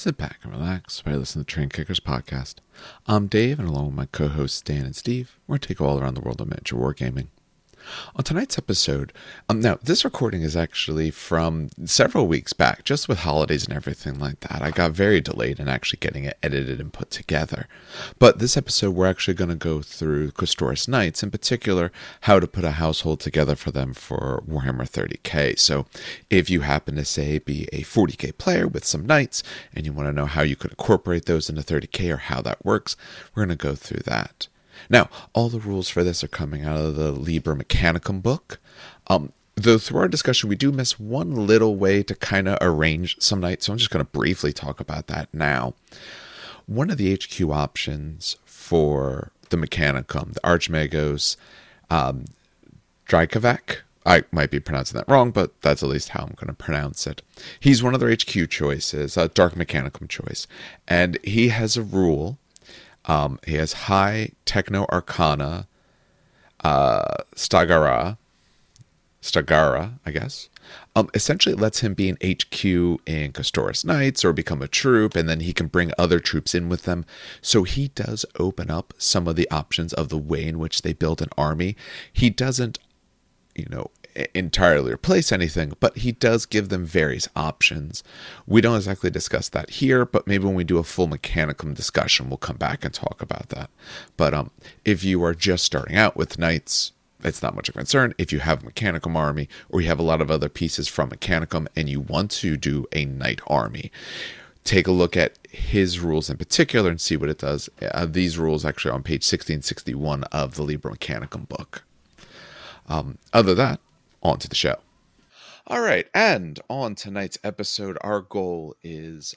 Sit back and relax by listening to the Train Kickers podcast. I'm Dave, and along with my co-hosts Dan and Steve, we're going to take you all around the world of miniature wargaming. On tonight's episode, now this recording is actually from several weeks back, just with holidays and everything like that. I got very delayed in actually getting it edited and put together. But this episode, we're actually going to go through Cerastus Knights, in particular, how to put a household together for them for Warhammer 30k. So if you happen to, say, be a 40k player with some knights, and you want to know how you could incorporate those into 30k or how that works, we're going to go through that. Now, all the rules for this are coming out of the Liber Mechanicum book. Though through our discussion, we do miss one little way to kind of arrange some knights, so I'm just going to briefly talk about that now. One of the HQ options for the Mechanicum, the Archmagos Drykovac, I might be pronouncing that wrong, but that's at least how I'm going to pronounce it. He's one of their HQ choices, a Dark Mechanicum choice, and he has a rule. He has High Techno Arcana, Stagara, I guess. Essentially, it lets him be an HQ in Cerastus Knights or become a troop, and then he can bring other troops in with them. So he does open up some of the options of the way in which they build an army. He doesn't, entirely replace anything, but he does give them various options. We don't exactly discuss that here, but maybe when we do a full Mechanicum discussion, we'll come back and talk about that. But if you are just starting out with knights, it's not much of a concern. If you have a Mechanicum army, or you have a lot of other pieces from Mechanicum, and you want to do a knight army, take a look at his rules in particular and see what it does. These rules actually are on page 1661 of the Liber Mechanicum book. Other than that, on to the show. All right, and on tonight's episode, our goal is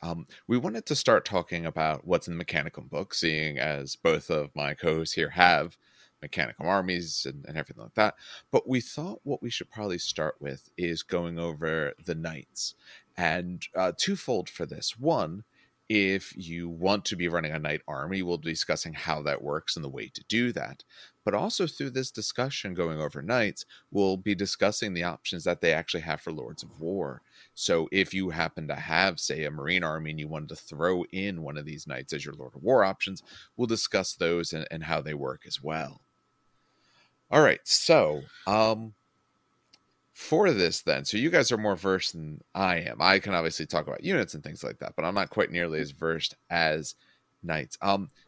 we wanted to start talking about what's in the Mechanicum book, seeing as both of my co-hosts here have Mechanicum armies and everything like that. But we thought what we should probably start with is going over the knights, and twofold for this. One, if you want to be running a knight army, we'll be discussing how that works and the way to do that. But also through this discussion going over knights, we'll be discussing the options that they actually have for Lords of War. So if you happen to have, say, a Marine army and you wanted to throw in one of these knights as your Lord of War options, we'll discuss those and how they work as well. All right, so for this then, so you guys are more versed than I am. I can obviously talk about units and things like that, but I'm not quite nearly as versed as knights.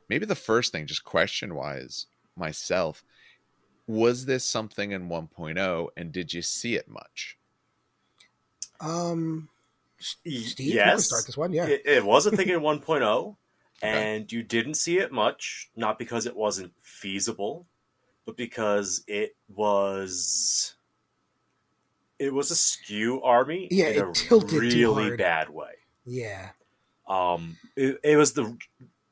Maybe the first thing, just question-wise, myself, was this something in 1.0, and did you see it much? Steve, yes. Start this one? Yeah. It was a thing in 1.0, and okay. You didn't see it much, not because it wasn't feasible, but because it was... It was a skew army in a tilted really bad way. Yeah. It was the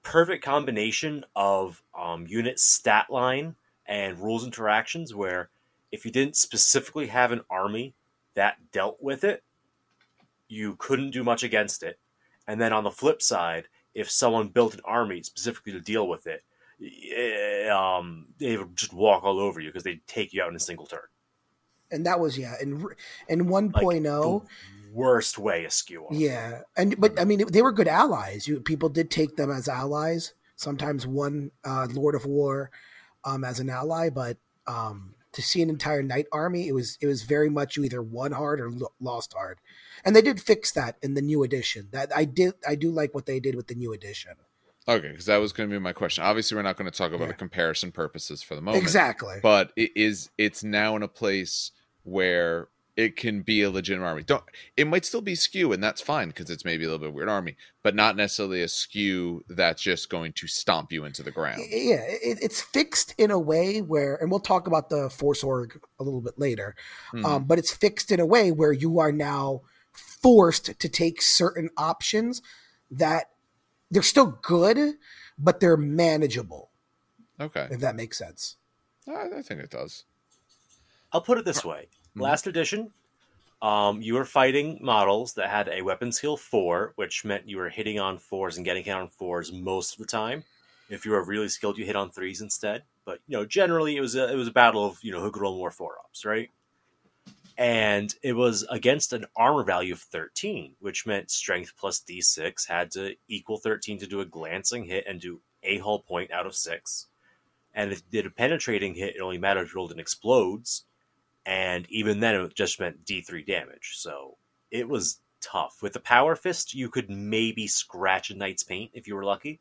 perfect combination of unit stat line and rules interactions where if you didn't specifically have an army that dealt with it, you couldn't do much against it. And then on the flip side, if someone built an army specifically to deal with it, they would just walk all over you because they'd take you out in a single turn. And that was, in 1.0. Like worst way askew. Yeah. But, I mean, they were good allies. People did take them as allies. Sometimes one Lord of War as an ally. But to see an entire knight army, it was very much you either won hard or lost hard. And they did fix that in the new edition. I do like what they did with the new edition. Okay, because that was going to be my question. Obviously, we're not going to talk about the comparison purposes for the moment. Exactly. But it's now in a place where it can be a legitimate army. It might still be skew, and that's fine, because it's maybe a little bit weird army, but not necessarily a skew that's just going to stomp you into the ground. Yeah, it's fixed in a way where, and we'll talk about the Force Org a little bit later, but it's fixed in a way where you are now forced to take certain options that they're still good, but they're manageable. Okay. If that makes sense. I think it does. I'll put it this way. Last edition, you were fighting models that had a weapon skill 4, which meant you were hitting on 4s and getting hit on 4s most of the time. If you were really skilled, you hit on 3s instead. But generally, it was a battle of who could roll more 4-ups, right? And it was against an armor value of 13, which meant strength plus D6 had to equal 13 to do a glancing hit and do a hull point out of 6. And if it did a penetrating hit, it only mattered if it rolled and explodes. And even then, it just meant D3 damage. So it was tough. With the Power Fist, you could maybe scratch a knight's paint if you were lucky.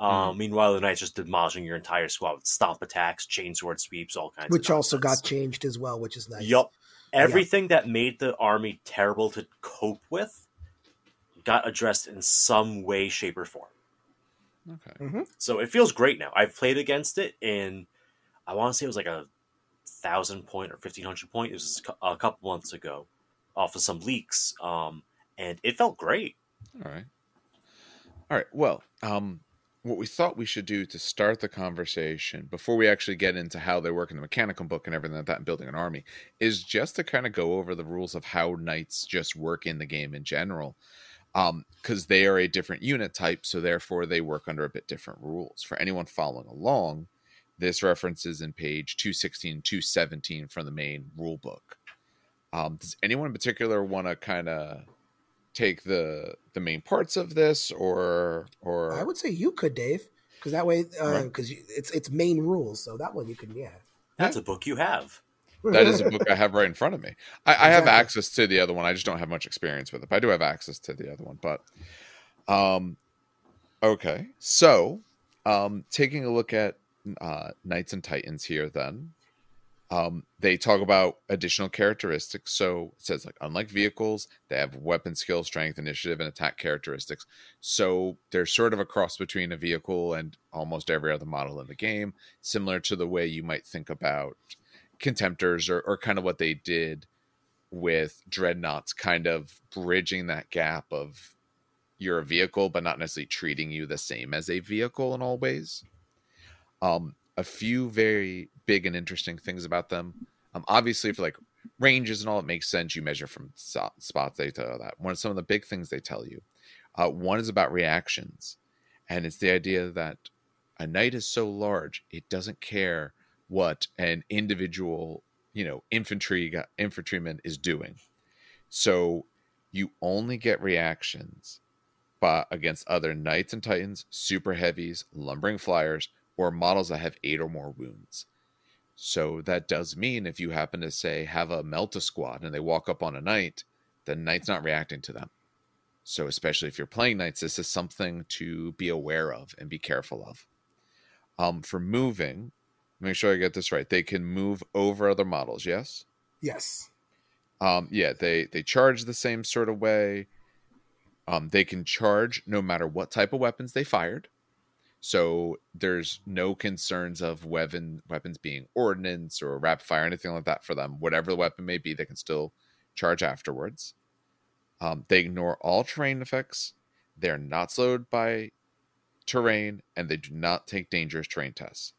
Meanwhile, the knight's just demolishing your entire squad with stomp attacks, chainsword sweeps, all kinds of nonsense. Which also got changed as well, which is nice. Yup. Everything that made the army terrible to cope with got addressed in some way, shape, or form. Okay. Mm-hmm. So it feels great now. I've played against it in, I want to say it was like 1,000 point or 1,500 point. It was a couple months ago, off of some leaks, and it felt great. All right. Well, what we thought we should do to start the conversation before we actually get into how they work in the Mechanicum book and everything like that and building an army is just to kind of go over the rules of how knights just work in the game in general. Because they are a different unit type, so therefore they work under a bit different rules. For anyone following along, this reference is in page 216, 217 from the main rule book. Does anyone in particular want to kind of take the main parts of this, or I would say you could, Dave, because that way, because it's main rules, so that one you can, That's a book you have. That is a book I have right in front of me. I have access to the other one. I just don't have much experience with it. But I do have access to the other one. But okay. So taking a look at Knights and Titans here then. They talk about additional characteristics. So it says, like, unlike vehicles, they have weapon skill, strength, initiative, and attack characteristics. So they're sort of a cross between a vehicle and almost every other model in the game, similar to the way you might think about Contemptors or kind of what they did with Dreadnoughts, kind of bridging that gap of you're a vehicle, but not necessarily treating you the same as a vehicle in all ways. A few very big and interesting things about them. Obviously, for like ranges and all, it makes sense. You measure from spots. They tell you that. One of some of the big things they tell you. One is about reactions, and it's the idea that a knight is so large it doesn't care what an individual, infantryman is doing. So you only get reactions against other Knights and Titans, super heavies, lumbering flyers, or models that have 8 or more wounds. So that does mean if you happen to, say, have a Melta squad and they walk up on a knight, the knight's not reacting to them. So especially if you're playing knights, this is something to be aware of and be careful of. For moving... Make sure I get this right. They can move over other models, yes? Yes. They charge the same sort of way. They can charge no matter what type of weapons they fired. So there's no concerns of weapons being ordnance or rapid fire, anything like that for them. Whatever the weapon may be, they can still charge afterwards. They ignore all terrain effects. They're not slowed by terrain, and they do not take dangerous terrain tests.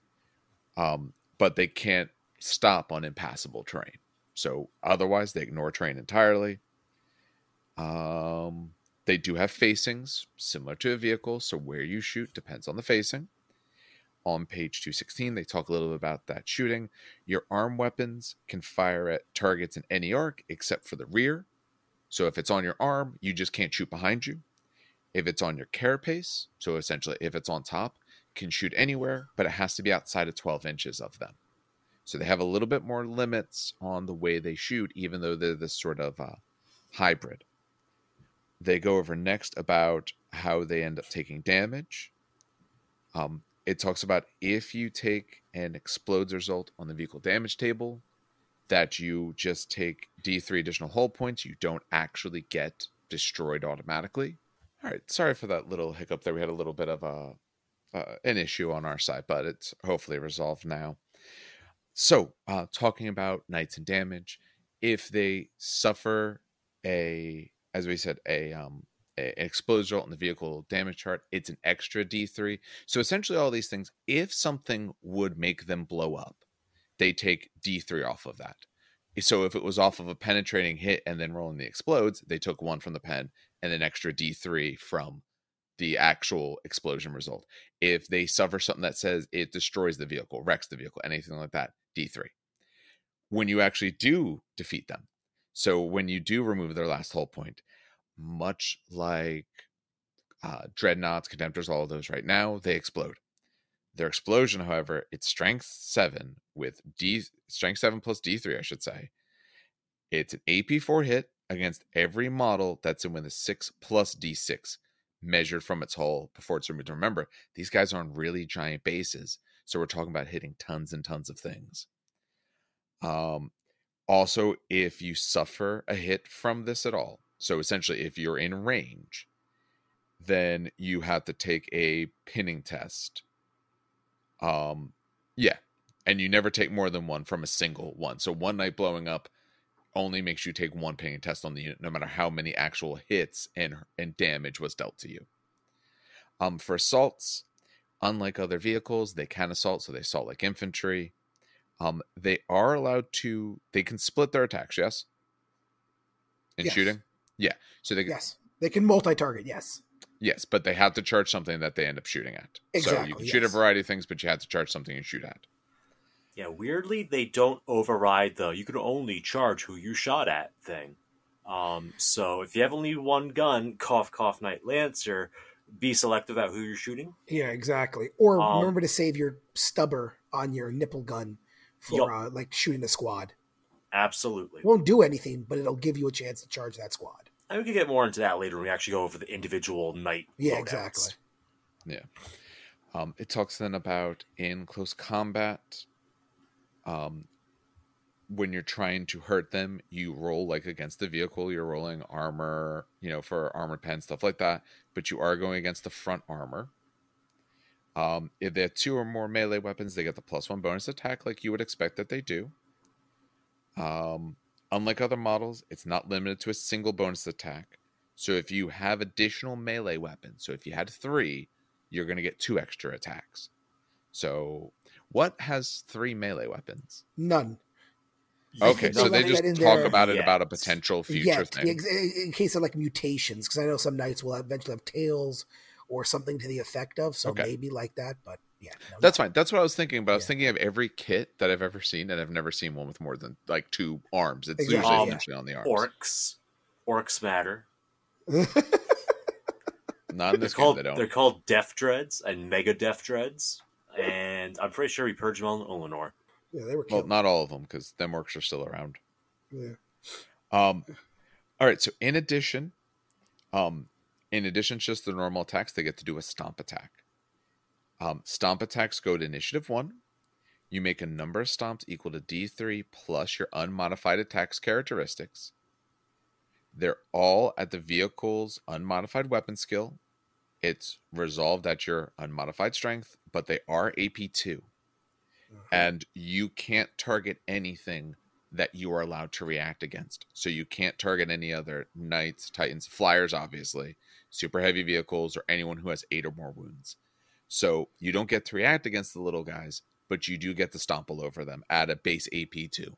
But they can't stop on impassable terrain. So otherwise, they ignore terrain entirely. They do have facings, similar to a vehicle, so where you shoot depends on the facing. On page 216, they talk a little bit about that shooting. Your arm weapons can fire at targets in any arc except for the rear. So if it's on your arm, you just can't shoot behind you. If it's on your carapace, so essentially if it's on top, can shoot anywhere, but it has to be outside of 12 inches of them. So they have a little bit more limits on the way they shoot, even though they're this sort of hybrid. They go over next about how they end up taking damage. It talks about if you take an explodes result on the vehicle damage table, that you just take D3 additional hull points. You don't actually get destroyed automatically. All right, sorry for that little hiccup there. We had a little bit of a an issue on our side, but it's hopefully resolved now. So, talking about knights and damage, if they suffer an explosive result in the vehicle damage chart, it's an extra D3. So essentially all these things, if something would make them blow up, they take D3 off of that. So if it was off of a penetrating hit and then rolling the explodes, they took 1 from the pen and an extra D3 from the actual explosion result. If they suffer something that says it destroys the vehicle, wrecks the vehicle, anything like that, D3. When you actually do defeat them, So when you do remove their last hull point, much like Dreadnoughts, Contemptors, all of those right now, they explode. Their explosion, however, it's strength 7 with strength 7 plus D3, I should say. It's an AP4 hit against every model that's in with a 6 plus D6 measured from its hull before it's removed. Remember, these guys are on really giant bases, so we're talking about hitting tons and tons of things. Also, if you suffer a hit from this at all, so essentially if you're in range, then you have to take a pinning test. And you never take more than one from a single one. So one Knight blowing up only makes you take one pinning test on the unit, no matter how many actual hits and damage was dealt to you. For assaults, unlike other vehicles, they can assault, so they assault like infantry. They are allowed to... They can split their attacks, yes? Shooting? Yeah. So they can, yes. They can multi-target, yes. Yes, but they have to charge something that they end up shooting at. Exactly, so you can shoot a variety of things, but you have to charge something you shoot at. Yeah, weirdly, they don't override the you can only charge who you shot at thing. So if you have only one gun, cough, cough, Knight Lancer, be selective about who you're shooting. Yeah, exactly. Or remember to save your stubber on your nipple gun for shooting the squad. Absolutely. It won't do anything, but it'll give you a chance to charge that squad. And we can get more into that later when we actually go over the individual Knight. Yeah, exactly. Yeah. It talks then about in close combat... when you're trying to hurt them, you roll like against the vehicle, you're rolling armor, for armor pen, stuff like that, but you are going against the front armor. If they have two or more melee weapons, they get the +1 bonus attack like you would expect that they do. Unlike other models, it's not limited to a single bonus attack. So if you have additional melee weapons, so if you had 3, you're going to get 2 extra attacks. So... What has 3 melee weapons? None. Okay, so they just talk about it about a potential future thing. In case of mutations, because I know some knights will eventually have tails or something to the effect of, so maybe like that, but yeah. That's fine. That's what I was thinking about. I was thinking of every kit that I've ever seen, and I've never seen one with more than 2 arms. It's usually on the arms. Orcs matter. Not in this game, they don't. They're called Death Dreads and Mega Death Dreads. And I'm pretty sure we purged them on Eleanor. Yeah, they were killed. Well, not all of them, because them orcs are still around. Yeah. All right, so in addition to just the normal attacks, they get to do a stomp attack. Stomp attacks go to initiative 1. You make a number of stomps equal to D3 plus your unmodified attack's characteristics. They're all at the vehicle's unmodified weapon skill. It's resolved at your unmodified strength, but they are AP2. Uh-huh. And you can't target anything that you are allowed to react against. So you can't target any other knights, titans, flyers, obviously, super heavy vehicles, or anyone who has 8 or more wounds. So you don't get to react against the little guys, but you do get to stomp all over them at a base AP2.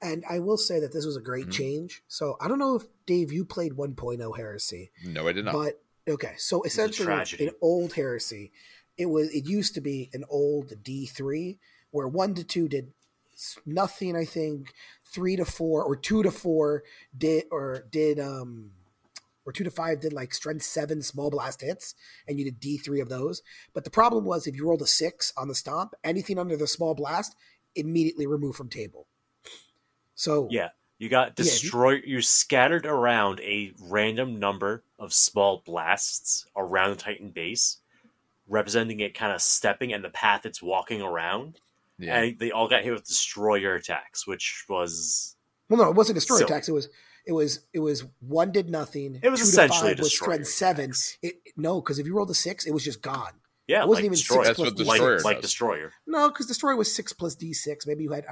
And I will say that this was a great change. So I don't know if, Dave, you played 1.0 Heresy. No, I did not. But okay, so essentially in old Heresy, it used to be an old D3 where 1 to 2 did nothing, I think 3 to 4 or 2 to 4 or 2 to 5 did strength 7 small blast hits, and you did D3 of those. But the problem was if you rolled a 6 on the stomp, anything under the small blast immediately removed from table. So yeah. You got destroyed. You scattered around a random number of small blasts around the Titan base, representing it kind of stepping and the path it's walking around. Yeah. And they all got hit with destroyer attacks, which was it wasn't destroyer attacks. It was one did nothing. It was essentially destroyer with strength 7. Because if you rolled a 6, it was just gone. Yeah, it wasn't even destroyer. 6 plus destroyer. Like destroyer. No, because destroyer was 6 plus D6. Maybe you had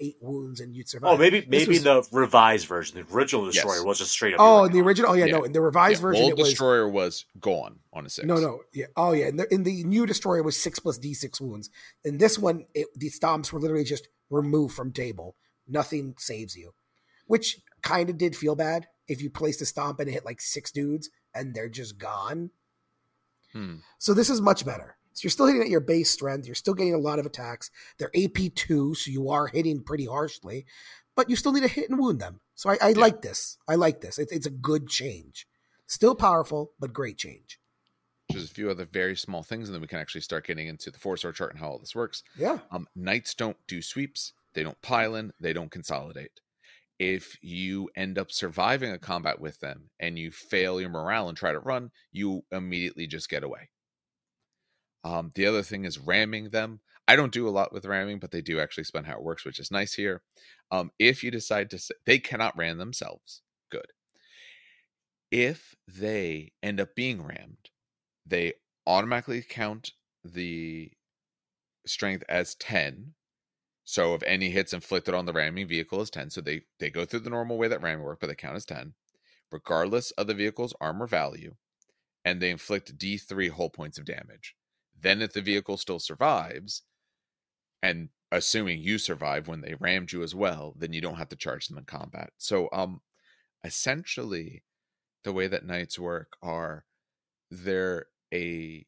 8 wounds and you'd survive. Oh, maybe the revised version, the original destroyer was just straight up. Oh, in the original. Oh, yeah, no, in the revised version, old destroyer was gone on a 6. No, yeah. Oh, yeah. In the new destroyer was 6 plus D6 wounds. In this one, the stomps were literally just removed from table. Nothing saves you, which kind of did feel bad if you placed a stomp and it hit 6 dudes and they're just gone. So this is much better. So you're still hitting at your base strength. You're still getting a lot of attacks. They're AP2, so you are hitting pretty harshly, but you still need to hit and wound them. So I like this. I like this. It's a good change. Still powerful, but great change. There's a few other very small things, and then we can actually start getting into the four-star chart and how all this works. Yeah. Knights don't do sweeps. They don't pile in. They don't consolidate. If you end up surviving a combat with them and you fail your morale and try to run, you immediately just get away. The other thing is ramming them. I don't do a lot with ramming, but they do actually explain how it works, which is nice here. If you decide to... They cannot ram themselves. Good. If they end up being rammed, they automatically count the strength as 10. So if any hits inflicted on the ramming vehicle is 10, so they go through the normal way that ramming work, but they count as 10, regardless of the vehicle's armor value, and they inflict D3 whole points of damage. Then if the vehicle still survives, and assuming you survive when they rammed you as well, then you don't have to charge them in combat. So essentially, the way that knights work are they're a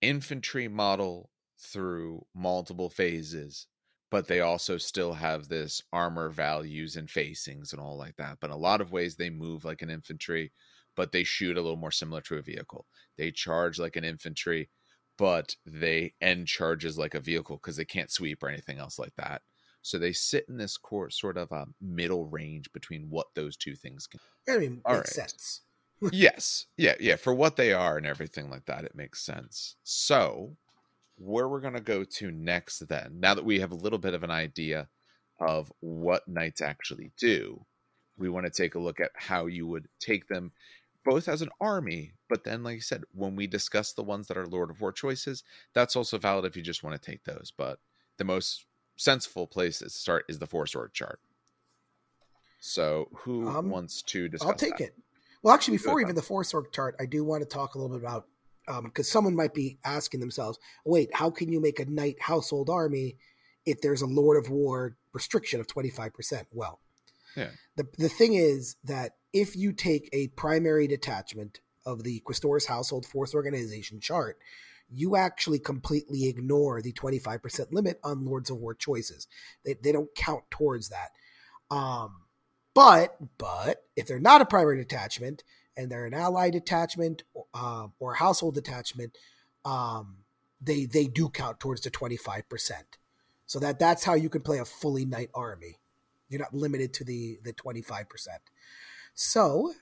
infantry model through multiple phases, but they also still have this armor values and facings and all like that. But in a lot of ways, they move like an infantry, but they shoot a little more similar to a vehicle. They charge like an infantry, but they end charges like a vehicle because they can't sweep or anything else like that. So they sit in this core, sort of a middle range between what those two things can. I mean, all makes right. sense. Yes. Yeah. For what they are and everything like that, it makes sense. So... where we're going to go to next then, now that we have a little bit of an idea of what knights actually do, we want to take a look at how you would take them both as an army, but then, like I said, when we discuss the ones that are Lord of War choices, that's also valid if you just want to take those. But the most sensible place to start is the four-sword chart. So who wants to discuss that? I'll take it. Well, actually, before even the four-sword chart, I do want to talk a little bit about because someone might be asking themselves, wait, how can you make a knight household army if there's a Lord of War restriction of 25%? Well, yeah. The thing is that if you take a primary detachment of the Quistorus Household Force Organization chart, you actually completely ignore the 25% limit on Lords of War choices. They don't count towards that. But if they're not a primary detachment, and they're an allied detachment or household detachment, they do count towards the 25%. So that's how you can play a fully knight army. You're not limited to the 25%. So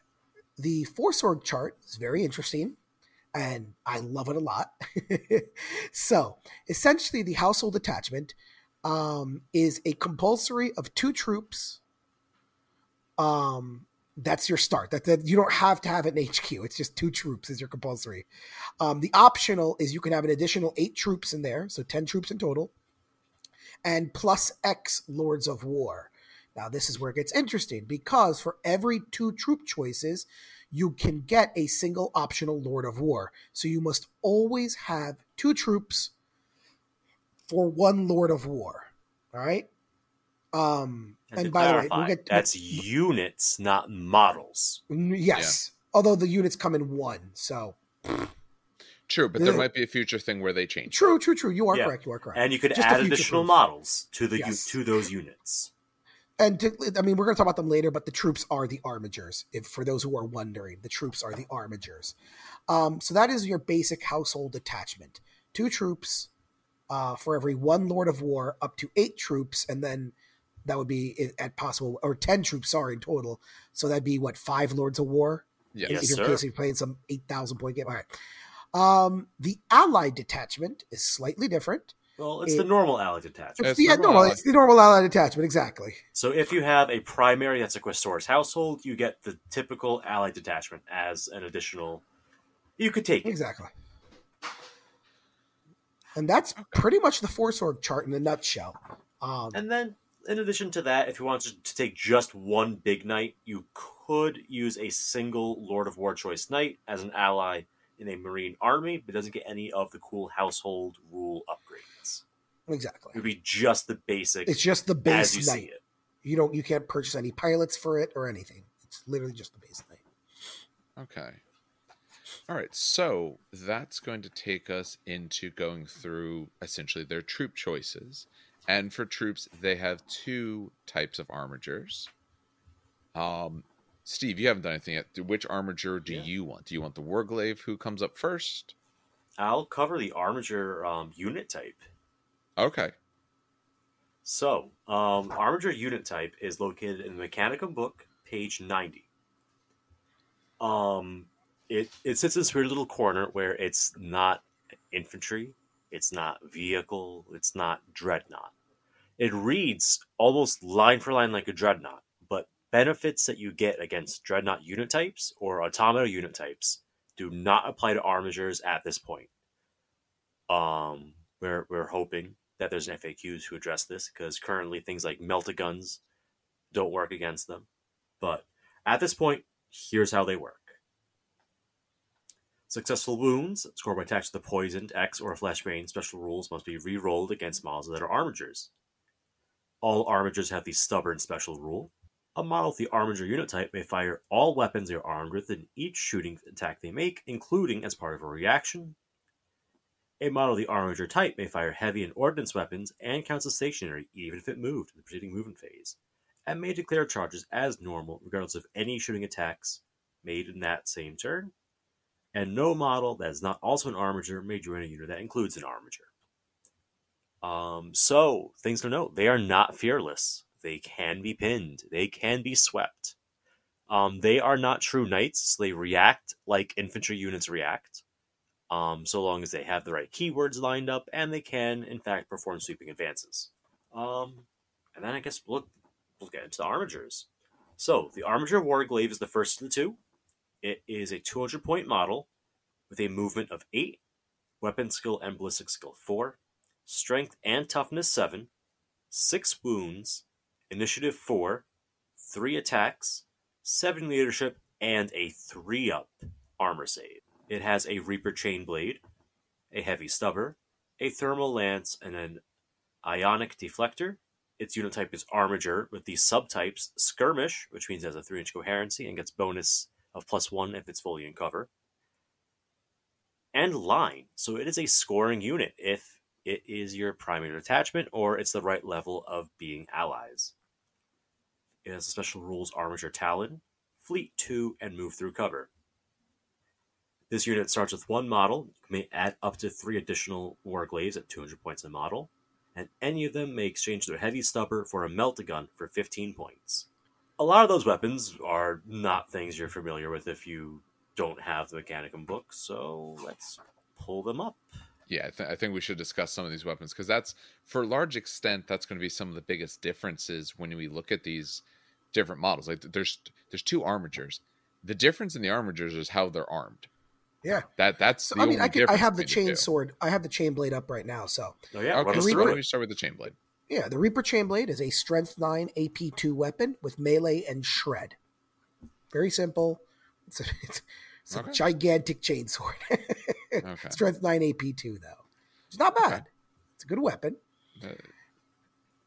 the four-sword chart is very interesting, and I love it a lot. So essentially the household detachment is a compulsory of 2 troops. That's your start. That you don't have to have an HQ. It's just 2 troops is your compulsory. The optional is you can have an additional 8 troops in there, so 10 troops in total, and plus X Lords of War. Now, this is where it gets interesting, because for every 2 troop choices, you can get a single optional Lord of War. So you must always have 2 troops for 1 Lord of War. All right? And by the way, we'll get that's units, not models. Yes. Yeah. Although the units come in 1, so true, but there might be a future thing where they change. True. You are correct. And you could add additional models to the to those units. And we're going to talk about them later, but the troops are the Armigers. If for those who are wondering, the troops are the Armigers. So that is your basic household detachment. 2 troops for every 1 Lord of War, up to 8 troops, and then that would be at possible, or 10 troops, in total. So that'd be, 5 Lords of War? Yes, sir. In case you're playing some 8,000-point game. All right. The allied detachment is slightly different. Well, it's the normal allied detachment. It's the normal allied detachment, exactly. So if you have a primary that's a Questor's household, you get the typical allied detachment as an additional... you could take it. Exactly. And that's pretty much the four-sword chart in a nutshell. And then... in addition to that, if you wanted to take just 1 big knight, you could use a single Lord of War choice knight as an ally in a Marine army, but doesn't get any of the cool household rule upgrades. Exactly. It would be just the basic. It's just the base as you knight. See it. You can't purchase any pilots for it or anything. It's literally just the base knight. Okay. All right, so that's going to take us into going through essentially their troop choices. And for troops, they have two types of armigers. Steve, you haven't done anything yet. Which armiger do you want? Do you want the warglaive who comes up first? I'll cover the armiger unit type. Okay. So, armiger unit type is located in the Mechanicum book, page 90. It sits in this weird little corner where it's not infantry, it's not vehicle, it's not dreadnought. It reads almost line for line like a dreadnought, but benefits that you get against dreadnought unit types or automata unit types do not apply to armigers at this point. We're hoping that there's an FAQs to address this, because currently things like melt-a-guns don't work against them. But at this point, here's how they work. Successful wounds scored by attacks to the poisoned, X, or flashbane special rules must be re-rolled against models that are armigers. All armigers have the stubborn special rule. A model of the armiger unit type may fire all weapons they are armed with in each shooting attack they make, including as part of a reaction. A model of the armiger type may fire heavy and ordnance weapons and counts as stationary even if it moved in the preceding movement phase, and may declare charges as normal regardless of any shooting attacks made in that same turn. And no model that is not also an armiger may join a unit that includes an armiger. So, things to note. They are not fearless. They can be pinned. They can be swept. They are not true knights, so they react like infantry units react, so long as they have the right keywords lined up, and they can, in fact, perform sweeping advances. And then I guess we'll get into the armigers. So, the armiger warglaive is the first of the two. It is a 200-point model with a movement of 8, weapon skill and ballistic skill 4, strength and toughness 7, 6 wounds, initiative 4, 3 attacks, 7 leadership, and a 3-up armor save. It has a Reaper Chainblade, a Heavy Stubber, a Thermal Lance, and an Ionic Deflector. Its unit type is Armiger with the subtypes Skirmish, which means it has a 3-inch coherency and gets bonus of +1 if it's fully in cover, and line. So it is a scoring unit if it is your primary attachment or it's the right level of being allies. It has the special rules Armiger Talon, Fleet 2, and Move Through Cover. This unit starts with one model. You may add up to 3 additional warglaives at 200 points a model, and any of them may exchange their Heavy Stubber for a melt-a-gun for 15 points. A lot of those weapons are not things you're familiar with if you don't have the Mechanicum book, so let's pull them up. Yeah, I think we should discuss some of these weapons, because that's, for a large extent, that's going to be some of the biggest differences when we look at these different models. Like, there's two armigers. The difference in the armigers is how they're armed. Yeah, that's. So, the I mean, only I, could, difference I have the chain sword. I have the chain blade up right now. So, okay, let me start with the chain blade. Yeah, the Reaper Chainblade is a Strength 9 AP2 weapon with melee and shred. Very simple. It's okay. A gigantic chainsword. Okay. Strength 9 AP2, though. It's not bad. Okay. It's a good weapon.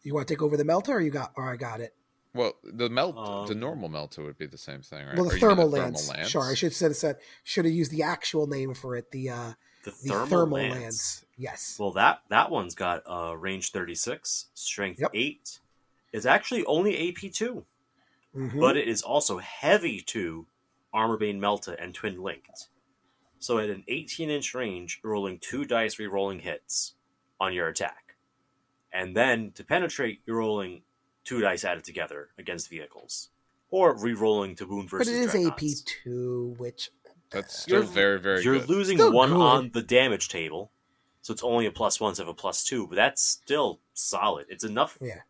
You want to take over the Melta, or you got? Or I got it. Well, the the normal Melta would be the same thing, right? Well, the Thermal Lance. Sure, I should have used the actual name for it. The Thermal Lance. Yes. Well, that one's got range 36, strength 8. It's actually only AP2, but it is also heavy 2, Armorbane Melta, and Twin Linked. So at an 18-inch range, you're rolling 2 dice re-rolling hits on your attack. And then to penetrate, you're rolling 2 dice added together against vehicles. Or re-rolling to wound versus But it is AP2, which... That's still very, very good. You're losing one on the damage table. So it's only a +1 instead of a +2, but that's still solid. It's enough. Yeah,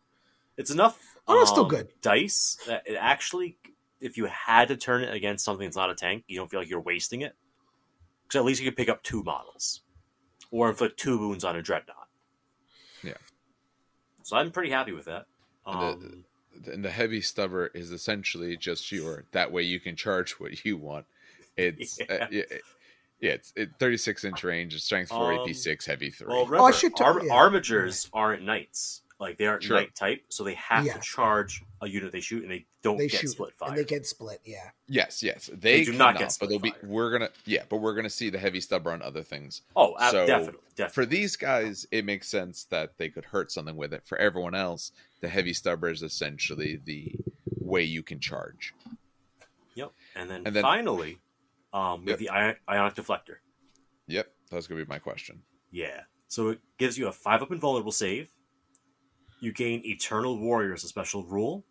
it's enough. Oh, it's still good dice. That it actually, if you had to turn it against something that's not a tank, you don't feel like you're wasting it, because at least you could pick up 2 models, or inflict 2 wounds on a dreadnought. Yeah. So I'm pretty happy with that. And the heavy stubber is essentially just that way you can charge what you want. It's. Yeah, it's 36-inch range, strength 4, AP6, heavy 3. Well, remember, armigers aren't knights. Like, they aren't Knight type, so they have to charge a unit they shoot, and they don't get split fire. And they get split, Yes. They do not get split fire. But we're gonna see the heavy stubber on other things. Oh, so definitely. For these guys, it makes sense that they could hurt something with it. For everyone else, the heavy stubber is essentially the way you can charge. Yep. And then finally, with the Ionic Deflector. Yep, that was gonna be my question. Yeah. So it gives you a 5+ invulnerable save. You gain Eternal Warrior as a special rule.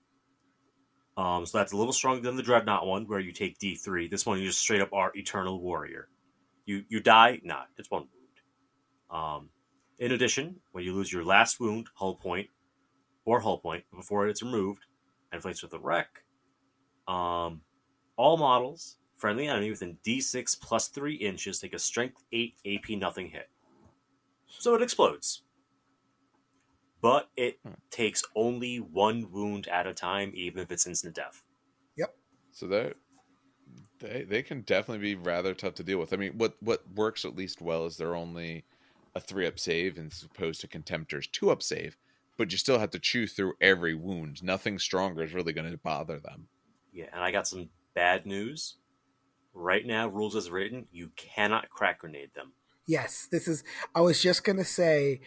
So that's a little stronger than the Dreadnought one, where you take D3. This one, you just straight up are Eternal Warrior. You die? Nah, it's one wound. In addition, when you lose your last wound, hull point, before it's removed and placed with a wreck, all models, friendly enemy within D6 plus 3 inches, take a Strength 8 AP nothing hit. So it explodes. But it takes only one wound at a time, even if it's instant death. Yep. So they can definitely be rather tough to deal with. I mean, what works at least well is they're only a 3+ save as opposed to Contemptor's 2+ save, but you still have to chew through every wound. Nothing stronger is really going to bother them. Yeah, and I got some bad news. Right now, rules as written, you cannot crack grenade them. Yes, this is. I was just going to say,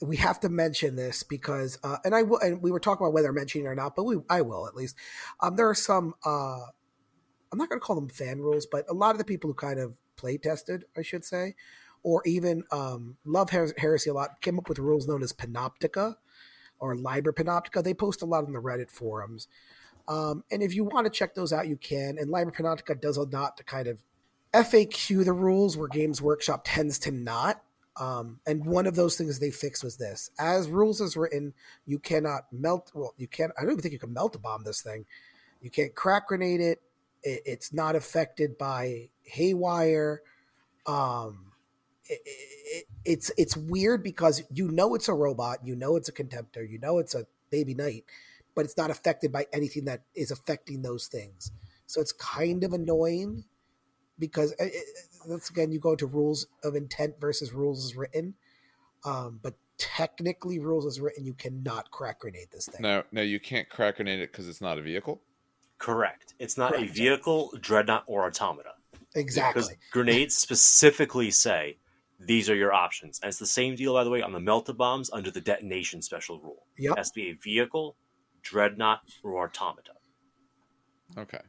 we have to mention this because, and we were talking about whether mentioning it or not, but I will at least. There are some. I'm not going to call them fan rules, but a lot of the people who kind of play tested, I should say, or even love Heresy a lot, came up with rules known as Panoptica or Liber Panoptica. They post a lot on the Reddit forums, and if you want to check those out, you can. And Liber Panoptica does a lot to kind of FAQ the rules where Games Workshop tends to not. And one of those things they fixed was this. As rules is written, you cannot melt. Well, you can't. I don't even think you can melt a bomb this thing. You can't crack grenade it. It's not affected by haywire. It's weird because you know it's a robot. You know it's a Contemptor. You know it's a baby knight. But it's not affected by anything that is affecting those things. So it's kind of annoying. Because once again, you go to rules of intent versus rules as written, but technically, rules as written, you cannot crack grenade this thing. No, you can't crack grenade it because it's not a vehicle. Correct. It's not a vehicle, Dreadnought, or Automata. Exactly. Because grenades specifically say these are your options. And it's the same deal, by the way, on the melt-a-bombs under the detonation special rule. Yep. It has to be a vehicle, Dreadnought, or Automata. Okay.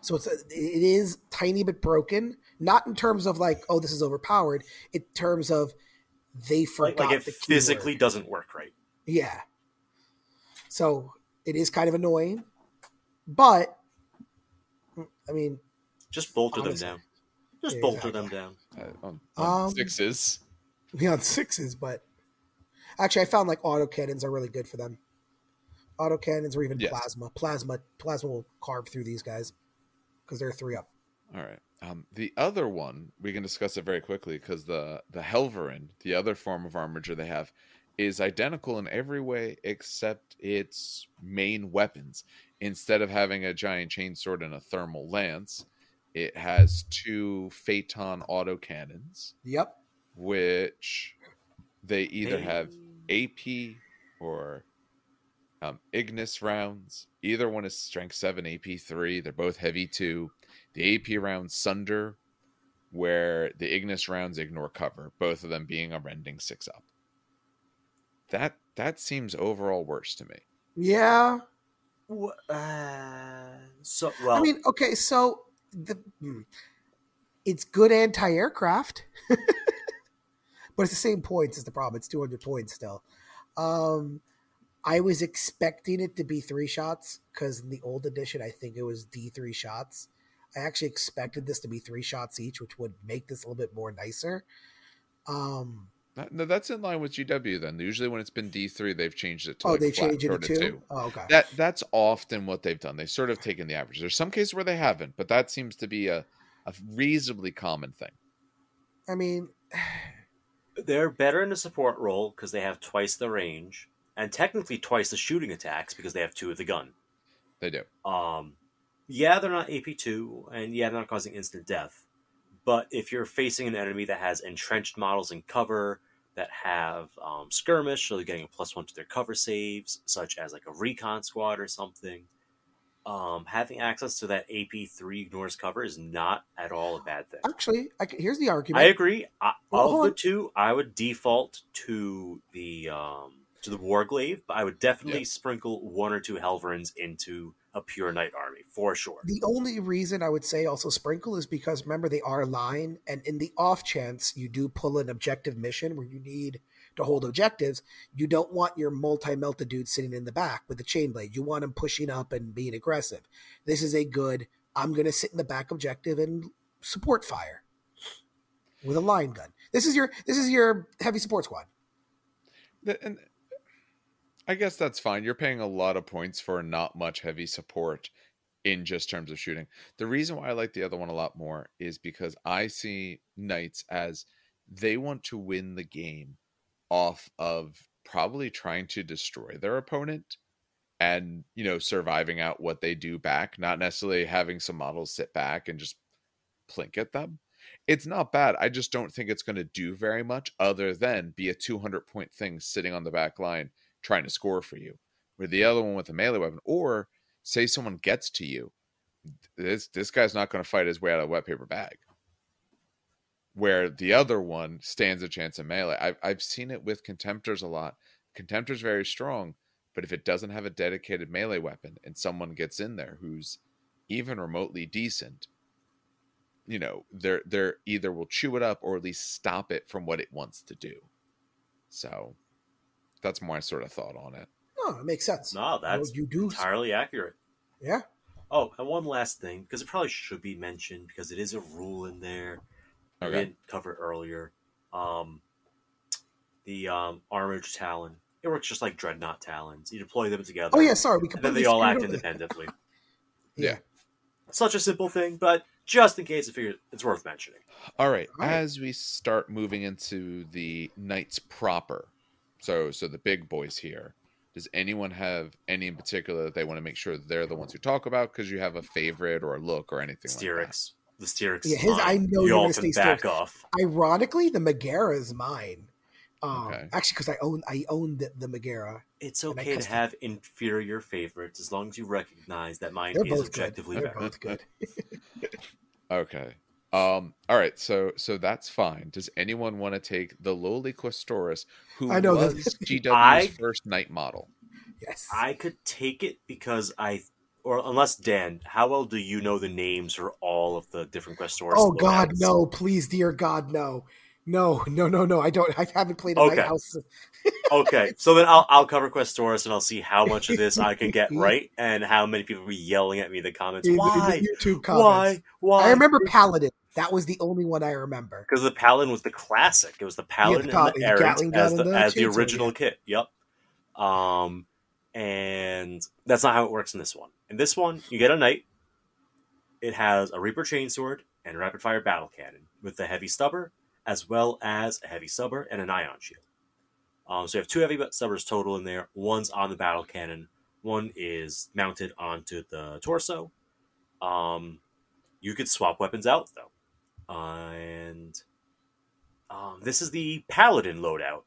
So it is tiny but broken, not in terms of like, oh, this is overpowered, in terms of they forgot like it physically keyword. Doesn't work right. Yeah. So it is kind of annoying, but I mean, just bolter honestly, them down. Just bolter them down on sixes. Yeah, on sixes, but actually, I found like autocannons are really good for them. Autocannons or even plasma. Plasma will carve through these guys. Because they're 3+. All right. The other one, we can discuss it very quickly because the Helverin, the other form of Armiger they have, is identical in every way except its main weapons. Instead of having a giant chainsword and a thermal lance, it has 2 phaeton autocannons. Yep. Which they either have AP or Ignis rounds. Either one is Strength 7, AP 3. They're both heavy 2. The AP rounds Sunder, where the Ignis rounds ignore cover, both of them being a rending 6+. That seems overall worse to me. Yeah. I mean, okay, so it's good anti-aircraft, but it's the same points is the problem. It's 200 points still. I was expecting it to be 3 shots because in the old edition, I think it was D3 shots. I actually expected this to be 3 shots each, which would make this a little bit more nicer. No, that's in line with GW then. Usually when it's been D3, they've changed it to they changed it to 2? Oh, okay. That's often what they've done. They've sort of taken the average. There's some cases where they haven't, but that seems to be a reasonably common thing. I mean, they're better in the support role because they have twice the range. And technically twice the shooting attacks because they have 2 of the gun. They do. They're not AP2, and they're not causing instant death. But if you're facing an enemy that has entrenched models in cover, that have skirmish, so they're getting a +1 to their cover saves, such as like a recon squad or something. Having access to that AP3 ignores cover is not at all a bad thing. Actually, here's the argument. I agree. Of the two, I would default to the Warglaive, but I would definitely sprinkle one or two Helverins into a pure knight army for sure. The only reason I would say also sprinkle is because remember they are line, and in the off chance you do pull an objective mission where you need to hold objectives, you don't want your multi-melted dude sitting in the back with the Chainblade. You want him pushing up and being aggressive. This is a good, I'm going to sit in the back objective and support fire with a line gun. This is your heavy support squad. And I guess that's fine. You're paying a lot of points for not much heavy support in just terms of shooting. The reason why I like the other one a lot more is because I see knights as they want to win the game off of probably trying to destroy their opponent and, you know, surviving out what they do back, not necessarily having some models sit back and just plink at them. It's not bad. I just don't think it's going to do very much other than be a 200-point thing sitting on the back line trying to score for you. With the other one with a melee weapon, or say someone gets to you, this guy's not going to fight his way out of a wet paper bag. Where the other one stands a chance in melee. I've seen it with Contemptors a lot. Contemptors very strong, but if it doesn't have a dedicated melee weapon and someone gets in there who's even remotely decent, you know, they're either will chew it up or at least stop it from what it wants to do. So that's my sort of thought on it. No, it makes sense. No, that's entirely accurate. Yeah. Oh, and one last thing, because it probably should be mentioned because it is a rule in there. Okay. We didn't cover it earlier. The Armored Talon. It works just like Dreadnought Talons. You deploy them together. Oh, yeah, sorry. And then they all act independently. Yeah. Such a simple thing, but just in case I figure it's worth mentioning. All right. As we start moving into the Knights proper, so the big boys here, does anyone have any in particular that they want to make sure they're the ones who talk about because you have a favorite or a look or anything like that? The Styrix is mine. I know you're going to back off. Ironically, the Megara is mine. Okay. Actually, because I owned the Megara. It's okay to have inferior favorites as long as you recognize that mine is objectively better. They're both good. Okay. All right. So that's fine. Does anyone want to take the lowly Questorus, who was GW's first night model? Yes. I could take it because unless, Dan, how well do you know the names for all of the different Questorus? Oh, God, no. Please, dear God, no. No, I don't. I haven't played a Lighthouse. Okay, so then I'll cover Questorus and I'll see how much of this I can get right and how many people will be yelling at me in the comments. Why? In the YouTube comments. Why? I remember Paladin. That was the only one I remember. Because the Paladin was the classic. It was the Paladin and the Errant as the original kit. Yep. And that's not how it works in this one. In this one, you get a knight. It has a Reaper Chainsword and a Rapid Fire Battle Cannon with a Heavy Stubber, as well as a Heavy Stubber and an Ion Shield. So you have two Heavy Stubbers total in there. One's on the Battle Cannon. One is mounted onto the torso. You could swap weapons out, though. And this is the Paladin loadout.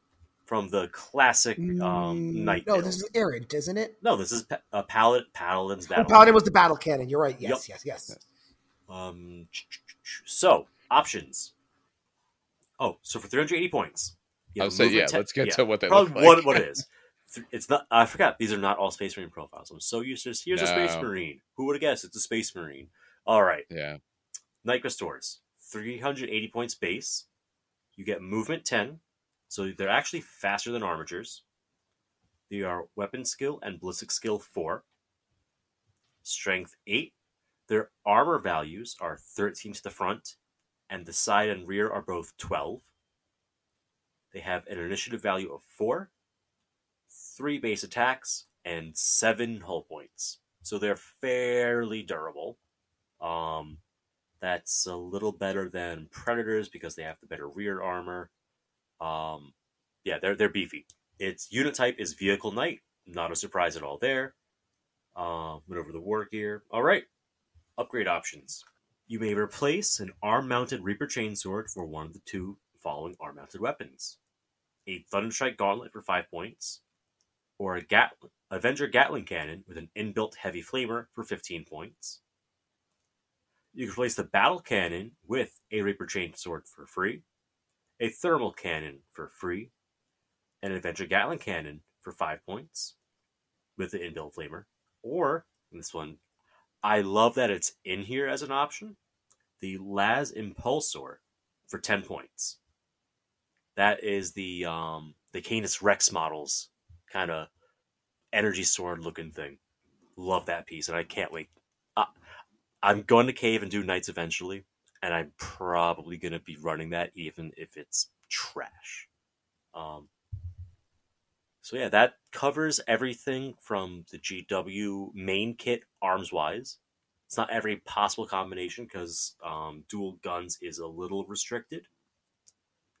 From the classic knight. No, this is errant, isn't it? No, this is a Paladin's battle. Oh, Paladin was the battle cannon. You're right. Yes. So options. Oh, so for 380 points. I'll say let's get to what they look like. What it is? It's not. I forgot. These are not all Space Marine profiles. I'm so used to this. Here's a Space Marine. Who would have guessed? It's a Space Marine. All right. Yeah. Knight Restores 380 points base. You get movement 10. So they're actually faster than Armigers. They are Weapon Skill and Ballistic Skill 4. Strength 8. Their armor values are 13 to the front, and the side and rear are both 12. They have an initiative value of 4, 3 base attacks, and 7 hull points. So they're fairly durable. That's a little better than Predators because they have the better rear armor. They're beefy. Its unit type is Vehicle Knight. Not a surprise at all there. Went over the war gear. All right. Upgrade options. You may replace an arm-mounted Reaper Chainsword for one of the two following arm-mounted weapons. a Thunderstrike Gauntlet for 5 points, or a Avenger Gatling Cannon with an inbuilt Heavy Flamer for 15 points. You can replace the Battle Cannon with a Reaper Chainsword for free, a Thermal Cannon for free, and an Avenger Gatling Cannon for 5 points with the inbuilt Flamer. Or, in this one, I love that it's in here as an option, the Las-Impulsor for 10 points. That is the Canis Rex models kind of energy sword looking thing. Love that piece, and I can't wait. I'm going to cave and do Knights eventually, and I'm probably going to be running that even if it's trash. So yeah, that covers everything from the GW main kit arms-wise. It's not every possible combination because dual guns is a little restricted.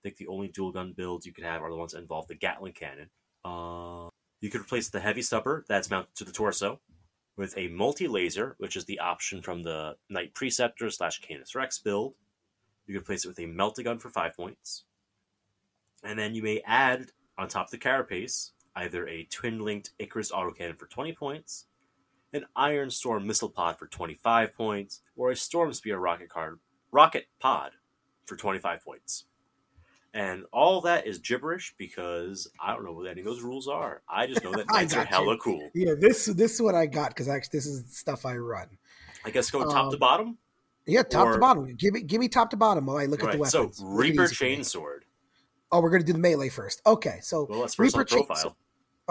I think the only dual gun builds you can have are the ones that involve the Gatling Cannon. You could replace the Heavy Supper that's mounted to the torso with a multi-laser, which is the option from the Knight Preceptor / Canis Rex build. You could replace it with a Meltagun for 5 points. And then you may add, on top of the carapace, either a twin-linked Icarus autocannon for 20 points, an Iron Storm Missile Pod for 25 points, or a Storm Spear rocket pod for 25 points. And all that is gibberish because I don't know what any of those rules are. I just know that knights are hella cool. Yeah, this is what I got because actually this is stuff I run. I guess go top to bottom. Yeah, top to bottom. Give me top to bottom while I look at the weapons. So Reaper Chainsword. Oh, we're going to do the melee first. Okay, so that's first Reaper Chain profile.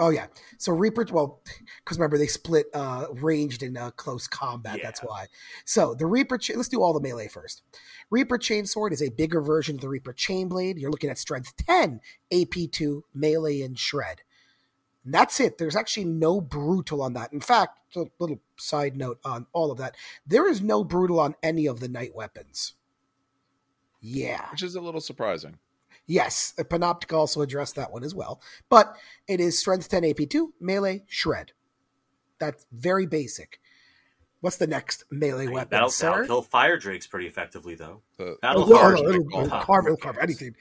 Oh yeah, so Reaper. Well, because remember they split ranged and close combat. Yeah. That's why. So the Reaper. Let's do all the melee first. Reaper Chainsword is a bigger version of the Reaper Chainblade. You're looking at strength 10, AP 2, melee and shred. And that's it. There's actually no brutal on that. In fact, a little side note on all of that: there is no brutal on any of the knight weapons. Yeah, which is a little surprising. Yes, Panoptica also addressed that one as well. But it is strength 10, AP 2, melee, shred. That's very basic. What's the next melee weapon, that'll kill fire drakes pretty effectively, though. It'll carve anything.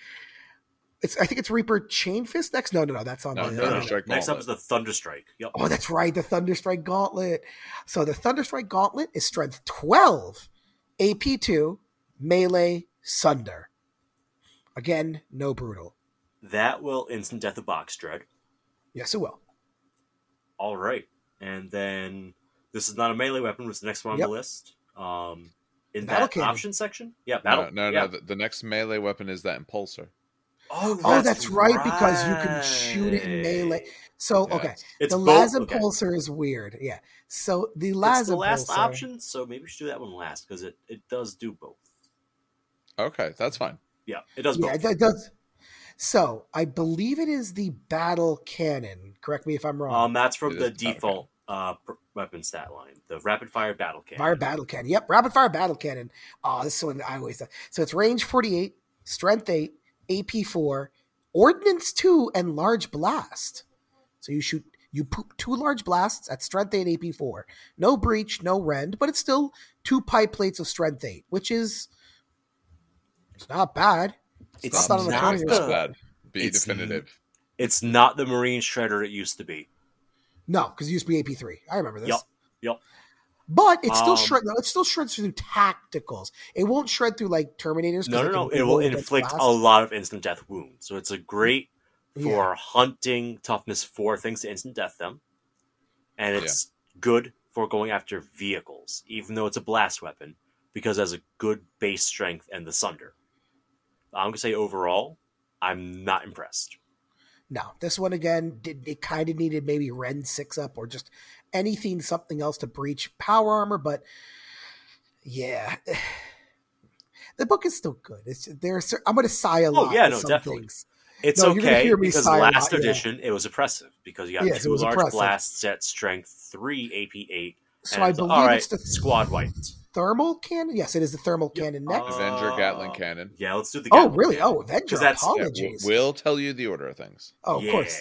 I think it's Reaper Chain Fist next? No, that's on the... Thunderstrike. Next up is the Thunderstrike. Yep. Oh, that's right, the Thunderstrike Gauntlet. So the Thunderstrike Gauntlet is strength 12, AP 2, melee, Sunder. Again, no brutal. That will instant death a box dread. Yes, it will. All right. And then this is not a melee weapon, was the next one on the list. In battle that option section? Yeah, battle. No. The next melee weapon is that Impulsor. Oh, that's right, because you can shoot it in melee. So, okay. It's the Las-Impulsor is weird. Yeah. So the Las-Impulsor. It's the last option, so maybe we should do that one last, because it does do both. Okay, that's fine. Yeah, it does both. Yeah, it does. So, I believe it is the Battle Cannon. Correct me if I'm wrong. That's from the default weapon stat line. The Rapid Fire Battle Cannon. Rapid Fire Battle Cannon. Oh, this is one I always thought. So, it's range 48, strength 8, AP 4, ordnance 2, and large blast. So, you poop 2 large blasts at strength 8, AP 4. No breach, no rend, but it's still 2 pipe plates of strength 8, which is... It's not bad. It's not bad. Be definitive. It's not the Marine Shredder it used to be. No, because it used to be AP 3. I remember this. Yep. But it still shreds through tacticals. It won't shred through like Terminators. No. It will inflict a lot of instant death wounds. So it's a great for hunting toughness for things to instant death them. And it's good for going after vehicles, even though it's a blast weapon, because it has a good base strength and the Sunder. I'm going to say overall, I'm not impressed. No, this one again, it kind of needed maybe Ren 6 up or just something else to breach power armor, but yeah. The book is still good. I'm going to sigh a lot. Oh, yeah, no, definitely. Things. It's okay because last edition, it was oppressive because you got two large blasts at strength 3 AP 8. So I believe it's the squad wiped. Thermal Cannon? Yes, it is the Thermal Cannon next. Avenger Gatling Cannon. Yeah, let's do the Gatling Cannon. Oh, Avenger. Apologies. We'll tell you the order of things. Oh, of course.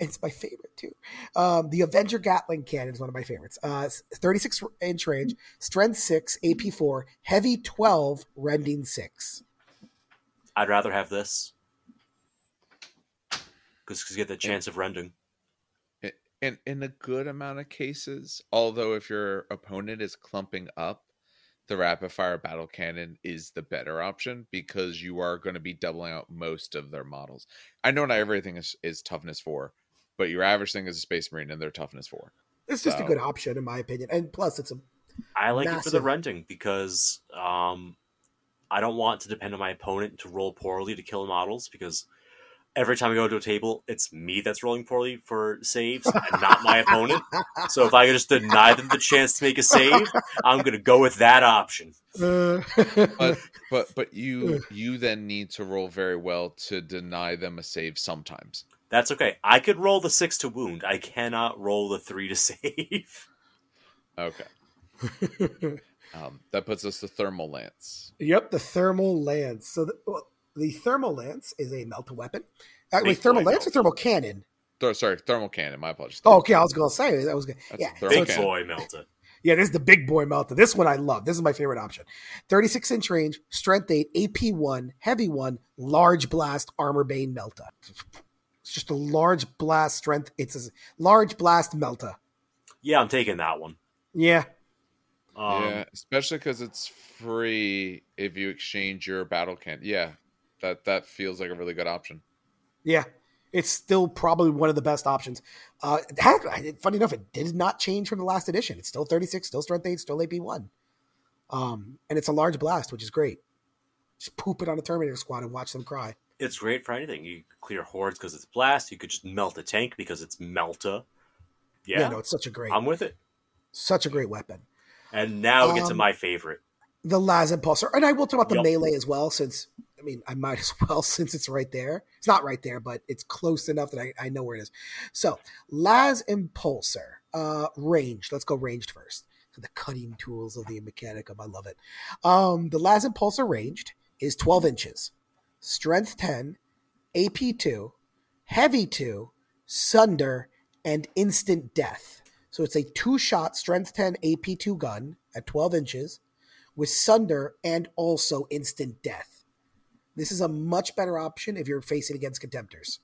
It's my favorite, too. The Avenger Gatling Cannon is one of my favorites. 36-inch range, strength 6, AP 4, heavy 12, rending 6. I'd rather have this. because you get the chance of rending. And in a good amount of cases, although if your opponent is clumping up, the rapid fire battle cannon is the better option because you are going to be doubling out most of their models. I know not everything is toughness 4, but your average thing is a Space Marine and their toughness 4. It's just a good option in my opinion, and plus it's a. I like it for the renting because I don't want to depend on my opponent to roll poorly to kill models because every time I go to a table, it's me that's rolling poorly for saves and not my opponent. So if I can just deny them the chance to make a save, I'm going to go with that option. But you then need to roll very well to deny them a save sometimes. That's okay. I could roll the 6 to wound. I cannot roll the 3 to save. Okay. That puts us to Thermal Lance. Yep, the Thermal Lance. So the Thermal Lance is a melt weapon. Wait, Thermal Lance or Thermal Cannon? Sorry, Thermal Cannon. My apologies. Oh, okay, I was going to say that was good. Yeah, big boy melter. Yeah, this is the big boy melter. This one I love. This is my favorite option. 36-inch range, strength 8, AP 1, heavy 1, large blast, armor bane melter. It's just a large blast strength. It's a large blast melter. Yeah, I'm taking that one. Yeah. Yeah, especially because it's free if you exchange your battle cannon. Yeah, that feels like a really good option. Yeah, it's still probably one of the best options. Funny enough, it did not change from the last edition. It's still 36, still strength 8, still AP 1, and it's a large blast, which is great. Just poop it on a Terminator squad and watch them cry. It's great for anything. You clear hordes because it's blast. You could just melt a tank because it's melta. Yeah, no, it's such a great. I'm with it. Such a great weapon. And now we get to my favorite. The Las-Impulsor. And I will talk about the melee as well, since it's right there. It's not right there, but it's close enough that I know where it is. So Las-Impulsor. Ranged. Let's go ranged first. So the cutting tools of the Mechanicum. I love it. The Las-Impulsor ranged is 12 inches. Strength 10, AP 2, Heavy 2, Sunder, and Instant Death. So it's a 2-shot strength 10 AP 2 gun at 12 inches with Sunder and also Instant Death. This is a much better option if you're facing against Contemptors.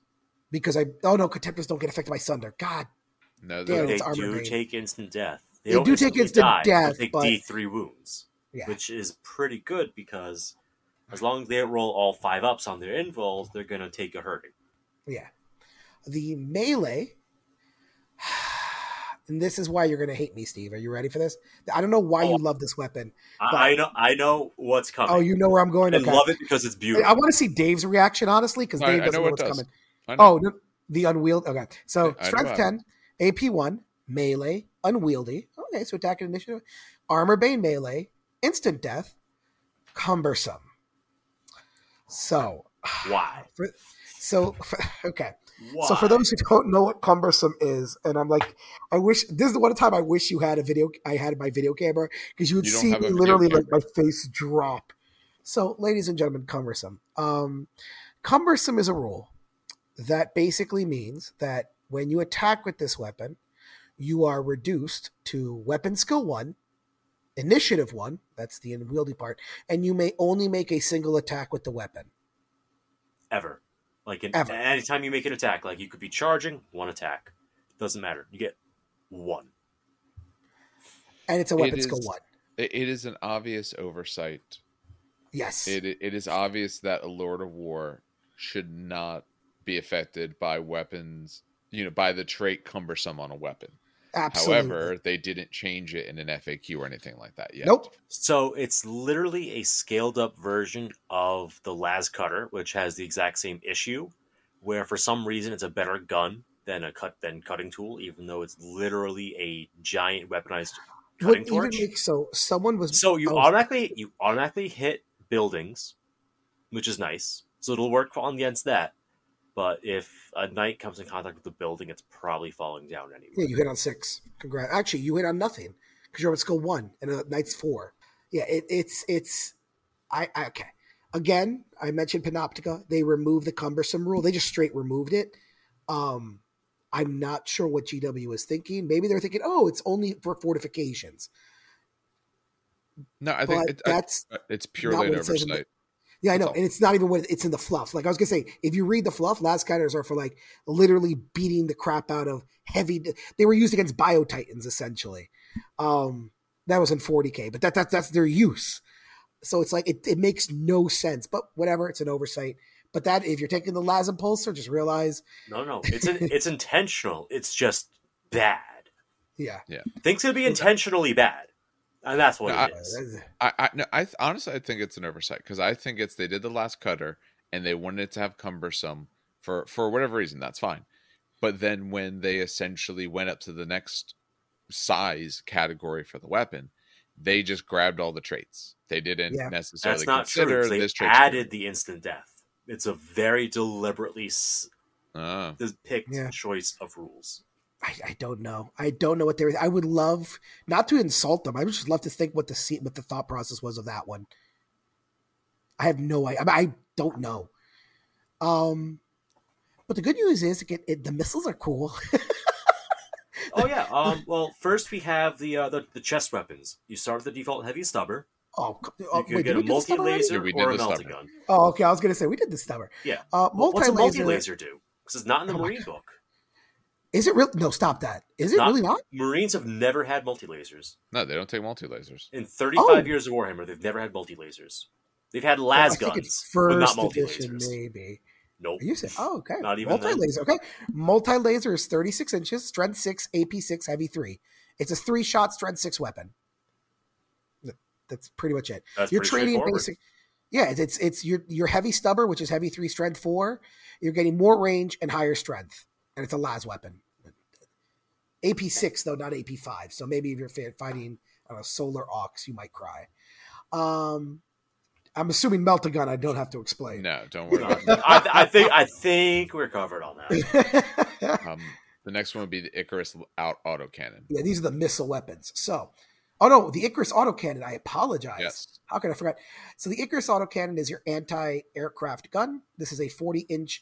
Because Contemptors don't get affected by Sunder. God. No, they do take Instant Death. They do take Instant Death. They take D3 wounds, which is pretty good because as long as they roll all 5 ups on their invols, they're going to take a hurting. Yeah. The melee... And this is why you're going to hate me, Steve. Are you ready for this? I don't know why you love this weapon. I know what's coming. Oh, you know where I'm going? I love it because it's beautiful. I want to see Dave's reaction, honestly, because Dave doesn't know what's coming. The unwieldy. Okay, so strength 10, AP 1, melee, unwieldy. Okay, so attack and initiative. Armor Bane melee, instant death, cumbersome. So. Why? Okay. Why? So for those who don't know what cumbersome is, and I'm like, this is the one time I wish you had I had my video camera because you would see me literally like my face drop. So ladies and gentlemen, cumbersome. Cumbersome is a rule that basically means that when you attack with this weapon, you are reduced to weapon skill 1, initiative 1, that's the unwieldy part, and you may only make a single attack with the weapon. Ever. Like anytime you make an attack, like you could be charging, one attack. Doesn't matter. You get one. And it's a weapon skill 1. It is an obvious oversight. Yes. It is obvious that a Lord of War should not be affected by weapons, by the trait cumbersome on a weapon. Absolutely. However, they didn't change it in an FAQ or anything like that yet. Nope. So it's literally a scaled-up version of the Las Cutter, which has the exact same issue, where for some reason it's a better gun than cutting tool, even though it's literally a giant weaponized cutting torch. You automatically hit buildings, which is nice. So it'll work against that. But if a knight comes in contact with the building, it's probably falling down anyway. Yeah, you hit on 6. Congrats. Actually, you hit on nothing because you're at skill 1 and a knight's 4. Yeah, okay. Again, I mentioned Panoptica. They removed the cumbersome rule. They just straight removed it. I'm not sure what GW is thinking. Maybe they're thinking, oh, it's only for fortifications. No, I think it's pure late oversight. Yeah, I know. And it's not even what it's in the fluff. Like I was going to say, if you read the fluff, Last Guiders are for like literally beating the crap out of heavy. They were used against Bio Titans, essentially. That was in 40K, but that's their use. So it's like, it makes no sense, but whatever, it's an oversight. But that, if you're taking the Las-Impulsor, just realize. No. It's intentional. It's just bad. Yeah. Things can be intentionally bad. And that's what it is. I honestly think it's an oversight because I think they did the last cutter and they wanted it to have cumbersome for whatever reason. That's fine. But then when they essentially went up to the next size category for the weapon, they just grabbed all the traits. They didn't necessarily consider true. This trait. They added the instant death. It's a very deliberately picked choice of rules. I don't know. I don't know what they're. I would love not to insult them. I would just love to think what the thought process was of that one. I have no idea. I don't know. But the good news is the missiles are cool. Oh yeah. Well, first we have the chest weapons. You start with the default heavy stubber. You can get a multi-laser or a melting gun. Oh, okay. I was going to say we did the stubber. Yeah. What's a multi-laser do? Because it's not in the Marine book. Is it really? No, stop that. Is it really not? Marines have never had multi-lasers. No, they don't take multi-lasers. In 35 years of Warhammer, they've never had multi-lasers. They've had las guns, but not multi-lasers. Maybe. Nope. You said, okay. Not even multi-laser. Then. Okay. Multi-laser is 36 inches, strength 6, AP 6, heavy 3. It's a 3-shot strength 6 weapon. That's pretty much it. You're trading basic. Yeah, it's your heavy stubber, which is heavy 3, strength 4. You're getting more range and higher strength, and it's a las weapon. AP 6 though, not AP 5. So maybe if you're fighting a solar ox, you might cry. I'm assuming melt a gun. I don't have to explain. No, don't worry. I think we're covered on that. The next one would be the Icarus autocannon. Yeah, these are the missile weapons. So, the Icarus autocannon. I apologize. Yes. How could I forget? So the Icarus autocannon is your anti-aircraft gun. This is a 48-inch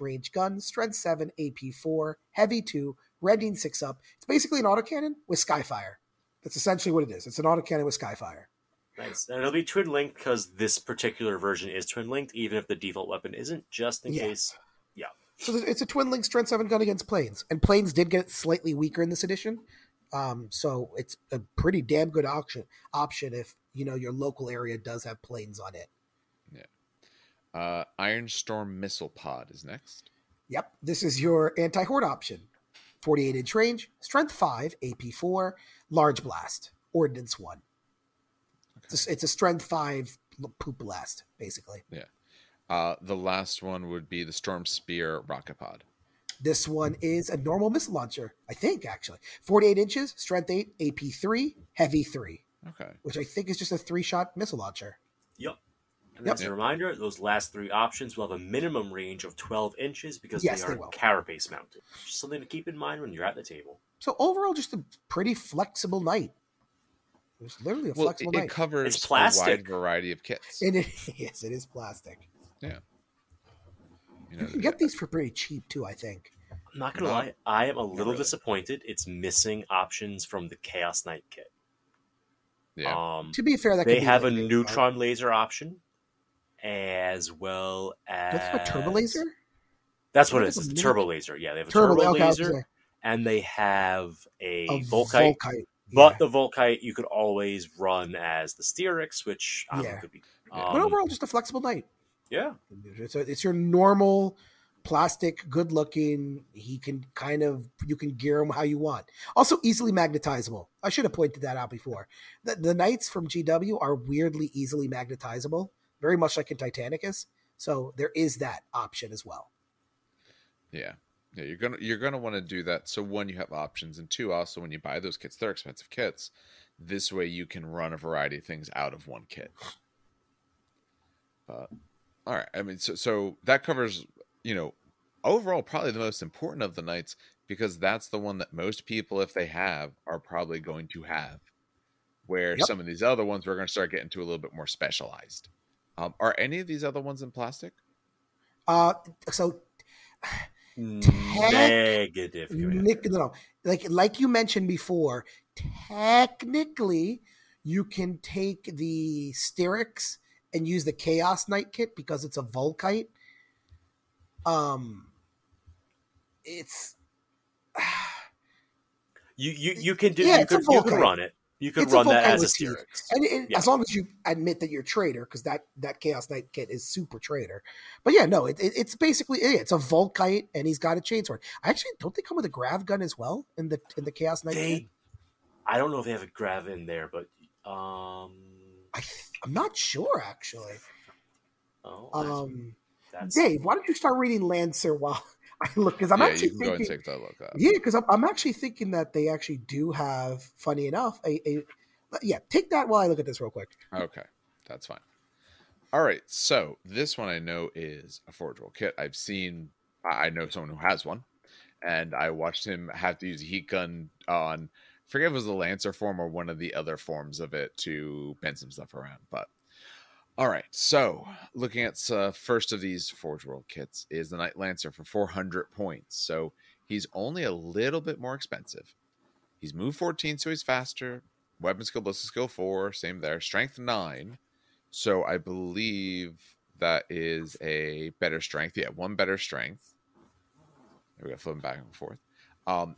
range gun, strength 7, AP 4, heavy 2, rending 6 up. It's basically an autocannon with Skyfire. That's essentially what it is. It's an autocannon with Skyfire. Nice. And it'll be twin-linked because this particular version is twin-linked, even if the default weapon isn't, just in case. Yeah. So it's a twin-linked strength 7 gun against planes. And planes did get slightly weaker in this edition. So it's a pretty damn good option if, your local area does have planes on it. Yeah. Iron Storm Missile Pod is next. Yep. This is your anti-horde option. 48-inch range, strength 5, AP 4, large blast, ordnance 1. Okay. It's a strength 5 poop blast, basically. Yeah. The last one would be the Storm Spear rocket pod. This one is a normal missile launcher, I think, actually. 48 inches, strength 8, AP 3, heavy 3. Okay. Which I think is just a 3-shot missile launcher. Yep. And as a reminder, those last three options will have a minimum range of 12 inches because they are carapace mounted. Just something to keep in mind when you're at the table. So overall, just a pretty flexible knight. It's literally a flexible knight. It covers a wide variety of kits. Yes, it is plastic. Yeah. You can get these for pretty cheap, too, I think. I'm not going to lie. I am a little disappointed. It's missing options from the Chaos Knight kit. Yeah. To be fair, they have a neutron laser option. As well as... That's a turbo laser? That's what it is. It's a turbo laser. Yeah, they have a turbo laser. And they have a Volkite. But the Volkite you could always run as the Steerix, which could be... but overall, just a flexible knight. Yeah. It's your normal, plastic, good-looking... You can gear him how you want. Also, easily magnetizable. I should have pointed that out before. The knights from GW are weirdly easily magnetizable. Very much like in Titanicus, so there is that option as well. Yeah, you're gonna want to do that. So one, you have options, and two, also when you buy those kits, they're expensive kits. This way, you can run a variety of things out of one kit. All right, I mean, so that covers overall probably the most important of the knights because that's the one that most people, if they have, are probably going to have. Where some of these other ones, we're going to start getting to a little bit more specialized. Are any of these other ones in plastic? Negative. No. Like you mentioned before, technically You can take the Styrax and use the Chaos Knight kit because it's a Volkite. It's you can do you can run it. You can run that as a Styrax. And yeah. As long as you admit that you're traitor, because that Chaos Knight kit is super traitor. But yeah, no, it's basically it's a Volkite, and he's got a Chainsword. Actually, don't they come with a Grav gun as well in the Chaos Knight kit? I don't know if they have a Grav in there, but I'm not sure actually. Oh, that's... Dave, why don't you start reading Lancer while I look? Because I'm actually thinking. Go and take that look up. Yeah, because I'm actually thinking that they actually do have. Funny enough, take that while I look at this real quick. Okay, that's fine. All right, so this one I know is a Forge World kit. I know someone who has one, and I watched him have to use a heat gun on. I forget if it was the Lancer form or one of the other forms of it to bend some stuff around. But all right, so looking at first of these Forge World kits is the Night Lancer for 400 points. So he's only a little bit more expensive. He's move 14, so he's faster. Weapon skill, ballistic skill 4, same there. Strength 9. So I believe that is a better strength. Yeah, one better strength. There we go, flipping back and forth.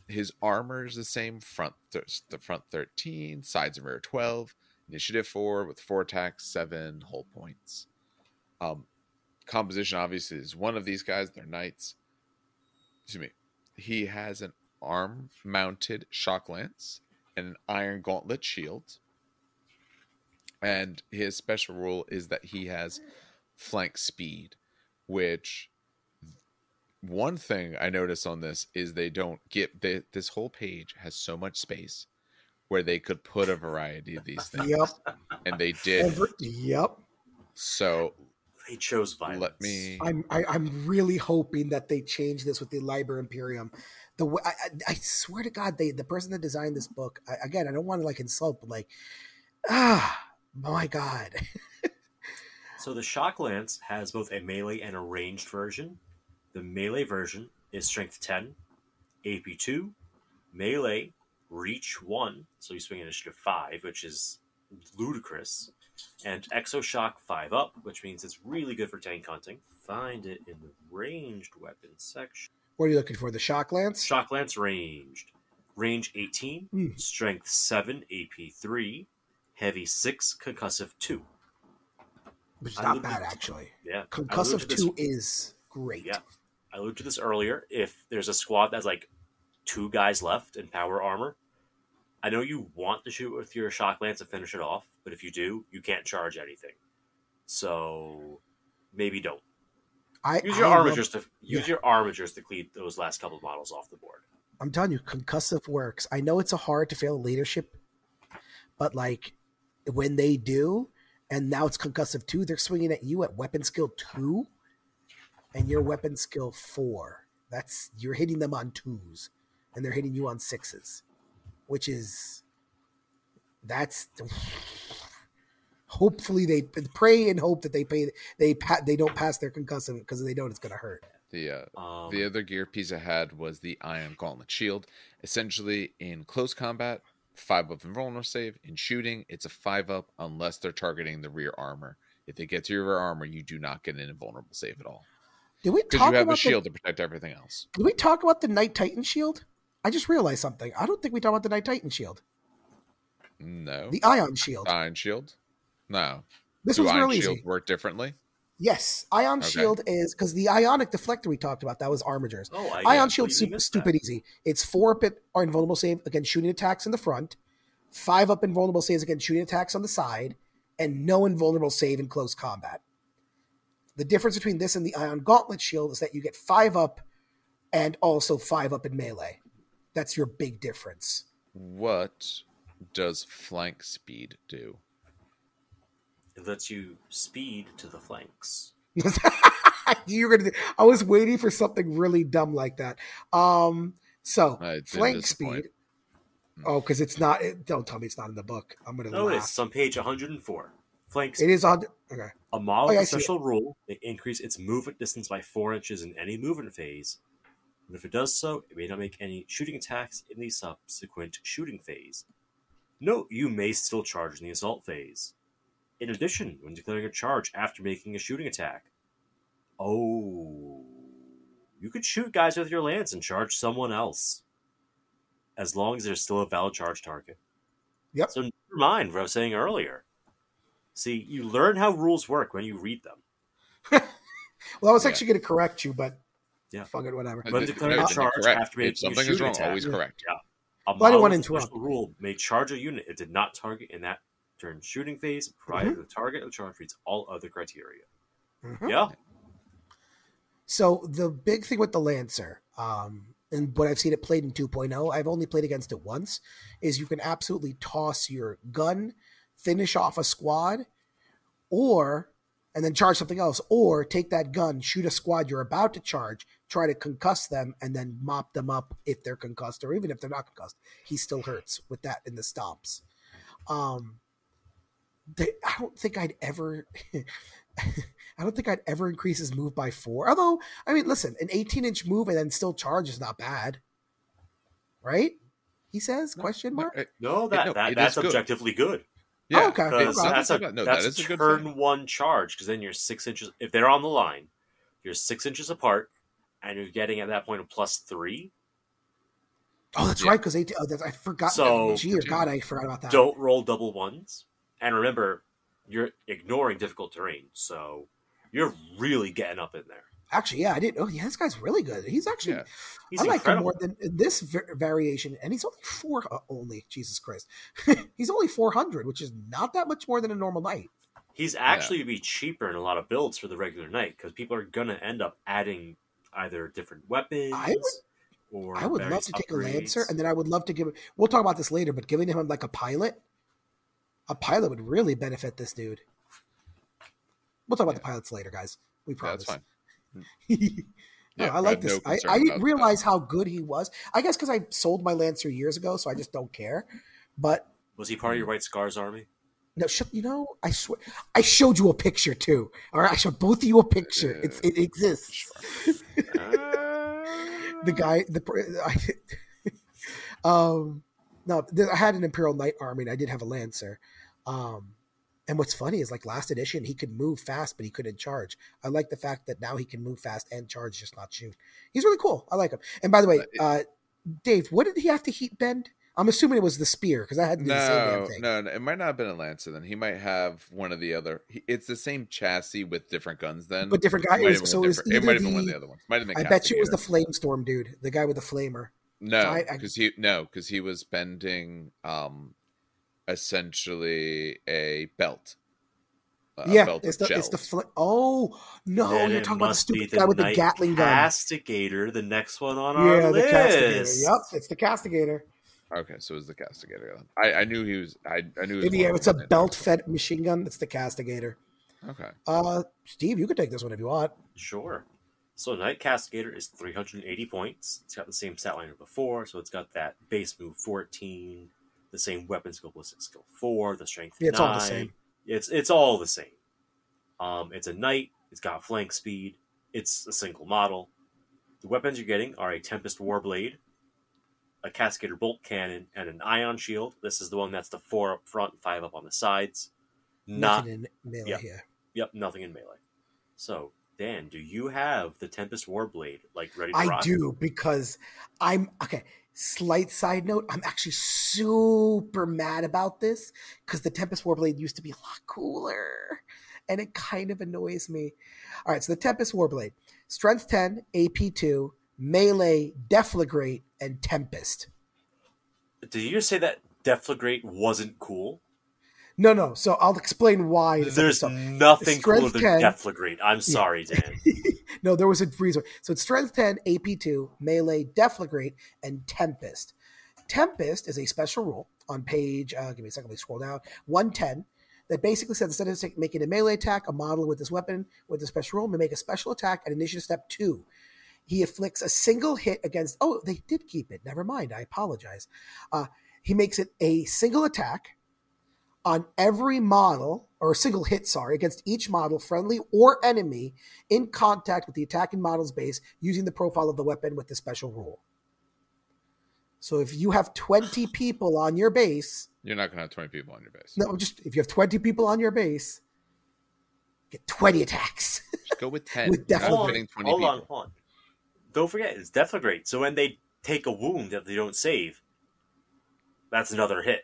His armor is the same, front 13, sides and rear 12, initiative 4 with 4 attacks, 7 hull points. Composition obviously is one of these guys, they're knights. Excuse me. He has an arm mounted shock lance and an iron gauntlet shield. And his special rule is that he has flank speed, which... One thing I noticed on this is they don't get... This whole page has so much space where they could put a variety of these things. Yep. And they did. Yep. So... They chose violence. Let me... I'm really hoping that they change this with the Liber Imperium. I swear to God, the person that designed this book... I don't want to insult, but my God. So the Shock Lance has both a melee and a ranged version. The melee version is strength 10, AP 2, melee, reach 1, so you swing initiative 5, which is ludicrous, and Exoshock 5 up, which means it's really good for tank hunting. Find it in the ranged weapon section. What are you looking for, the Shock Lance? Shock Lance ranged. Range 18, strength 7, AP 3, heavy 6, concussive 2. Which is not bad, actually. Yeah. Concussive 2 is... Great. Yeah, I alluded to this earlier. If there's a squad that's 2 guys left in power armor, I know you want to shoot with your shock lance and finish it off, but if you do, you can't charge anything. So maybe don't. Use your armigers to clean those last couple of models off the board. I'm telling you, concussive works. I know it's a hard to fail leadership, but when they do, and now it's concussive 2, they're swinging at you at weapon skill 2. And your weapon skill 4. You're hitting them on 2s, and they're hitting you on 6s, which is hopefully they pray and hope that they don't pass their concussive, because if they don't, it's going to hurt. The other gear piece I had was the Iron Gauntlet Shield. Essentially, in close combat, 5 up and vulnerable save. In shooting, it's a 5 up unless they're targeting the rear armor. If they get to your rear armor, you do not get an invulnerable save at all. Because you have a shield to protect everything else. Did we talk about the Night Titan shield? I just realized something. I don't think we talked about the Night Titan shield. No. The Ion Shield. Ion Shield? No. This one's really easy. Ion Shield work differently? Yes. Ion Shield is... Because the Ionic Deflector we talked about, that was Armigers. Oh, Ion Shield is stupid easy. It's 4-up or invulnerable save against shooting attacks in the front, 5-up invulnerable saves against shooting attacks on the side, and no invulnerable save in close combat. The difference between this and the Ion Gauntlet Shield is that you get 5-up and also 5-up in melee. That's your big difference. What does flank speed do? It lets you speed to the flanks. I was waiting for something really dumb like that. Flank speed. Oh, because it's not. Don't tell me it's not in the book. I'm going to laugh. No, it's on page 104. Flank speed. It is on... Okay. A model with a special rule, they increase its movement distance by 4 inches in any movement phase, and if it does so, it may not make any shooting attacks in the subsequent shooting phase. Note you may still charge in the assault phase. In addition, when declaring a charge after making a shooting attack. Oh. You could shoot guys with your lance and charge someone else. As long as there's still a valid charge target. Yep. So never mind what I was saying earlier. See, you learn how rules work when you read them. Well, I was actually going to correct you, but fuck it, whatever. When declaring a charge after making a shooting attack. If something is wrong, always correct. Yeah. A model rule may charge a unit it did not target in that turn shooting phase, prior to the target of the charge meets all other criteria. Mm-hmm. Yeah. So the big thing with the Lancer, and what I've seen it played in 2.0, I've only played against it once, is you can absolutely toss your gun, finish off a squad, or and then charge something else, or take that gun, shoot a squad you're about to charge, try to concuss them, and then mop them up if they're concussed, or even if they're not concussed. He still hurts with that in the stomps. I don't think I'd ever increase his move by 4. Although, I mean, listen, an 18-inch move and then still charge is not bad. Right? He says, that's objectively good. Yeah, oh, okay. That's a turn thing. 1 charge, because then you're 6 inches. If they're on the line, you're 6 inches apart, and you're getting at that point a +3. Oh, that's right, because I forgot. So, I forgot about that. Don't roll double ones. And remember, you're ignoring difficult terrain, so you're really getting up in there. Actually, yeah, I didn't know. Yeah, this guy's really good. He's actually, I like him more than this variation, and he's only Jesus Christ. He's only 400, which is not that much more than a normal knight. He's actually to be cheaper in a lot of builds for the regular knight, because people are going to end up adding either different weapons or I would love to take upgrades. A Lancer, and then I would love to give we'll talk about this later, but giving him like a pilot would really benefit this dude. We'll talk about the pilots later, guys. We promise. That's fine. I like this. I didn't realize how good he was. I guess because I sold my Lancer years ago, so I just don't care. But was he part of your White Scars army? No, I swear, I showed you a picture too. All right, I showed both of you a picture. It exists. The guy, I had an Imperial Knight army, and I did have a Lancer. And what's funny is, like, last edition, he could move fast, but he couldn't charge. I like the fact that now he can move fast and charge, just not shoot. He's really cool. I like him. And by the way, Dave, what did he have to heat bend? I'm assuming it was the spear, because that had to be the same damn thing. No, it might not have been a Lancer then. He might have one of the other. It's the same chassis with different guns then. But different guys. It might have been one of the other ones. I bet you it was the Flamestorm dude, the guy with the flamer. No, because he was bending... essentially a belt. You're talking about the stupid guy with the Gatling gun. Castigator, the next one on our list. Castigator. Yep, it's the Castigator. Okay, so it's the Castigator. I knew he was. I knew. It's a belt-fed machine gun. That's the Castigator. Okay. Steve, you can take this one if you want. Sure. So Knight Castigator is 380 points. It's got the same stat line as before, so it's got that base move 14. The same weapon skill ballistic skill 4, the strength 9. It's all the same. It's all the same. It's a knight. It's got flank speed. It's a single model. The weapons you're getting are a Tempest Warblade, a Castigator bolt cannon, and an Ion Shield. This is the one that's the 4 up front, 5 up on the sides. Nothing in melee here. Yep, nothing in melee. So, Dan, do you have the Tempest Warblade ready to rock? I do, because I'm okay. Slight side note, I'm actually super mad about this because the Tempest Warblade used to be a lot cooler and it kind of annoys me. All right, so the Tempest Warblade, strength 10, AP 2, melee, deflagrate, and Tempest. Did you just say that deflagrate wasn't cool? No. So I'll explain why. There's nothing cooler than deflagrate. I'm sorry, Dan. No, there was a reason. So it's strength 10, AP 2, melee, deflagrate, and Tempest. Tempest is a special rule on page, give me a second, let me scroll down, 110, that basically says instead of making a melee attack, a model with this weapon, with a special rule, may make a special attack at initiative step 2. He inflicts a single hit against, they did keep it. Never mind, I apologize. He makes it a single attack on every model, or a single hit, against each model, friendly or enemy, in contact with the attacking model's base using the profile of the weapon with the special rule. So if you have 20 people on your base... You're not going to have 20 people on your base. No, just if you have 20 people on your base, get 20 attacks. Just go with 10. With hold on. Don't forget, it's Deflagrate. So when they take a wound that they don't save, that's another hit.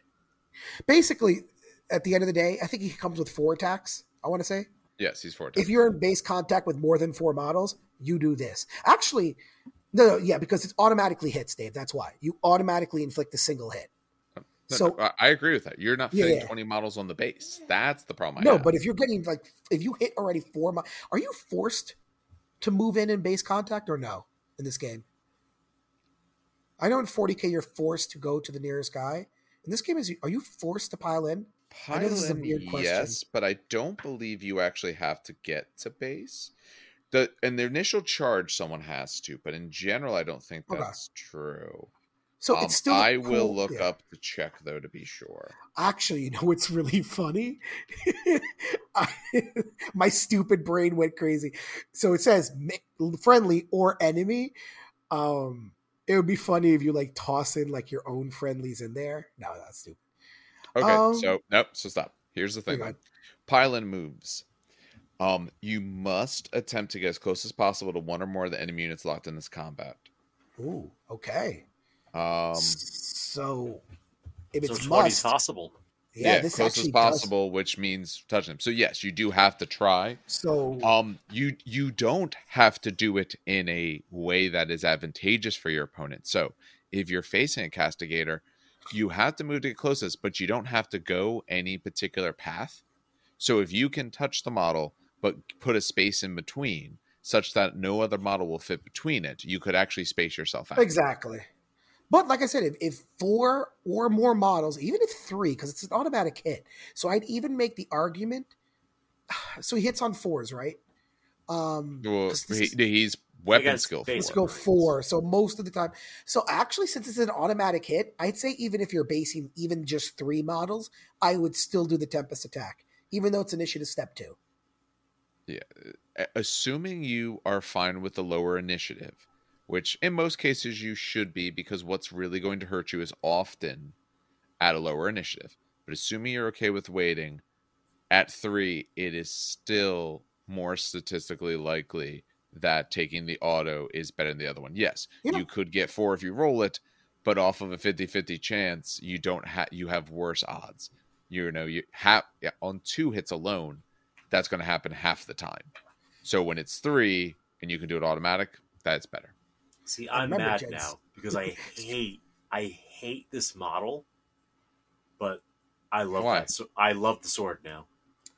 Basically, at the end of the day, I think he comes with 4 attacks, I want to say. Yes, he's 4 attacks. If you're in base contact with more than 4 models, you do this. Actually, no, yeah, because it automatically hits, Dave. That's why. You automatically inflict a single hit. No, so no, I agree with that. You're not fitting 20 models on the base. That's the problem I have. But if you're getting, like, if you hit already 4 models, are you forced to move in base contact or no in this game? I know in 40K you're forced to go to the nearest guy. In this game, are you forced to pile in? I know this is a weird question. Yes, but I don't believe you actually have to get to base. The initial charge someone has to, but in general, I don't think that's true. So it's still. I will look up the check though to be sure. Actually, you know what's really funny? My stupid brain went crazy. So it says friendly or enemy. It would be funny if you like toss in like your own friendlies in there. No, that's stupid. Okay, so stop. Here's the thing: pile-in moves. You must attempt to get as close as possible to one or more of the enemy units locked in this combat. Ooh, okay. So if it's must possible, this close as possible, which means touch them. So yes, you do have to try. So you don't have to do it in a way that is advantageous for your opponent. So if you're facing a castigator, you have to move to get closest, but you don't have to go any particular path. So if you can touch the model, but put a space in between, such that no other model will fit between it, you could actually space yourself out. Exactly. But like I said, if 4 or more models, even if 3, because it's an automatic hit. So I'd even make the argument. So he hits on 4s, right? He's weapon skill 4. Skill 4. So most of the time. So actually, since it's an automatic hit, I'd say even if you're basing even just 3 models, I would still do the Tempest attack, even though it's initiative step 2. Yeah. Assuming you are fine with the lower initiative, which in most cases you should be, because what's really going to hurt you is often at a lower initiative. But assuming you're okay with waiting, at 3, it is still more statistically likely that taking the auto is better than the other one. Yes, you could get 4 if you roll it, but off of a 50-50 chance, you don't you have worse odds. You know, you have on 2 hits alone, that's going to happen half the time. So when it's 3 and you can do it automatic, that's better. See, I'm mad now because I hate this model, but I love that. So I love the sword now.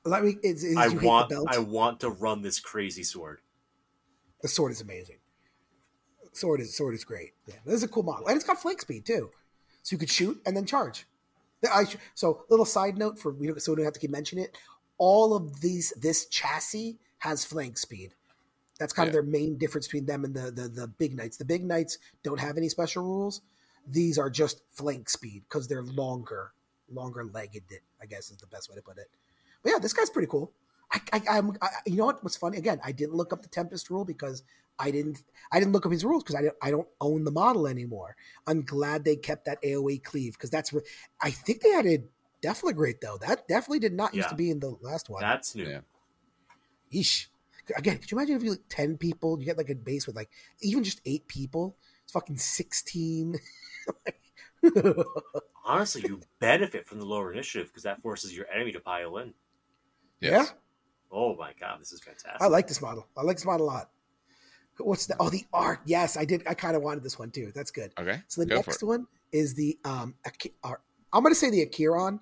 Let me. I want to run this crazy sword. The sword is amazing. Sword is great. Yeah, this is a cool model, and it's got flank speed too, so you could shoot and then charge. So little side note so we don't have to keep mentioning it. All of this chassis has flank speed. That's kind of their main difference between them and the big knights. The big knights don't have any special rules. These are just flank speed because they're longer legged, I guess is the best way to put it. But yeah, this guy's pretty cool. I you know what's funny? Again, I didn't look up the Tempest rule because I didn't look up his rules because I don't own the model anymore. I'm glad they kept that AoE cleave because that's where I think they added Deflagrate though. That definitely did not used to be in the last one. That's new. Yeah. Eesh. Again, could you imagine if you like 10 people, you get like a base with like even just 8 people? It's fucking 16. Honestly, you benefit from the lower initiative because that forces your enemy to pile in. Yes. Yeah. Oh my god, this is fantastic. I like this model. I like this model a lot. What's the the arc? Yes, I did. I kind of wanted this one too. That's good. Okay. So the next one is the I'm going to say the Acheron.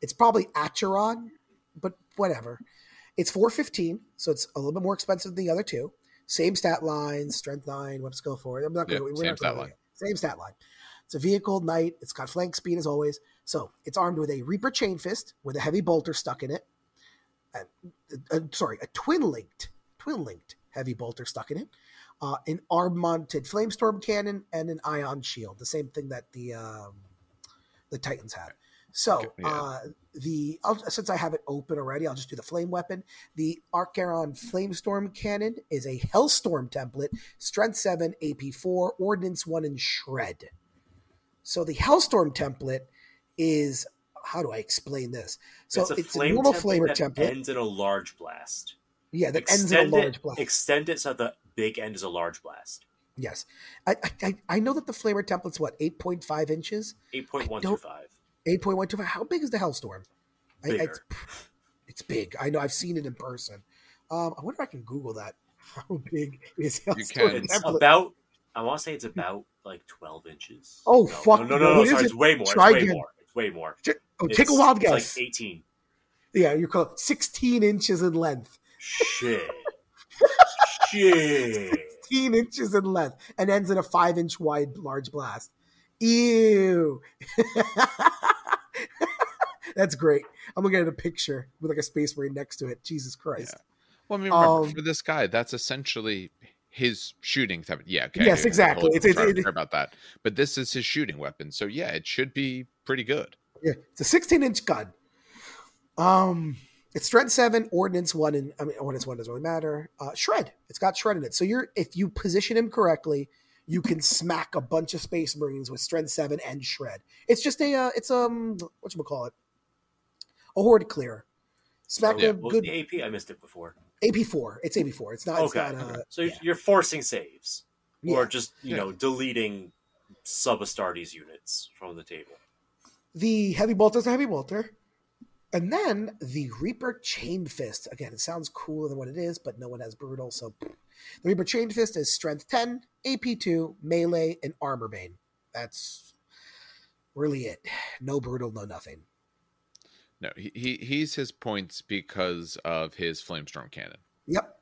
It's probably Acheron, but whatever. It's 415, so it's a little bit more expensive than the other two. Same stat line, strength 9, weapon skill 4. I'm not going to Same stat line. It's a vehicle knight. It's got flank speed as always. So it's armed with a Reaper Chain Fist with a heavy bolter stuck in it. A twin linked heavy bolter stuck in it. An arm mounted Flamestorm Cannon and an Ion Shield. The same thing that the Titans had. So since I have it open already, I'll just do the flame weapon. The Acheron Flamestorm Cannon is a Hellstorm template, strength 7, AP 4, ordnance 1, and shred. So the Hellstorm template is, how do I explain this? So it's a normal flamer template. That ends in a large blast. Yeah, that ends in a large blast. Extend it so the big end is a large blast. Yes. I know that the flamer template's what, 8.5 inches? 8.125. 8.125. How big is the Hellstorm? It's big. I know. I've seen it in person. I wonder if I can Google that. How big is Hellstorm? You can. It's about, I want to say it's about like 12 inches. Oh, no, fuck. No. Sorry, it's way more. It's way more. Take a wild guess. It's like 18. Yeah, you're close. 16 inches in length. Shit. 16 inches in length and ends in a 5-inch wide large blast. Ew. That's great. I'm looking at a picture with like a space marine next to it. Jesus Christ. Yeah. Well, I mean, remember, for this guy, that's essentially his shooting weapon. Yeah. Okay. Yes, exactly. I don't care about that. But this is his shooting weapon. So yeah, it should be pretty good. Yeah. It's a 16-inch gun. It's Shred 7, Ordnance 1, and I mean, Ordnance 1 doesn't really matter. Shred. It's got Shred in it. So if you position him correctly, you can smack a bunch of Space Marines with Shred 7 and Shred. It's just a horde clearer. Smack good. The AP? I missed it before. AP4. It's AP4. It's not. Okay. You're forcing saves, or just deleting sub-Astartes units from the table. The heavy bolter is a heavy bolter. And then the Reaper Chain Fist. Again, it sounds cooler than what it is, but no one has Brutal, so... The Reaper Chain Fist is Strength 10, AP 2, Melee, and Armor Bane. That's really it. No Brutal, no nothing. No, he's his points because of his Flamestorm Cannon. Yep.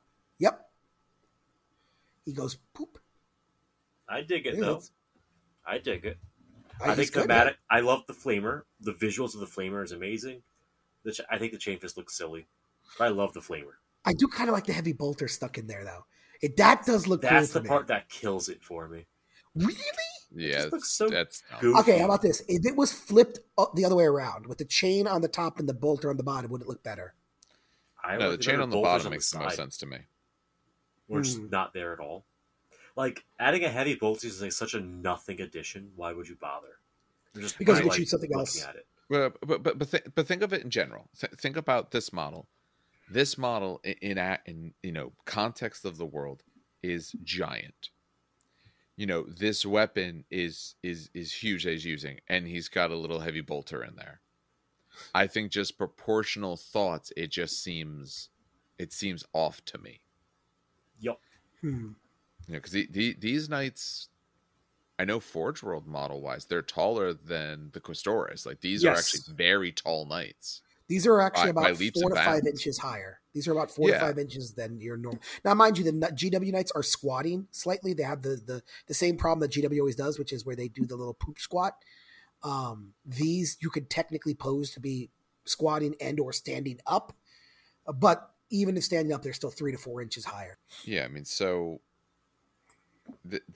He goes, poop. I dig it, though. I dig it. I think thematic... I love the Flamer. The visuals of the Flamer is amazing. I think the Chain Fist looks silly, but I love the flavor. I do kind of like the heavy bolter stuck in there, though. That does look cool. That's the part that kills it for me. Really? Yeah. It looks so goofy. Okay, how about this? If it was flipped the other way around, with the chain on the top and the bolter on the bottom, would it look better? No, the chain on the bottom makes the most sense to me. We're just not there at all. Like, adding a heavy bolter is like such a nothing addition. Why would you bother? Just because you can shoot something else. At it. But think of it in general. Think about this model. This model in context of the world is giant. This weapon is huge that he's using, and he's got a little heavy bolter in there. I think just proportional thoughts. It just seems off to me. Yep. Because these knights. I know Forge World model-wise, they're taller than the Questores. Like, these are actually very tall knights. These are actually about 4 to 5 inches higher. These are about 4 to 5 inches than your normal. Now, mind you, the GW knights are squatting slightly. They have the same problem that GW always does, which is where they do the little poop squat. These, you could technically pose to be squatting and or standing up. But even if standing up, they're still 3 to 4 inches higher. Yeah, I mean, so...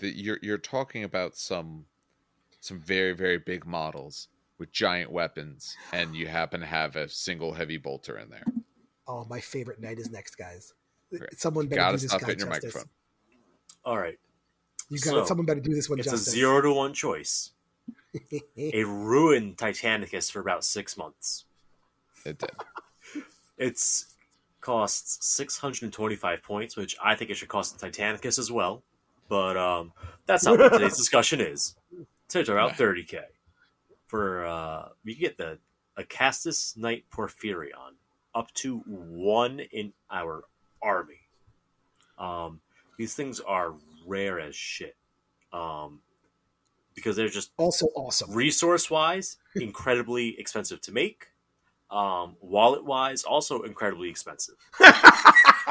You're talking about some very, very big models with giant weapons, and you happen to have a single heavy bolter in there. Oh, my favorite knight is next, guys. Right. Someone better do this guy justice. Your microphone. All right. You got it. Someone better do this one justice. It's a 0-1 choice. A ruined Titanicus for about 6 months. It did. It costs 625 points, which I think it should cost the Titanicus as well. But that's not what today's discussion is. Today's about 30k. For you can get the Acastus Knight Porphyrion, up to one in our army. These things are rare as shit. Because they're just also awesome. Resource-wise, incredibly expensive to make. Wallet-wise, also incredibly expensive. I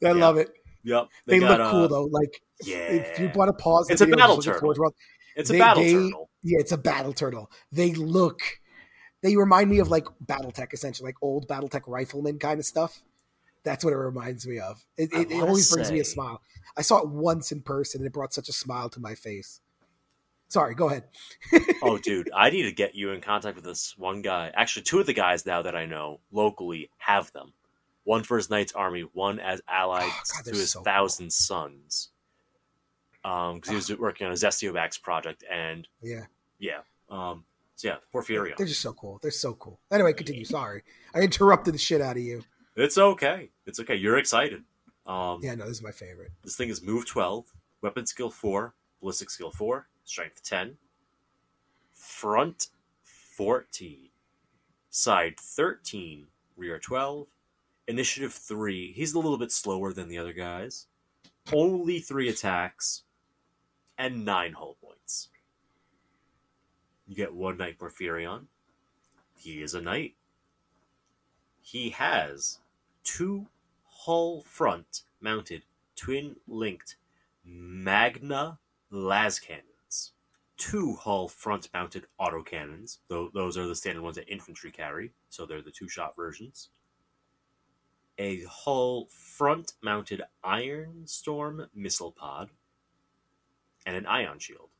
love it. Yep, they look cool though. Like, if you want to pause, it's a battle turtle. Turtle. Yeah, it's a battle turtle. They remind me of like BattleTech, essentially, like old BattleTech rifleman kind of stuff. That's what it reminds me of. It always brings me a smile. I saw it once in person, and it brought such a smile to my face. Sorry, go ahead. Oh, dude, I need to get you in contact with this one guy. Actually, two of the guys now that I know locally have them. One for his knight's army, one as allied to his 1,000 sons. because he was working on a Zestiovax project, and so poor Furion. They're just so cool. They're so cool. Anyway, continue. Sorry, I interrupted the shit out of you. It's okay. It's okay. You're excited. This is my favorite. This thing is move 12, weapon skill 4, ballistic skill 4, strength 10, front 14, side 13, rear 12, initiative 3. He's a little bit slower than the other guys. Only 3 attacks and 9 hull points. You get one Knight Porphyrion. He is a knight. He has 2 hull front mounted twin linked Magna las cannons, 2 hull front mounted autocannons. Those are the standard ones that infantry carry, so they're the 2-shot versions. A hull front mounted Iron Storm Missile Pod, and an Ion Shield.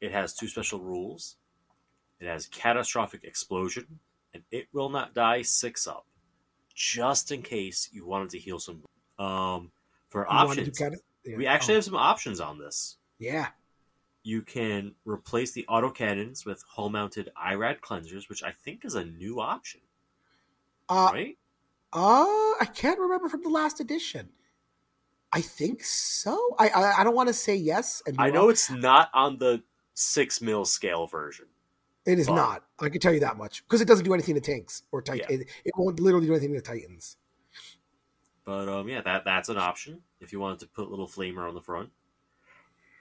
It has 2 special rules. It has Catastrophic Explosion, and it will not die 6+, just in case you wanted to heal some. For options, we actually have some options on this. Yeah. You can replace the autocannons with hull-mounted I-Rad Cleansers, which I think is a new option. Right? I can't remember from the last edition. I think so. I don't want to say yes. And I know it's not on the 6 mil scale version. It is not. I can tell you that much, because it doesn't do anything to tanks or Titans. Yeah. It won't literally do anything to Titans. But that's an option if you wanted to put a little flamer on the front,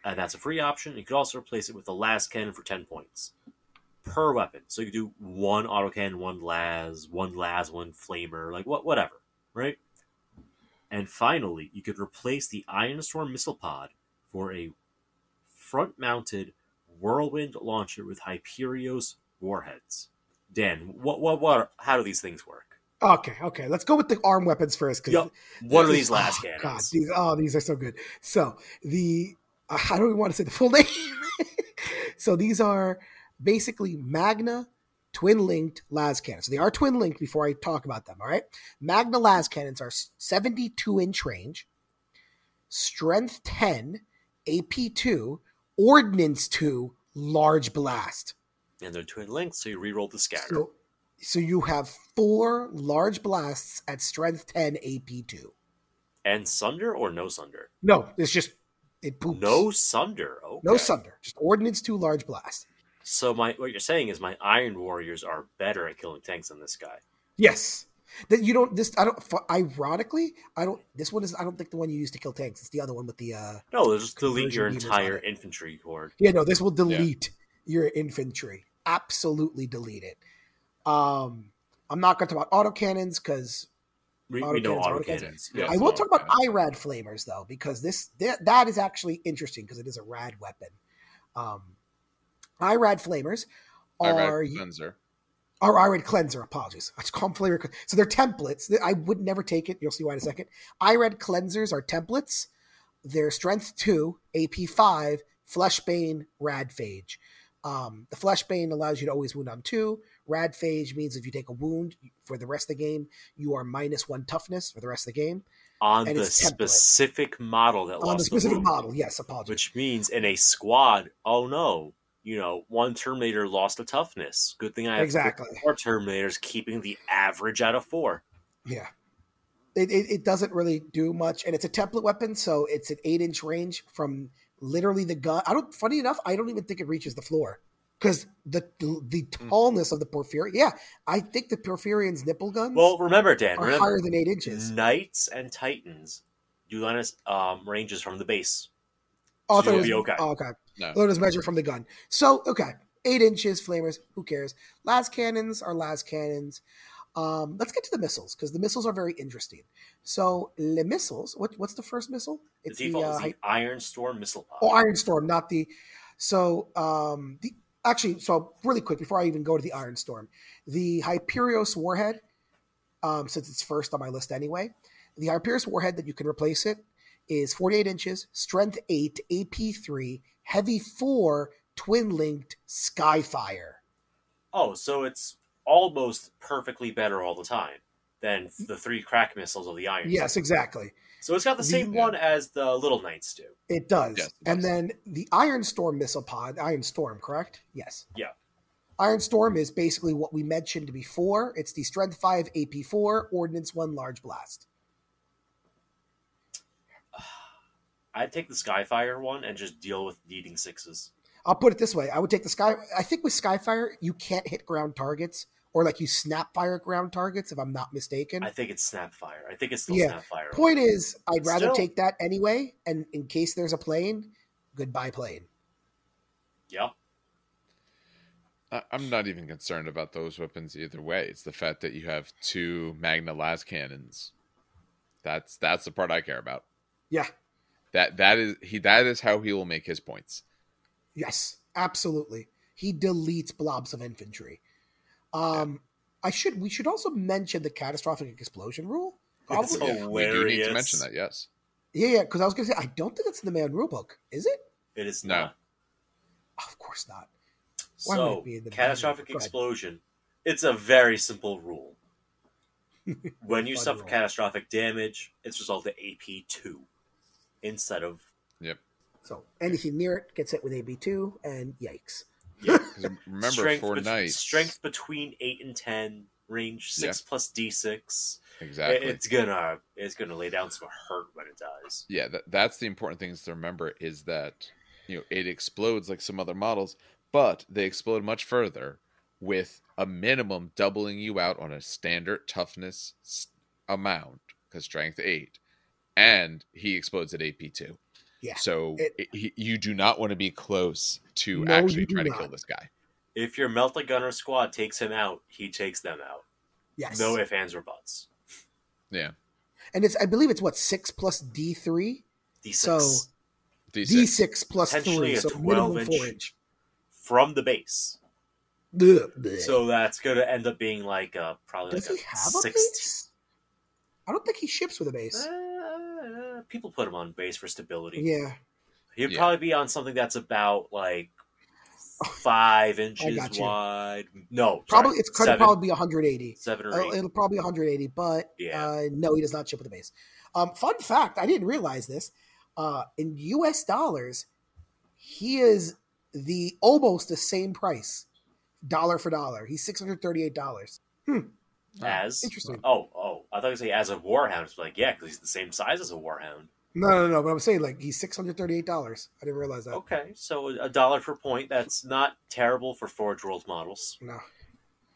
and that's a free option. You could also replace it with the las cannon for 10 points per weapon. So you could do 1 autocannon, 1 las, 1 flamer, like whatever, right? And finally, you could replace the Ion Storm Missile Pod for a front-mounted Whirlwind launcher with Hyperio's warheads. Dan, what? How do these things work? Okay. Let's go with the arm weapons first. What are these last cannons? God, these are so good. So the how do we want to say the full name? So these are basically Magna twin-linked las cannons. So they are twin-linked before I talk about them, all right? Magna las cannons are 72-inch range, strength 10, AP 2, Ordnance 2, large blast. And they're twin links, so you reroll the scatter. So you have 4 large blasts at strength 10, AP 2. And Sunder or no Sunder? No, it's just, it poops. No Sunder, okay. No Sunder, just Ordnance 2, large blast. So what you're saying is my Iron Warriors are better at killing tanks than this guy. Yes. That you don't. This I don't. Ironically, I don't. This one is. I don't think the one you use to kill tanks. It's the other one with the. No, it'll just delete your entire infantry horde. Yeah, no, this will delete your infantry. Absolutely delete it. I'm not going to talk about autocannons because we know autocannons. Yeah, I will talk about I-Rad flamers though, because that is actually interesting because it is a rad weapon. I-Rad flamers are. Or I-Rad Cleanser, apologies. I just call them flavor. So they're templates. I would never take it. You'll see why in a second. I-Rad Cleansers are templates. They're Strength 2, AP 5, Fleshbane, Radphage. The Fleshbane allows you to always wound on 2. Radphage means if you take a wound for the rest of the game, you are -1 toughness for the rest of the game. On and the specific model that lost on the specific model, yes, apologies. Which means in a squad, oh no. One Terminator lost a toughness. Good thing I have 4 Terminators, keeping the average out of 4. Yeah. It doesn't really do much. And it's a template weapon, so it's an 8-inch range from literally the gun. Funny enough, I don't even think it reaches the floor. Because the tallness of the Porphyrion. Yeah, I think the Porphyrion's nipple guns remember, Dan, higher than 8 inches. Knights and Titans do ranges from the base. Oh, so okay. No. Lotus measure from the gun. So, okay. 8 inches, flamers, who cares? Las cannons. Let's get to the missiles, because the missiles are very interesting. So, the missiles, what's the first missile? It's the Iron Storm Missile Pod. Oh, Iron Storm, not the... So, really quick, before I even go to the Iron Storm, the Hyperios Warhead, since it's first on my list anyway, the Hyperios Warhead that you can replace it is 48 inches, strength 8, AP 3, heavy 4, twin-linked Skyfire. Oh, so it's almost perfectly better all the time than the 3 crack missiles of the Iron Storm. Yes, exactly. So it's got the same one as the Little Knights do. It does. Yes, it does. And then the Iron Storm Missile Pod, Iron Storm, correct? Yes. Yeah. Iron Storm is basically what we mentioned before. It's the Strength 5 AP 4, Ordnance 1 Large Blast. I'd take the Skyfire one and just deal with needing sixes. I'll put it this way. I would take the I think with Skyfire, you can't hit ground targets, or like you snap fire ground targets, if I'm not mistaken. I think it's snap fire. I think it's still snap fire. Point is, I'd rather take that anyway, and in case there's a plane, goodbye plane. Yep. I'm not even concerned about those weapons either way. It's the fact that you have two Magna Las cannons. That's the part I care about. Yeah. That is how he will make his points. Yes, absolutely. He deletes blobs of infantry. We should also mention the catastrophic explosion rule. It's hilarious. We do need to mention that, yes. Yeah, because I was going to say, I don't think it's in the man rulebook, is it? It is not. Oh, of course not. Why would it be in the catastrophic explosion? It's a very simple rule. When you suffer catastrophic damage, it's resolved to AP 2 instead of... Yep. So anything near it gets hit with AB 2, and yikes. Yeah. Remember, strength between 8 and 10, range 6 plus D6. Exactly. It's gonna lay down some hurt when it dies. Yeah, that's the important thing to remember is that it explodes like some other models, but they explode much further with a minimum doubling you out on a standard toughness amount because strength 8, and he explodes at AP 2. Yeah. So you do not want to be close to actually trying to kill this guy. If your Melt a Gunner squad takes him out, he takes them out. Yes. No ifs, ands, or buts. Yeah. And I believe it's 6 plus D3? D6. So D6 plus 3, so minimum 4-inch. From the base. Blech. So that's going to end up being like probably does like a 6. I don't think he ships with a base. People put him on base for stability. Yeah. He'd probably be on something that's about 5 inches wide. No, probably sorry, it'll probably be 180. 7 or 8. It'll probably be 180, but no, he does not ship with a base. Fun fact, I didn't realize this. In US dollars, he is almost the same price, dollar for dollar. He's $638. As interesting. Oh, I thought you say as a Warhound. It's because he's the same size as a Warhound. No. But I'm saying he's $638. I didn't realize that. Okay, so $1 per point. That's not terrible for Forge World models. No.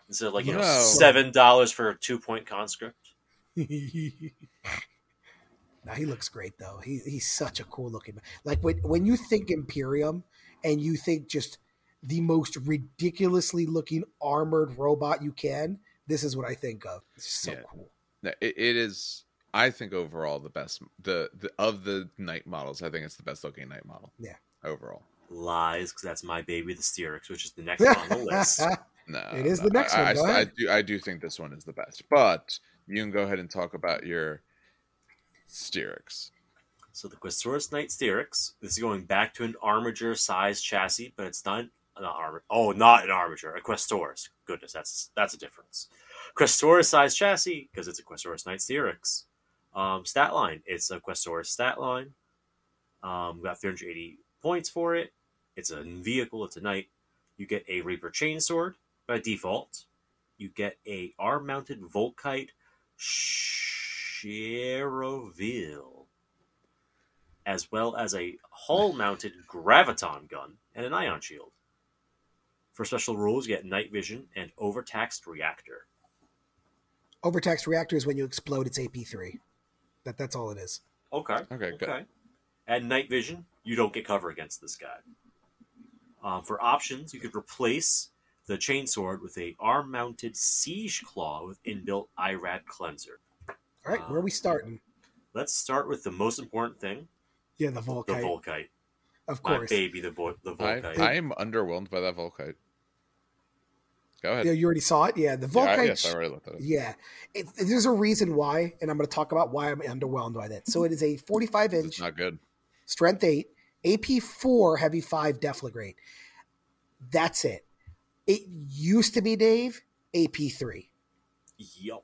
Instead of $7 for a 2-point conscript. Now he looks great though. He's such a cool looking man. When you think Imperium and you think just the most ridiculously looking armored robot you can. This is what I think of. It's so cool. It is, I think, overall the best. Of the Knight models, I think it's the best looking Knight model. Yeah. Overall. Lies, because that's my baby, the Steerix, which is the next one on the list. No, it is the next one. I do think this one is the best. But you can go ahead and talk about your Steerix. So the Questorus Knight Steerix. This is going back to an Armiger-sized chassis, but it's not an Armiger, a Questorus. Goodness, that's a difference. Questorus size chassis, because it's a Questorus Knight Steerix. Stat line, it's a Questorus stat line. We got 380 points for it. It's a vehicle, it's a Knight. You get a Reaper Chainsword by default. You get a R-mounted Volkite Cheroville, as well as a hull-mounted Graviton gun and an Ion Shield. For special rules, you get night vision and overtaxed reactor. Overtaxed reactor is when you explode, it's AP3. That's all it is. Okay, good. And night vision, you don't get cover against this guy. For options, you could replace the Chainsword with a arm-mounted Siege Claw with inbuilt I-Rad Cleanser. All right, where are we starting? Let's start with the most important thing. Yeah, the Volkite. Of course. My baby, the Volkite. I am underwhelmed by that Volkite. Go ahead. Yeah, you already saw it? Yeah, the Volkite. I already looked at it. Yeah. There's a reason why, and I'm going to talk about why I'm underwhelmed by that. So it is a 45-inch. It's not good. Strength 8, AP 4, Heavy 5, Deflagrate. That's it. It used to be, Dave, AP 3. Yup.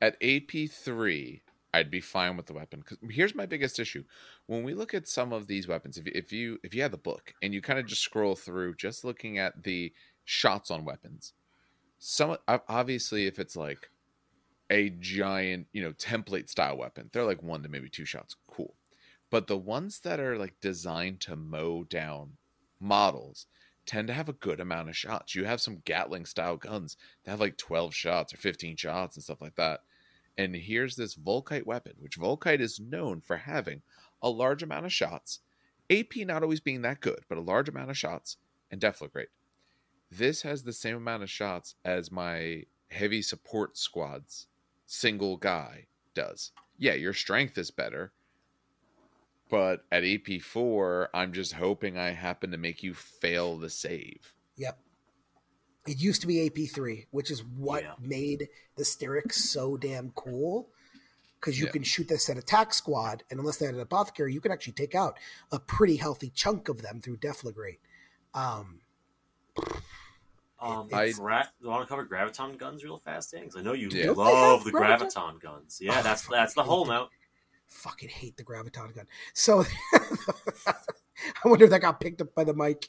At AP 3, I'd be fine with the weapon. Because here's my biggest issue: when we look at some of these weapons, if you have the book and you kind of just scroll through, just looking at the shots on weapons, some obviously if it's like a giant, you know, template style weapon, they're like 1 to maybe 2 shots, cool. But the ones that are like designed to mow down models tend to have a good amount of shots. You have some Gatling style guns that have like 12 shots or 15 shots and stuff like that. And here's this Volkite weapon, which Volkite is known for having a large amount of shots, AP not always being that good, but a large amount of shots, and Deflagrate. This has the same amount of shots as my heavy support squad's single guy does. Yeah, your strength is better, but at AP4, I'm just hoping I happen to make you fail the save. Yep. It used to be AP3, which is what made the Sterix so damn cool, because you can shoot this at attack squad, and unless they had an apothecary, you can actually take out a pretty healthy chunk of them through Deflagrate. I want to cover Graviton guns real fast, because I know you love the Graviton guns. Yeah, that's the whole note. Fucking hate the Graviton gun. So I wonder if that got picked up by the mic.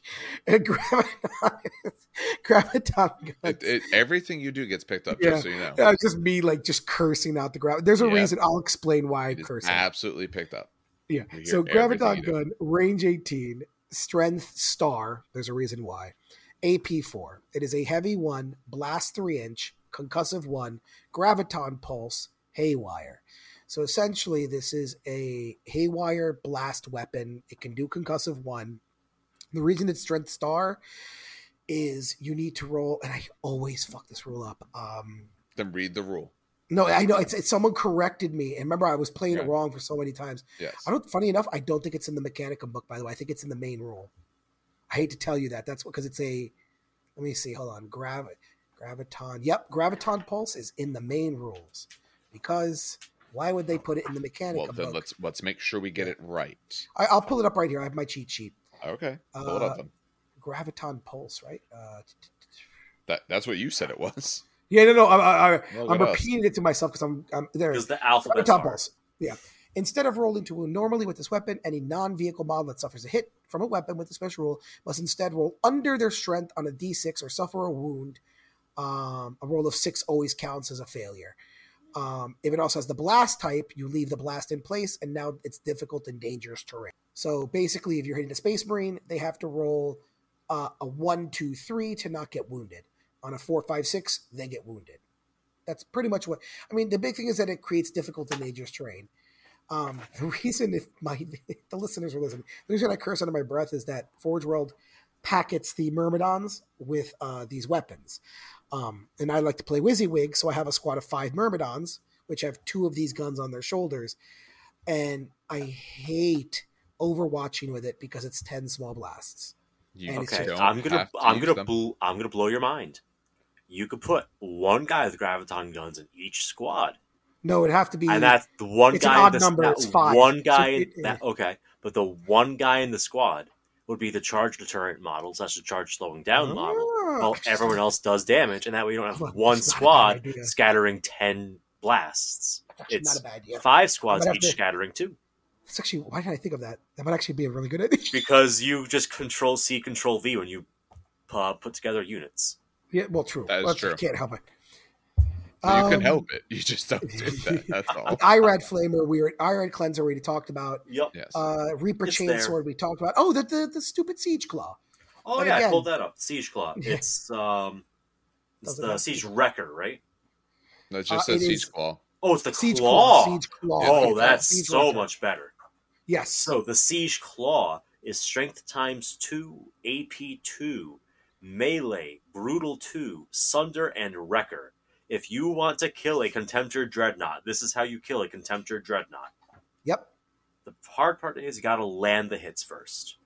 Graviton gun. Everything you do gets picked up, just so you know. It's just me, like, just cursing out the Graviton. There's a reason. I'll explain why I'm cursing. Absolutely picked up. Yeah. So Graviton gun, range 18, strength star. There's a reason why. AP4. It is a heavy 1, blast 3-inch, concussive 1, Graviton pulse, haywire. So essentially, this is a haywire blast weapon. It can do concussive 1. The reason it's strength star is you need to roll, and I always fuck this rule up. Then read the rule. No, I know it's someone corrected me, and remember I was playing it wrong for so many times. Yes. Funny enough, I don't think it's in the Mechanicum book. By the way, I think it's in the main rule. I hate to tell you that. That's because it's a. Let me see. Hold on. Graviton. Yep, Graviton pulse is in the main rules because. Why would they put it in the Mechanicum book? Well, then let's make sure we get it right. I'll pull it up right here. I have my cheat sheet. Okay. Pull it up then. Graviton pulse, right? That's what you said it was. Yeah, no. I'm repeating it to myself because I'm there. Because the alphabet. Graviton pulse. Yeah. Instead of rolling to wound normally with this weapon, any non-vehicle model that suffers a hit from a weapon with a special rule must instead roll under their strength on a D6 or suffer a wound. A roll of 6 always counts as a failure. If it also has the blast type, you leave the blast in place, and now it's difficult and dangerous terrain. So basically, if you're hitting a Space Marine, they have to roll a 1, 2, 3 to not get wounded. On a 4, 5, 6, they get wounded. That's pretty much what I mean. The big thing is that it creates difficult and dangerous terrain. The reason if the listeners are listening, the reason I curse under my breath is that Forge World packets the Myrmidons with these weapons. And I like to play WYSIWYG, so I have a squad of 5 Myrmidons, which have 2 of these guns on their shoulders. And I hate overwatching with it because it's 10 small blasts. I'm gonna blow your mind. You could put one guy with Graviton guns in each squad. No, it'd have to be. And that's the one it's guy. An odd in the, number. That it's 5. One guy. So but the one guy in the squad would be the charge deterrent model, so that's the charge slowing down model. Well, everyone else does damage, and that way you don't have one squad scattering 10 blasts. It's not a bad idea. 5 squads each scattering 2. That's actually, why did I think of that? That might actually be a really good idea. Because you just control C, control V when you put together units. Yeah, well, true. That is true. You can't help it. You can help it. You just don't do that. That's all. I-Rad Flamer, we were I-Rad Cleanser, we talked about. Yep. Reaper Chainsword, we talked about. Oh, the stupid Siege Claw. Oh, but I pulled that up. Siege Claw. Yeah. It's the Siege Wrecker, right? No, it just says Siege Claw. Oh, it's the Siege Claw. Siege Claw. Oh, it's that's so Wrecker. Much better. Yes. So the Siege Claw is Strength times 2, AP 2, Melee, Brutal 2, Sunder, and Wrecker. If you want to kill a Contemptor Dreadnought, this is how you kill a Contemptor Dreadnought. Yep. The hard part is you got to land the hits first.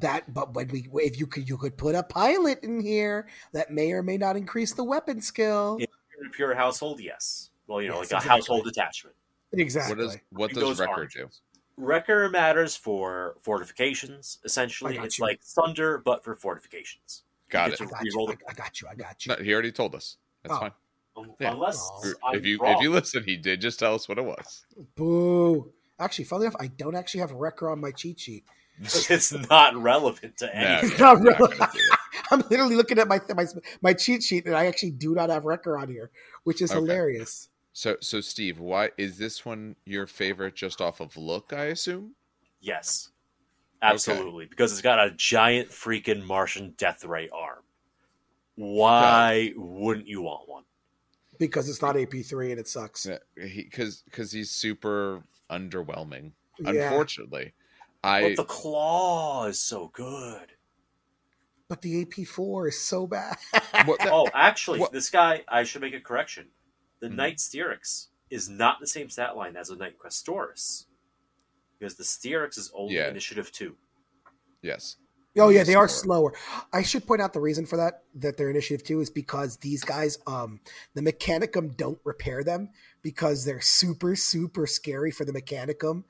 If you could put a pilot in here that may or may not increase the weapon skill. If you're in a pure household, yes. Well, like a household detachment. Exactly. What does Wrecker do? Wrecker matters for fortifications. Essentially, it's like Thunder, but for fortifications. Got it. I got you. No, he already told us. That's fine. Unless if you listen, he did just tell us what it was. Boo. Actually, funny enough, I don't actually have a Wrecker on my cheat sheet. It's not relevant to anything. It's not relevant. I'm literally looking at my cheat sheet, and I actually do not have Wrecker on here, which is hilarious. So Steve, why is this one your favorite just off of look, I assume? Yes. Absolutely. Okay. Because it's got a giant freaking Martian Death Ray arm. Why wouldn't you want one? Because it's not AP3 and it sucks. Because he's super underwhelming, unfortunately. But the claw is so good. But the AP4 is so bad. This guy, I should make a correction. The Knight Steryx is not the same stat line as a Knight Questorus. Because the Steryx is only Initiative 2. Yes. Oh, yeah, they are slower. I should point out the reason for that they're Initiative 2, is because these guys, the Mechanicum don't repair them because they're super, super scary for the Mechanicum.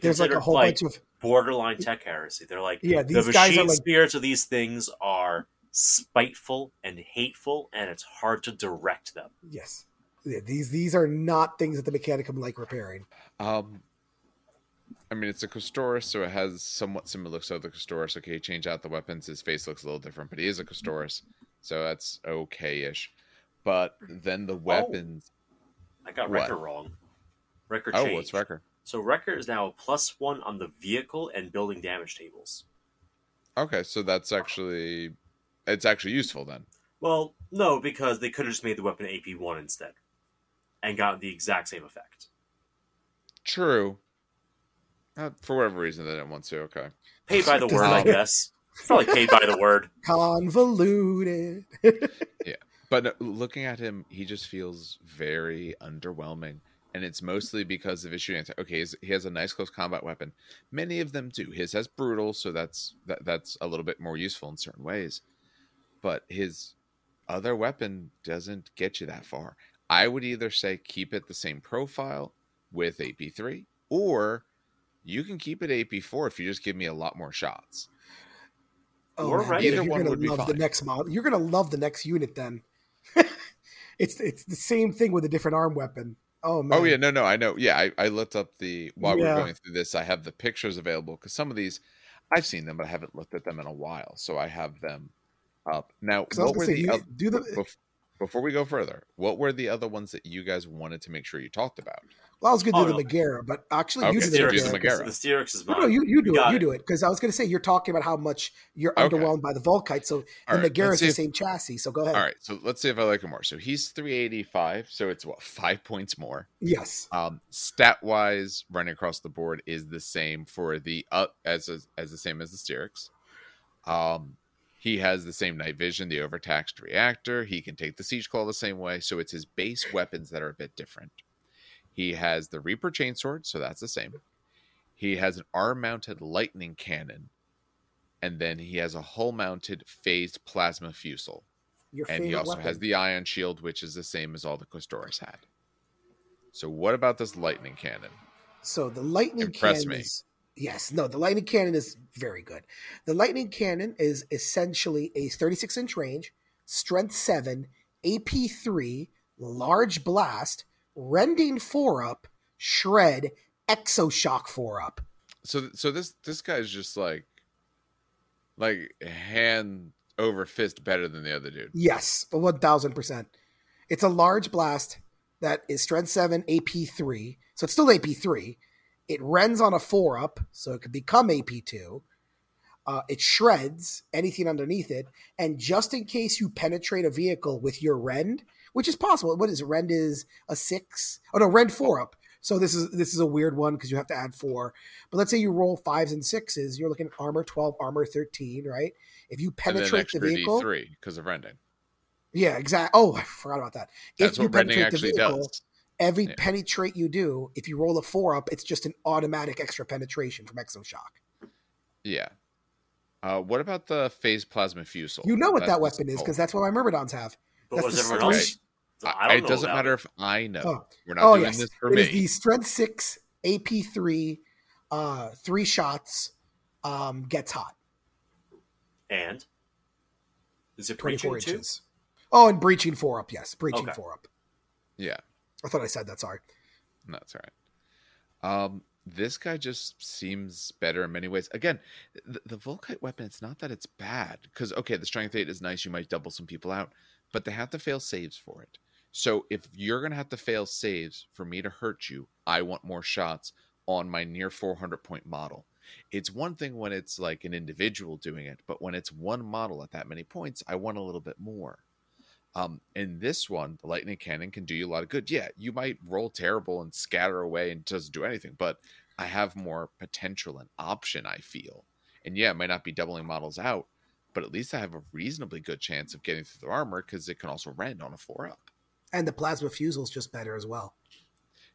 There's like a whole bunch of borderline tech heresy. They're like, these guys are like... spirits of these things are spiteful and hateful, and it's hard to direct them. Yes. Yeah, these are not things that the Mechanicum like repairing. I mean, it's a Questorus, so it has somewhat similar looks to the Questorus. Okay, change out the weapons. His face looks a little different, but he is a Questorus, so that's okay-ish. But then the weapons... Oh, I got Wrecker wrong. Wrecker changed. Oh, what's Wrecker? So Wrecker is now a +1 on the vehicle and building damage tables. Okay, so that's actually... It's actually useful, then. Well, no, because they could have just made the weapon AP1 instead and got the exact same effect. True. For whatever reason, they didn't want to. Okay. Paid by the word, I guess. It's probably paid by the word. Convoluted. Yeah. But no, looking at him, he just feels very underwhelming. And it's mostly because of his shooting. Okay, he has a nice close combat weapon. Many of them do. His has brutal, so that's a little bit more useful in certain ways. But his other weapon doesn't get you that far. I would either say keep it the same profile with AP3, or... you can keep it AP4 if you just give me a lot more shots. Oh, or right. Either one would be fine. You're going to love the next unit then. It's the same thing with a different arm weapon. Oh, man. Oh, yeah. No, I know. Yeah, I looked up while we're going through this, I have the pictures available. Because some of these, I've seen them, but I haven't looked at them in a while. So I have them up. Now, before we go further, what were the other ones that you guys wanted to make sure you talked about? Well, I was going to do the Megara, but actually you do the Megara. The Steryx is mine. No, you do it. You do it. Because I was going to say, you're talking about how much you're underwhelmed by the Volkite. So the Megara is the same chassis. So go ahead. All right. So let's see if I like him more. So he's 385. So it's 5 points more. Yes. Stat-wise, running across the board is the same for the as the same as the Steryx. He has the same night vision, the overtaxed reactor. He can take the Siege Claw the same way. So it's his base weapons that are a bit different. He has the Reaper Chainsword, so that's the same. He has an arm-mounted Lightning Cannon. And then he has a hull-mounted Phased Plasma Fusel. And he also has the Ion Shield, which is the same as all the Questorus had. So what about this Lightning Cannon? So the Lightning Cannon is... Yes, no, the Lightning Cannon is very good. The Lightning Cannon is essentially a 36-inch range, Strength 7, AP3, Large Blast... Rending 4-up, Shred, Exoshock 4-up. So this guy's just like hand over fist better than the other dude. Yes, 1,000%. It's a large blast that is Strength 7, AP3. So it's still AP3. It rends on a 4-up, so it could become AP2. It shreds anything underneath it. And just in case you penetrate a vehicle with your rend... which is possible. What is Rend is a 6? Oh no, Rend 4-up. So this is a weird one because you have to add 4. But let's say you roll 5s and 6s. You're looking at armor 12, armor 13, right? If you penetrate the vehicle, D3 because of rending. Yeah, exactly. Oh, I forgot about that. That's what rending actually does. Every penetrate you do, if you roll a 4-up, it's just an automatic extra penetration from Exoshock. Yeah. What about the Phased Plasma Fusel? You know what that weapon is because that's what my Myrmidons have. But that's what everyone else? So it doesn't matter if I know. Oh. We're not doing this for me. It is the Strength 6, AP3, 3 shots, gets hot. And? Is it 24 inches? Oh, and breaching four up. Yes, breaching four up. Yeah, I thought I said that. Sorry. No, that's all right. This guy just seems better in many ways. Again, the Volkite weapon, it's not that it's bad. Because, okay, the Strength 8 is nice. You might double some people out. But they have to fail saves for it. So if you're going to have to fail saves for me to hurt you, I want more shots on my near 400-point model. It's one thing when it's like an individual doing it. But when it's one model at that many points, I want a little bit more. In this one, the Lightning Cannon can do you a lot of good. Yeah, you might roll terrible and scatter away and doesn't do anything, but I have more potential and option, I feel. And yeah, it might not be doubling models out, but at least I have a reasonably good chance of getting through the armor because it can also rend on a 4-up. And the Plasma Fusel is just better as well.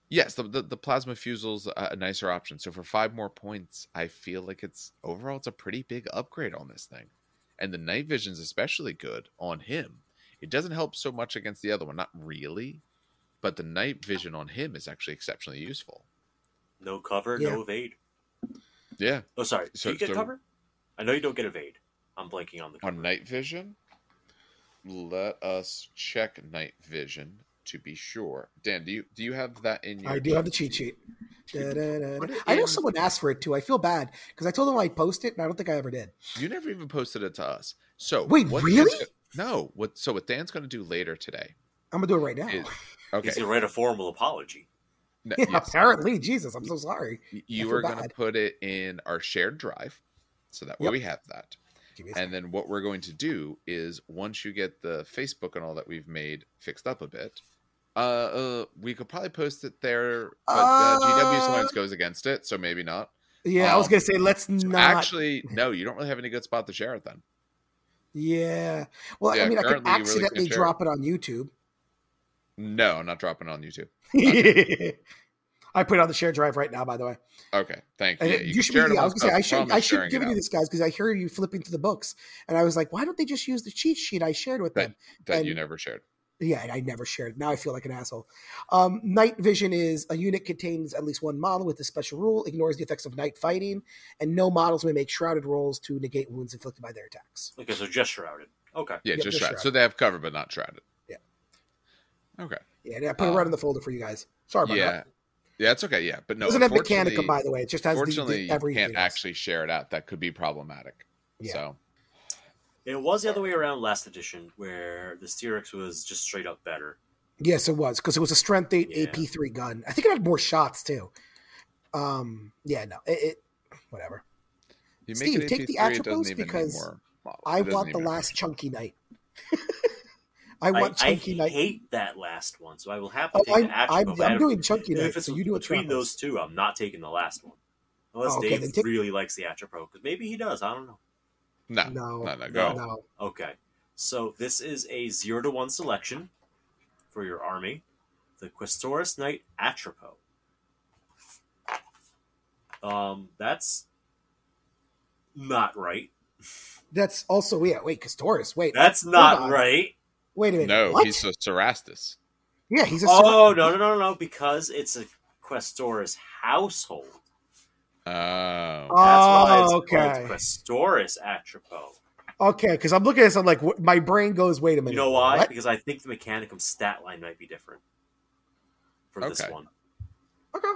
Yes, the Plasma Fusel is a nicer option. So for 5 more points, I feel like it's overall it's a pretty big upgrade on this thing. And the Night Vision is especially good on him. It doesn't help so much against the other one, not really, but the night vision on him is actually exceptionally useful. No cover, no evade. Yeah. Oh, sorry. Do you get cover? I know you don't get evade. I'm blanking on the cover. On night vision? Let us check night vision to be sure. Dan, do you have that in your... I do have the cheat sheet. I know someone asked for it, too. I feel bad, because I told them I'd post it, and I don't think I ever did. You never even posted it to us. So wait, really? No. So what Dan's going to do later today... I'm going to do it right now. He's going to write a formal apology. No, yeah, yes. Apparently. Jesus, I'm so sorry. You are going to put it in our shared drive, so that way we have that. And then what we're going to do is, once you get the Facebook and all that we've made fixed up a bit... we could probably post it there, but GW sometimes goes against it, so maybe not. Yeah, I was gonna say let's not. Actually, no, you don't really have any good spot to share it then. Yeah, well, yeah, I mean, I could accidentally drop it on YouTube. No, I'm not dropping it on YouTube. I put it on the share drive right now, by the way. Okay, thank you. Yeah, you should. I was gonna say I should give it to these guys because I heard you flipping through the books, and I was like, why don't they just use the cheat sheet I shared with them? That you never shared. Yeah, I never shared. Now I feel like an asshole. Night vision is a unit contains at least one model with a special rule, ignores the effects of night fighting, and no models may make shrouded rolls to negate wounds inflicted by their attacks. Okay, so just shrouded. Okay. Yeah, just shrouded. So they have cover, but not shrouded. Yeah. Okay. Yeah, put it right in the folder for you guys. Sorry about that. Yeah, it's okay. Yeah, but no. It doesn't have Mechanicum, by the way. It just has every. You can't actually share it out. That could be problematic. Yeah. So. It was the other way around last edition, where the Steerix was just straight up better. Yes, it was, because it was a Strength 8 AP3 gun. I think it had more shots, too. Whatever. Steve, take the attributes, because I want the last Chunky Knight. I want Chunky Knight. I hate that last one, so I will have to take the attribute. I'm doing Chunky Knight, so you do it. Between those two, I'm not taking the last one. Unless Dave really likes the attribute, because maybe he does. I don't know. No. Okay, so this is a 0-1 selection for your army. The Questorus Knight Atropo. That's not right. That's also wait, Questorus. Wait, that's not right. Wait a minute. No, what? He's a Cerastus. Yeah, he's a. Oh no! Because it's a Questorus household. That's why it's Questorus Atropo. Okay, because I'm looking at this, I'm like, my brain goes, wait a minute. You know why? What? Because I think the Mechanicum stat line might be different for this one. Okay.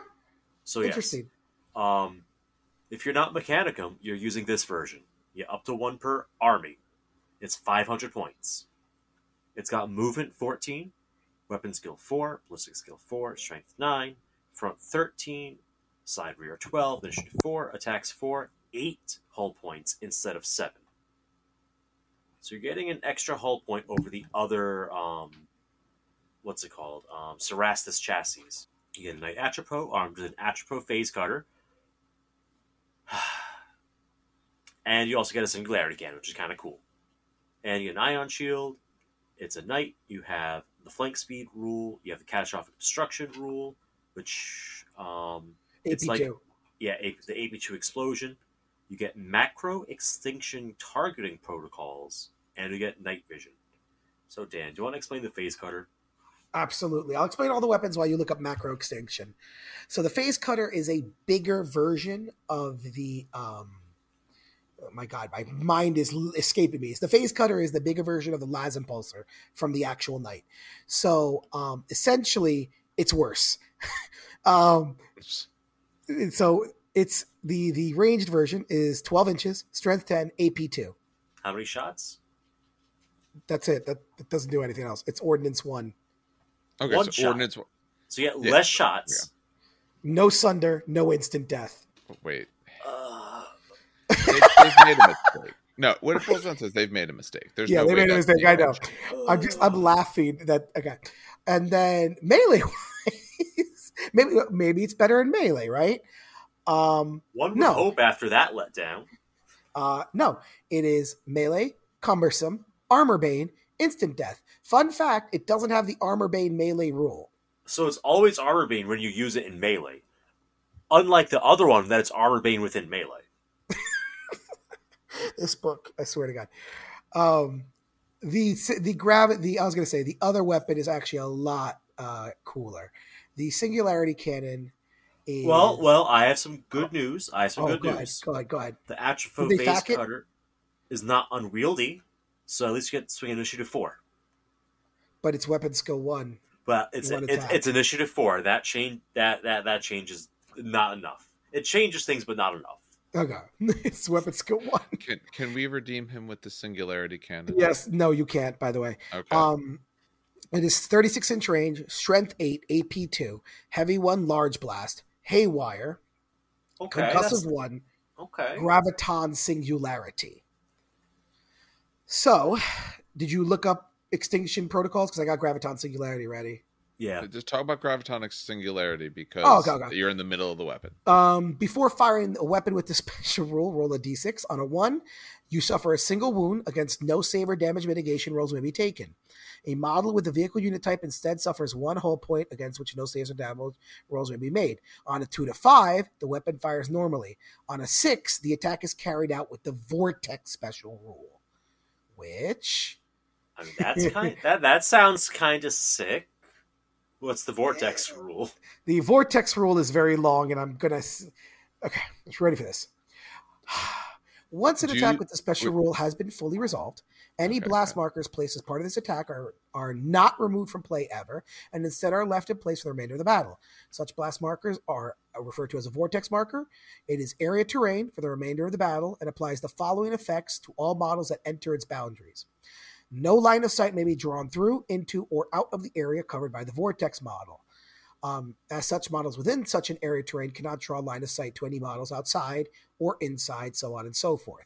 So interesting. Yes. If you're not Mechanicum, you're using this version. You're up to one per army. It's 500 points. It's got movement 14, weapon skill 4, ballistic skill 4, strength 9, front 13. Side rear 12, initiative 4, attacks 4, 8 hull points instead of 7. So you're getting an extra hull point over the other, Cerastus chassis. You get a Knight Atropo, armed with an Atropo Phase Cutter. And you also get a Singularity Cannon, which is kind of cool. And you get an Ion Shield. It's a Knight. You have the Flank Speed rule. You have the Catastrophic Destruction rule, which... It's AP2. The AP2 explosion. You get macro extinction targeting protocols, and you get night vision. So, Dan, do you want to explain the Phase Cutter? Absolutely. I'll explain all the weapons while you look up macro extinction. So the Phase Cutter is a bigger version of the Oh my God, my mind is escaping me. It's the Phase Cutter is the bigger version of the Las-Impulsor from the actual Knight. So essentially, it's worse. So it's the ranged version is 12 inches, strength 10, AP 2. How many shots? That's it. That doesn't do anything else. It's Ordnance 1. Okay, one so shot. Ordnance 1. So you get less shots. Yeah. No Sunder, no instant death. Wait. They've made a mistake. No, what it falls down says they've made a mistake. There's no they made a mistake. I know. I'm laughing that. Okay, and then melee. maybe it's better in melee, right? One would hope after that letdown. No, it is melee, cumbersome, armor bane, instant death. Fun fact: it doesn't have the armor bane melee rule. So it's always armor bane when you use it in melee, unlike the other one that it's armor bane within melee. This book, I swear to God. I was going to say the other weapon is actually a lot cooler. The Singularity Cannon is... Well, I have some good news. I have some good news. Go ahead. The Atropho Phase Cutter is not unwieldy, so at least you get swing initiative 4. But it's weapon skill 1. Well, it's initiative 4. That change is not enough. It changes things, but not enough. Okay, it's weapon skill 1. Can we redeem him with the Singularity Cannon? Yes. No, you can't, by the way. Okay. It is 36-inch range, strength 8, AP 2, heavy 1, large blast, haywire, concussive 1, Graviton Singularity. So, did you look up extinction protocols? Because I got Graviton Singularity ready. Yeah, just talk about Gravitonic Singularity because you're in the middle of the weapon. Before firing a weapon with this special rule, roll a d6. On a 1, you suffer a single wound. Against no save or damage mitigation rolls may be taken. A model with the vehicle unit type instead suffers 1 hull point against which no saves or damage rolls may be made. On a 2 to 5, the weapon fires normally. On a 6, the attack is carried out with the Vortex special rule, which that's that sounds kind of sick. What's the Vortex rule? The Vortex rule is very long, and I'm going to... Okay, I'm ready for this. Once an attack with the special rule has been fully resolved, any blast markers placed as part of this attack are not removed from play ever, and instead are left in place for the remainder of the battle. Such blast markers are referred to as a Vortex marker. It is area terrain for the remainder of the battle and applies the following effects to all models that enter its boundaries. No line of sight may be drawn through, into, or out of the area covered by the Vortex model. As such, models within such an area terrain cannot draw line of sight to any models outside or inside, so on and so forth.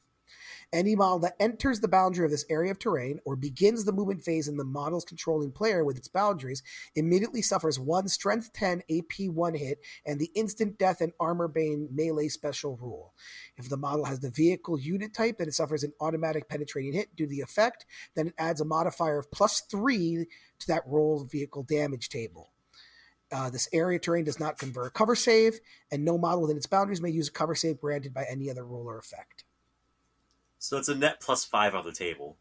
Any model that enters the boundary of this area of terrain or begins the movement phase in the model's controlling player with its boundaries immediately suffers 1 strength 10 AP 1 hit and the instant death and armor bane melee special rule. If the model has the vehicle unit type, then it suffers an automatic penetrating hit due to the effect. Then it adds a modifier of +3 to that roll's vehicle damage table. This area terrain does not confer a cover save, and no model within its boundaries may use a cover save granted by any other rule or effect. So it's a net +5 on the table.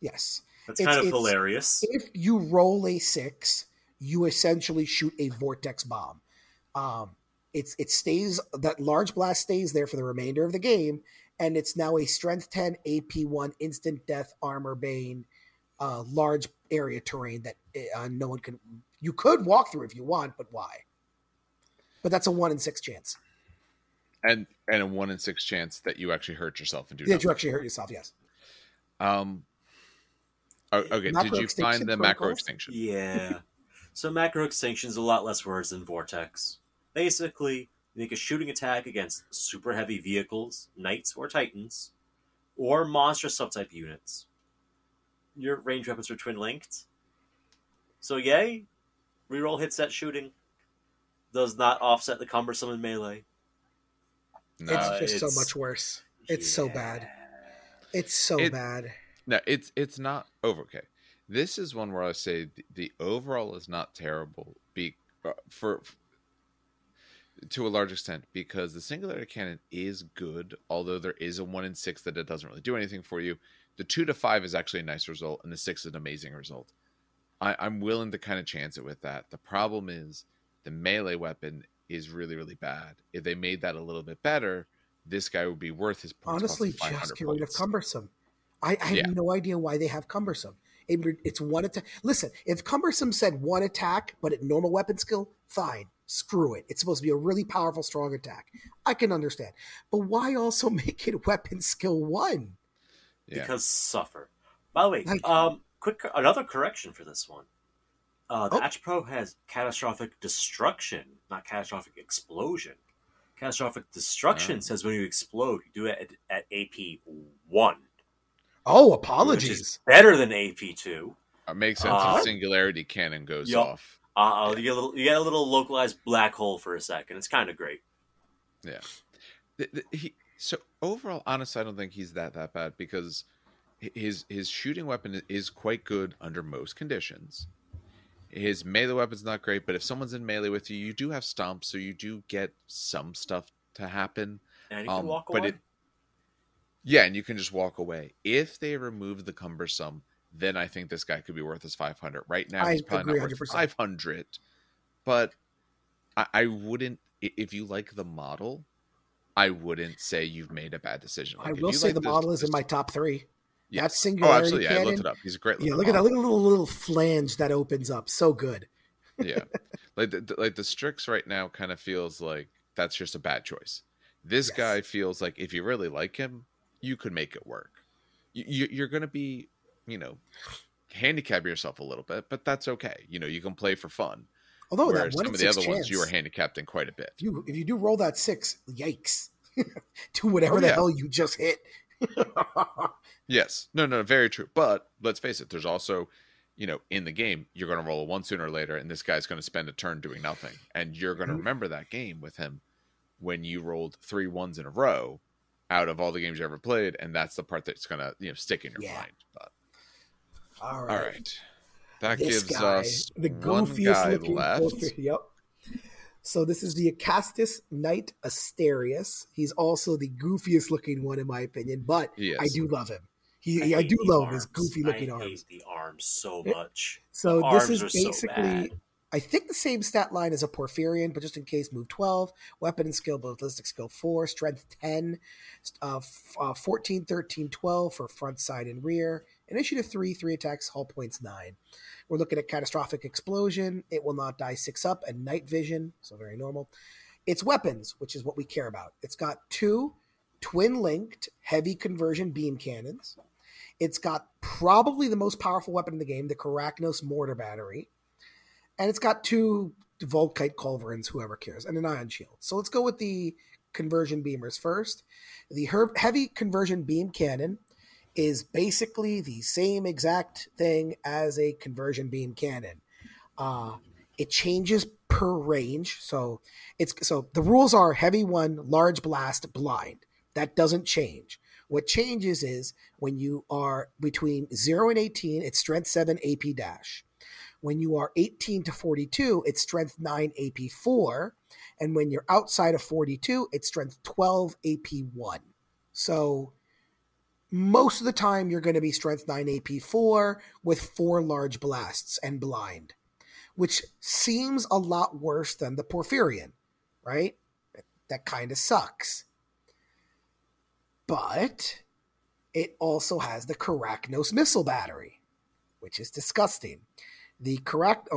Yes. That's hilarious. If you roll a 6, you essentially shoot a Vortex bomb. That large blast stays there for the remainder of the game, and it's now a strength 10, AP 1, instant death, armor bane, large area terrain that no one can... You could walk through if you want, but why? But that's a 1 in 6 chance. And a 1 in 6 chance that you actually hurt yourself and do nothing. That you actually hurt yourself, yes. Okay, did you find the macro extinction? Yeah. So macro extinction is a lot less words than vortex. Basically, make a shooting attack against super heavy vehicles, knights or titans, or monster subtype units. Your range weapons are twin linked. So yay, reroll hits at shooting. Does not offset the cumbersome and melee. No, it's so much worse. It's so bad. It's so bad. No, it's not over. Okay, this is one where I say the overall is not terrible. To a large extent, because the Singularity Cannon is good, although there is a 1 in 6 that it doesn't really do anything for you. The 2 to 5 is actually a nice result, and the 6 is an amazing result. I'm willing to kind of chance it with that. The problem is the melee weapon is really, really bad. If they made that a little bit better, this guy would be worth his points. Honestly, just get rid of Cumbersome. I have no idea why they have Cumbersome. It's one attack. Listen, if Cumbersome said one attack, but at normal weapon skill, fine. Screw it. It's supposed to be a really powerful, strong attack. I can understand. But why also make it weapon skill one? Yeah. Because suffer. By the way, another correction for this one. The Atropos has catastrophic destruction, not catastrophic explosion. Catastrophic destruction says when you explode, you do it at AP 1. Oh, apologies. Which is better than AP 2. It makes sense if Singularity Cannon goes off. You get a little localized black hole for a second. It's kind of great. Yeah. So overall, honestly, I don't think he's that bad because his shooting weapon is quite good under most conditions. His melee weapon's not great, but if someone's in melee with you, you do have stomp, so you do get some stuff to happen. And you can walk away. And you can just walk away. If they remove the cumbersome, then I think this guy could be worth his 500. Right now, he's probably not worth 500, but I wouldn't. If you like the model, I wouldn't say you've made a bad decision. Like, I will say the model is in my top 3. Yes. That's Singularity. Oh, absolutely. Cannon. I looked it up. He's a great. Yeah, look at that little flange that opens up. So good. Yeah, like the Strix right now kind of feels like that's just a bad choice. This guy feels like if you really like him, you could make it work. You're going to be, handicap yourself a little bit, but that's okay. You can play for fun. Although whereas some of the other ones, you were handicapped in quite a bit. If you do roll that 6, yikes! Do whatever the hell you just hit. Yes. No, very true. But let's face it, there's also, in the game, you're going to roll a 1 sooner or later, and this guy's going to spend a turn doing nothing. And you're going to remember that game with him when you rolled 3 ones in a row out of all the games you ever played, and that's the part that's going to stick in your mind. But... All right. That this gives guy, us the goofiest looking left. Yep. So this is the Acastus Knight Asterius. He's also the goofiest looking one in my opinion, but I do love him. I do love his goofy looking arms. I hate the arms so much. So the this is basically, so I think the same stat line as a Porphyrion, but just in case, move 12, weapon and skill, ballistic skill 4, strength 10, 14, 13, 12 for front, side, and rear. Initiative 3, 3 attacks, hull points 9. We're looking at catastrophic explosion. It will not die 6 up and night vision, so very normal. It's weapons, which is what we care about. It's got 2 twin-linked heavy conversion beam cannons. It's got probably the most powerful weapon in the game, the Karaknos mortar battery. And it's got 2 Volkite culverins, whoever cares, and an ion shield. So let's go with the conversion beamers first. The heavy conversion beam cannon is basically the same exact thing as a conversion beam cannon. It changes per range. So the rules are heavy 1, large blast, blind. That doesn't change. What changes is when you are between 0 and 18, it's strength 7 AP dash. When you are 18 to 42, it's strength 9 AP 4. And when you're outside of 42, it's strength 12 AP 1. So most of the time, you're going to be strength 9 AP 4 with 4 large blasts and blind, which seems a lot worse than the Porphyrion, right? That kind of sucks. But it also has the Karaknos missile battery, which is disgusting. The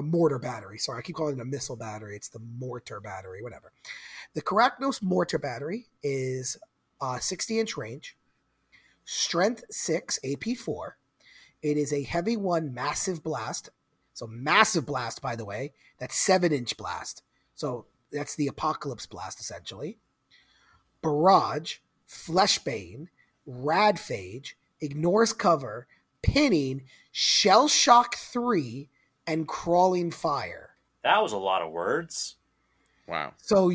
mortar battery. Sorry, I keep calling it a missile battery. It's the mortar battery, whatever. The Karaknos mortar battery is 60-inch range. Strength 6, AP 4. It is a heavy 1 massive blast. So massive blast, by the way. That's 7-inch blast. So that's the apocalypse blast, essentially. Barrage, Fleshbane, Radphage, ignores cover, pinning, Shell Shock 3, and crawling fire. That was a lot of words. Wow. So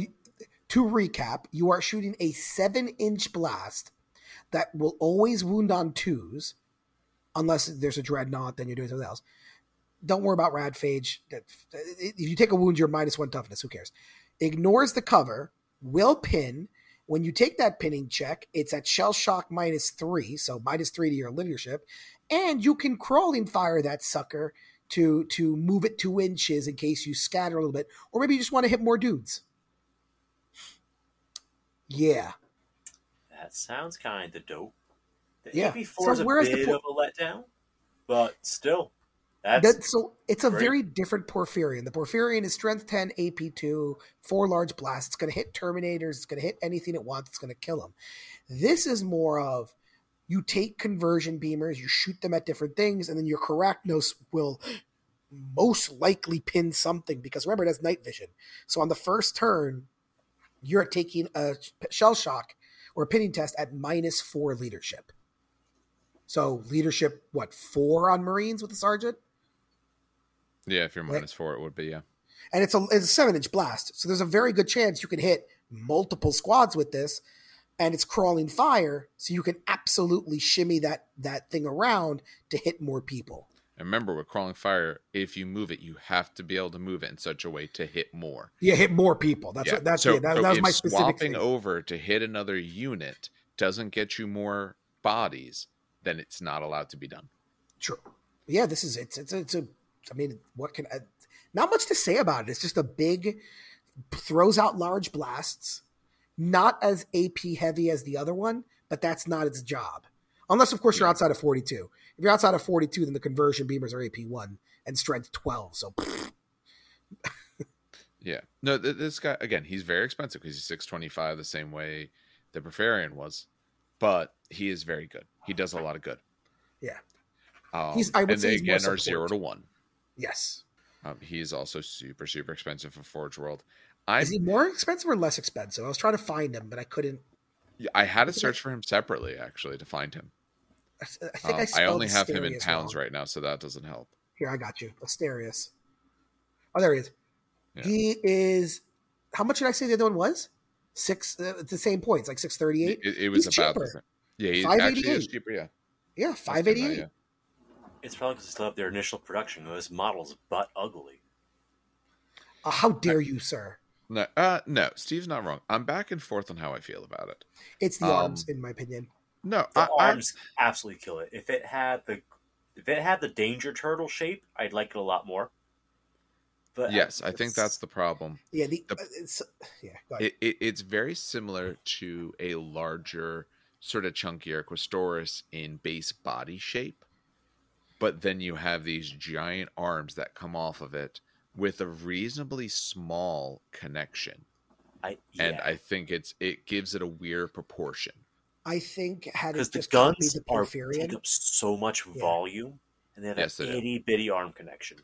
to recap, you are shooting a 7-inch blast that will always wound on 2s, unless there's a dreadnought, then you're doing something else. Don't worry about Radphage. If you take a wound, you're -1 toughness. Who cares? Ignores the cover, will pin. When you take that pinning check, it's at shell shock -3, so -3 to your leadership, and you can crawling fire that sucker to move it 2 inches in case you scatter a little bit, or maybe you just want to hit more dudes. Yeah. that sounds kind of dope. The AP4 is a bit of a letdown, but still. It's a very different Porphyrion. The Porphyrion is strength 10, AP2, 4 large blasts. It's going to hit Terminators. It's going to hit anything it wants. It's going to kill them. This is more of you take conversion beamers, you shoot them at different things, and then your Carachnos will most likely pin something because, remember, it has night vision. So on the first turn, you're taking a shell shock or a pinning test at -4 leadership. So leadership, 4 on Marines with the Sergeant? Yeah, if you're -4, it would be, yeah. And it's a 7-inch blast. So there's a very good chance you can hit multiple squads with this, and it's crawling fire, so you can absolutely shimmy that thing around to hit more people. And remember, with crawling fire, if you move it, you have to be able to move it in such a way to hit more. Yeah, hit more people. That was my specific thing. Swapping over to hit another unit doesn't get you more bodies, then it's not allowed to be done. True. Yeah, this is it's a. I mean, not much to say about it. It's just a big, throws out large blasts, not as AP heavy as the other one, but that's not its job. Unless, of course, you're outside of 42. If you're outside of 42, then the conversion beamers are AP1 and strength 12. So, yeah. No, this guy, again, he's very expensive because he's 625 the same way the Porphyrion was, but he is very good. He does a lot of good. Yeah. They are 0-1. Yes. He is also super, super expensive for Forge World. Is he more expensive or less expensive? I was trying to find him, but I couldn't. I had to search for him separately, actually, to find him. I think I only have Asterius him in pounds wrong. Right now, so that doesn't help. Here, I got you. Asterius. Oh, there he is. Yeah. He is. How much did I say the other one was? 6. The same points, like 638. It was he's about cheaper. The same. Yeah, he's actually cheaper. Yeah. Yeah, 588. Yeah. It's probably because they still have their initial production. This model's butt ugly. How dare you, sir? No, no, Steve's not wrong. I'm back and forth on how I feel about it. It's the arms, in my opinion. No, the arms absolutely kill it. If it had the danger turtle shape, I'd like it a lot more. But yes, I think that's the problem. Yeah, go ahead. It's very similar to a larger, sort of chunkier Quistorus in base body shape, but then you have these giant arms that come off of it with a reasonably small connection, and I think it gives it a weird proportion. I think had it just gone be the Porphyrion, take up so much volume, and they have an itty bitty arm connection.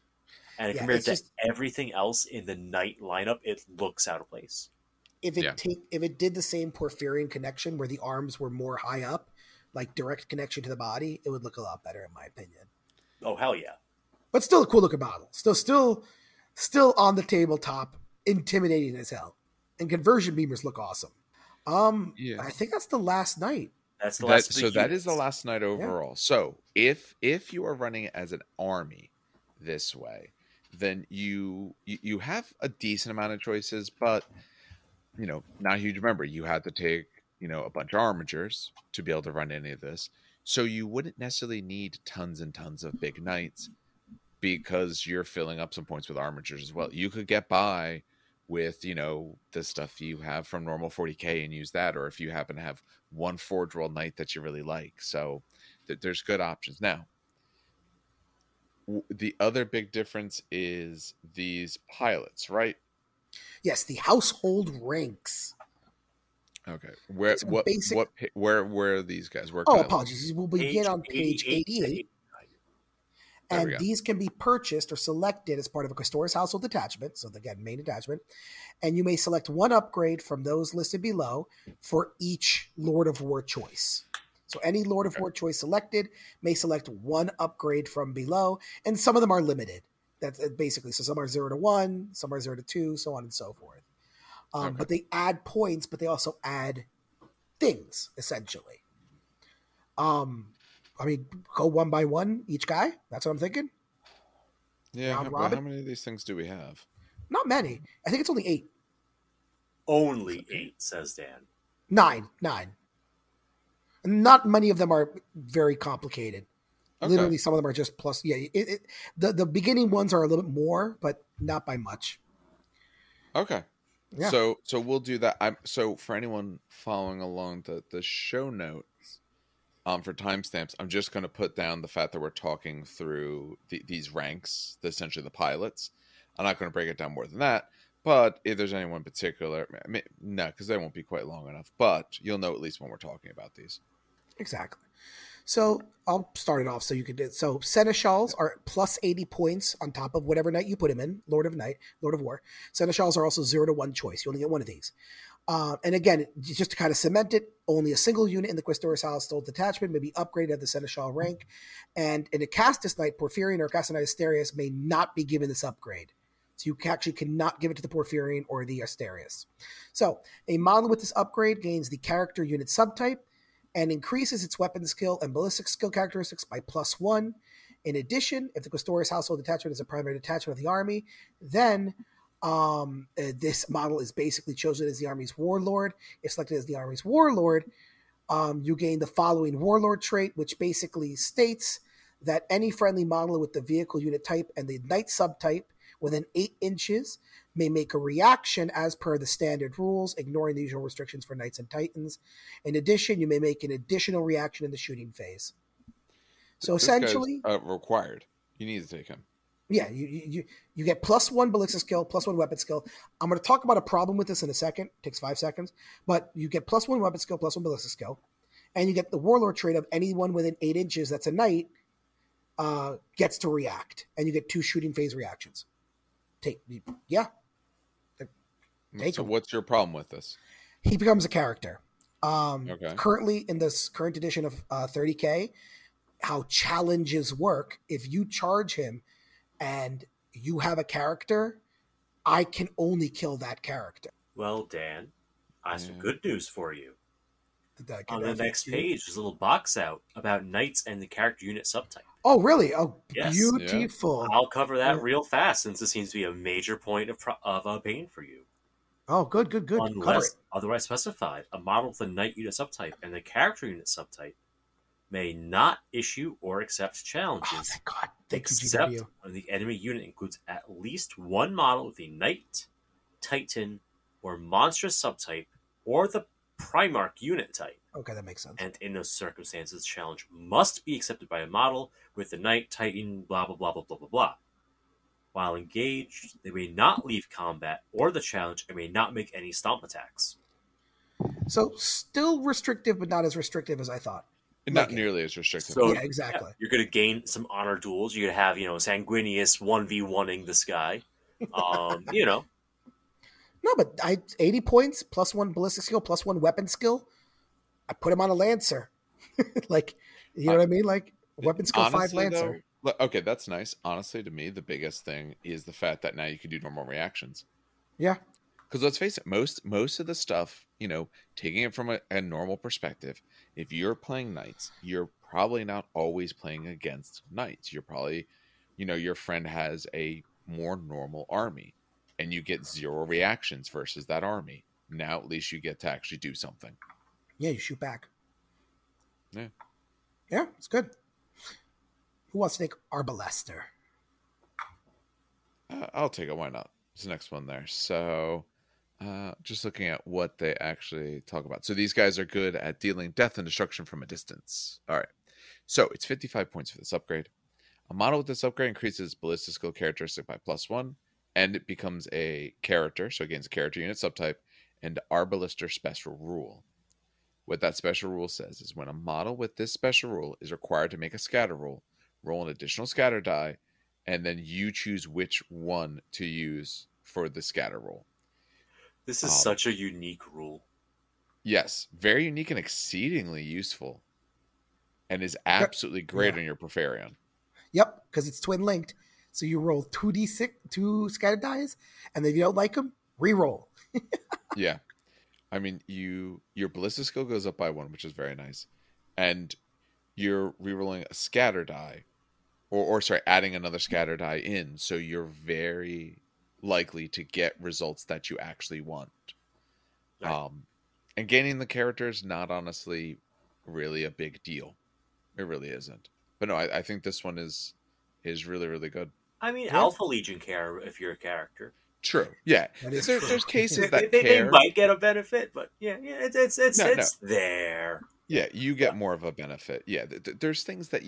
And compared to everything else in the Knight lineup, it looks out of place. If it did the same Porphyrion connection where the arms were more high up, like direct connection to the body, it would look a lot better, in my opinion. Oh hell yeah! But still a cool looking model. Still on the tabletop, intimidating as hell. And conversion beamers look awesome. I think that's the last night. That's the last. That is the last night overall. Yeah. So if you are running as an army this way, then you have a decent amount of choices, but not huge. Remember, you had to take a bunch of armigers to be able to run any of this. So you wouldn't necessarily need tons and tons of big knights because you're filling up some points with armigers as well. You could get by with, the stuff you have from normal 40K and use that, or if you happen to have one Forge World Knight that you really like. So there's good options. Now, the other big difference is these pilots, right? Yes, the household ranks. Okay, where are these guys? Apologies. We'll begin on page 88. And these can be purchased or selected as part of a Quistorus household detachment. So again, main detachment. And you may select one upgrade from those listed below for each Lord of War choice. So any Lord of War choice selected may select one upgrade from below. And some of them are limited. That's basically, so some are 0-1, some are 0-2, so on and so forth. But they add points, but they also add things, essentially. Go one by one, each guy. That's what I'm thinking. Yeah. How many of these things do we have? Not many. I think it's only 8. Only 8, says Dan. 9. Not many of them are very complicated. Okay. Literally, some of them are just plus. Yeah, the beginning ones are a little bit more, but not by much. Okay. Yeah. So we'll do that. So for anyone following along the show notes, for timestamps, I'm just going to put down the fact that we're talking through these ranks, essentially the pilots. I'm not going to break it down more than that. But if there's anyone in particular, I mean, no, because they won't be quite long enough. But you'll know at least when we're talking about these. Exactly. So I'll start it off so you can do it. So Seneschals are plus 80 points on top of whatever knight you put him in, Lord of War. Seneschals are also 0-1 choice. You only get one of these. And again, just to kind of cement it, only a single unit in the Quistorus household detachment may be upgraded at the Seneschal rank. And an Acastus Knight, Porphyrion, or Acastus Knight Asterius may not be given this upgrade. So you actually cannot give it to the Porphyrion or the Asterius. So a model with this upgrade gains the character unit subtype and increases its weapon skill and ballistic skill characteristics by +1. In addition, if the Quistorus household detachment is a primary detachment of the army, then this model is basically chosen as the army's warlord. If selected as the army's warlord, you gain the following warlord trait, which basically states that any friendly model with the vehicle unit type and the knight subtype within 8 inches may make a reaction as per the standard rules, ignoring the usual restrictions for Knights and Titans. In addition, you may make an additional reaction in the shooting phase. So this essentially... required. You need to take him. Yeah, you get +1 ballistic skill, +1 weapon skill. I'm going to talk about a problem with this in a second. It takes 5 seconds. But you get +1 weapon skill, +1 ballistic skill. And you get the warlord trait of anyone within 8 inches that's a knight gets to react. And you get 2 shooting phase reactions. Take him. What's your problem with this? He becomes a character. Okay. Currently, in this current edition of 30K, how challenges work, if you charge him and you have a character, I can only kill that character. Well, Dan, I have some good news for you. On the next page, there's a little box out about knights and the character unit subtype. Oh, really? Oh, yes. Beautiful. I'll cover that real fast since this seems to be a major point of pain for you. Oh, good. Unless otherwise specified, a model with the knight unit subtype and the character unit subtype may not issue or accept challenges. Oh, thank God. Except when the enemy unit includes at least one model with the knight, titan, or monster subtype, or the Primarch unit type. Okay, that makes sense. And in those circumstances, challenge must be accepted by a model with the knight, titan, blah, blah, blah, blah, blah, blah, blah. While engaged, they may not leave combat or the challenge and may not make any stomp attacks. So still restrictive, but not as restrictive as I thought. And not nearly as restrictive. So, yeah, exactly. Yeah, you're going to gain some honor duels. You're going to have, Sanguinius 1v1ing this guy. No, but 80 points, +1 ballistic skill, +1 weapon skill. I put him on a Lancer. What I mean? Like, weapon skill, honestly, 5 Lancer. Though, okay, that's nice. Honestly, to me, the biggest thing is the fact that now you can do normal reactions. Yeah. Because let's face it, most of the stuff, taking it from a normal perspective, if you're playing knights, you're probably not always playing against knights. You're probably, your friend has a more normal army. And you get 0 reactions versus that army. Now at least you get to actually do something. Yeah, you shoot back. Yeah. Yeah, it's good. Who wants to take Arbalester? I'll take it. Why not? It's the next one there. So just looking at what they actually talk about. So these guys are good at dealing death and destruction from a distance. All right. So it's 55 points for this upgrade. A model with this upgrade increases ballistic skill characteristic by +1. And it becomes a character, so it gains a character unit subtype, and Arbalester special rule. What that special rule says is when a model with this special rule is required to make a scatter roll, roll an additional scatter die, and then you choose which one to use for the scatter roll. This is such a unique rule. Yes, very unique and exceedingly useful, and is absolutely great on your Porphyrion. Yep, because it's twin-linked. So you roll 2d6, 2 scatter dice, and if you don't like them, re-roll. Yeah. I mean, your ballistic skill goes up by 1, which is very nice. And you're re-rolling a scatter die, or adding another scatter die in. So you're very likely to get results that you actually want. Right. And gaining the character is not honestly really a big deal. It really isn't. But no, I think this one is really, really good. I mean, Alpha Legion care if you're a character. True. Yeah. There's cases that they might get a benefit, but yeah, it's there. Yeah, you get more of a benefit. Yeah, there's things that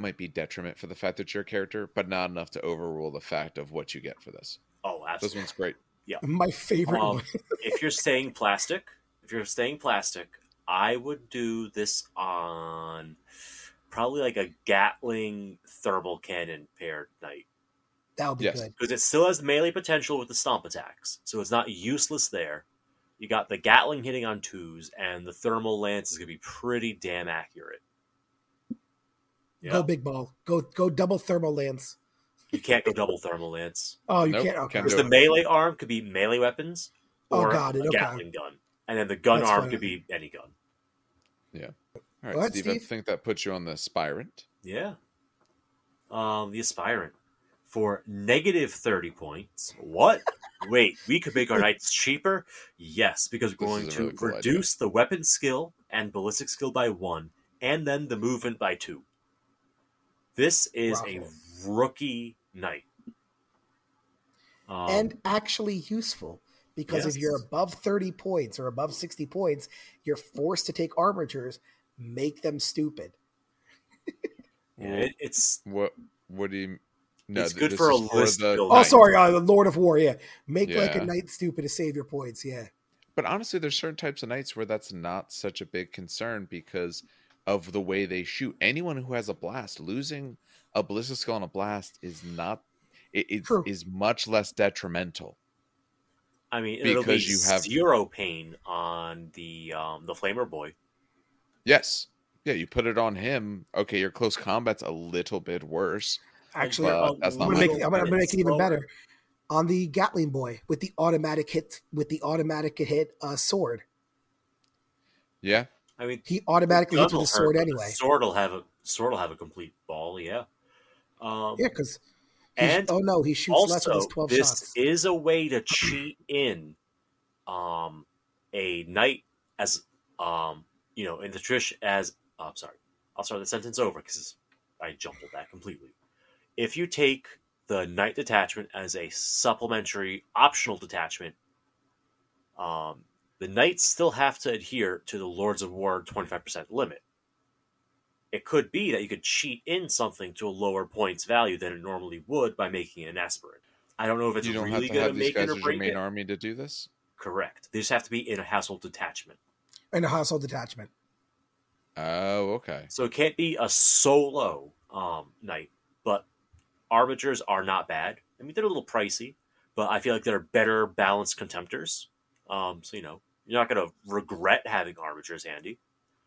might be detriment for the fact that you're a character, but not enough to overrule the fact of what you get for this. Oh, absolutely. This one's great. Yeah, my favorite one. If you're staying plastic, I would do this on probably like a Gatling Thermal Cannon paired knight. That would be good. Because it still has melee potential with the stomp attacks, so it's not useless there. You got the Gatling hitting on 2s, and the Thermal Lance is going to be pretty damn accurate. Yep. Go big ball. Go double Thermal Lance. You can't go double Thermal Lance. Oh, you can't? Okay. Because the melee arm could be melee weapons or a Gatling gun. And then the gun arm could be any gun. Yeah. All right, Steve, I think that puts you on the Aspirant. Yeah. The Aspirant. For negative 30 points. What? Wait, we could make our knights cheaper? Yes, because we're going to reduce the weapon skill and ballistic skill by 1, and then the movement by 2. This is a rookie knight. And actually useful, because if you're above 30 points or above 60 points, you're forced to take armatures, make them stupid. What do you... No, it's good for a list. The Lord of War, yeah. Make like a knight stupid to save your points, yeah. But honestly, there's certain types of knights where that's not such a big concern because of the way they shoot. Anyone who has a blast, losing a ballistic skill on a blast is not. It is much less detrimental. I mean, because you have zero pain on the Flamer Boy. Yes, yeah. You put it on him. Okay, your close combat's a little bit worse. Actually, I'm going to make it even better on the Gatling Boy with the automatic hit sword. Yeah, I mean he automatically hits with the sword anyway. Sword will have a complete ball. Yeah, because he shoots less with his 12 shots. This is a way to cheat in a knight as in the Trish as. I'm sorry, I'll start the sentence over because I jumbled that completely. If you take the Knight Detachment as a supplementary optional detachment, the Knights still have to adhere to the Lords of War 25% limit. It could be that you could cheat in something to a lower points value than it normally would by making it an Aspirant. I don't know if it's really going to make it or break it. You don't have to have these guys as your main army to do this? Correct. They just have to be in a household detachment. Oh, okay. So it can't be a solo Knight. But arbiters are not bad. I mean, they're a little pricey, but I feel like they're better balanced contemptors. So, you're not going to regret having arbiters handy.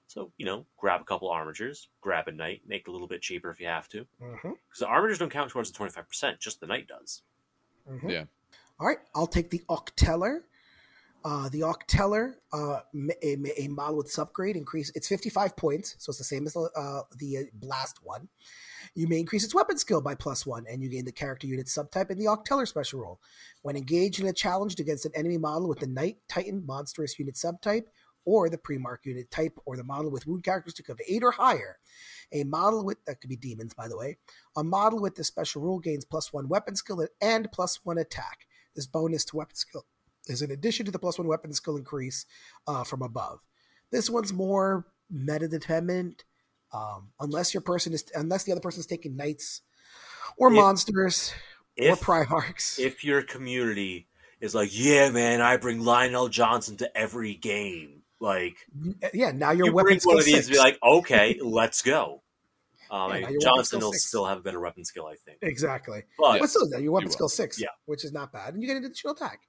So, grab a couple arbiters, grab a knight, make it a little bit cheaper if you have to. Because the arbiters don't count towards the 25%, just the knight does. Mm-hmm. Yeah. All right, I'll take the Octeller. The Octeller, a model with its upgrade, it's 55 points, so it's the same as the Blast one. You may increase its weapon skill by +1, and you gain the character unit subtype in the Octeller special role. When engaged in a challenge against an enemy model with the Knight, Titan, Monstrous unit subtype, or the Primarch unit type, or the model with wound characteristic of 8 or higher, that could be demons, by the way, a model with this special rule gains +1 weapon skill and +1 attack. This bonus to weapon skill is in addition to the +1 weapon skill increase from above. This one's more meta-dependent, unless the other person is taking knights or monsters or primarchs. If your community is like, yeah, man, I bring Lionel Johnson to every game, like, yeah, now your weapon skill bring one of these 6. And be like, okay, let's go. Johnson will still have a better weapon skill, I think. Exactly. But still, your weapon skill 6, which is not bad, and you get an additional attack.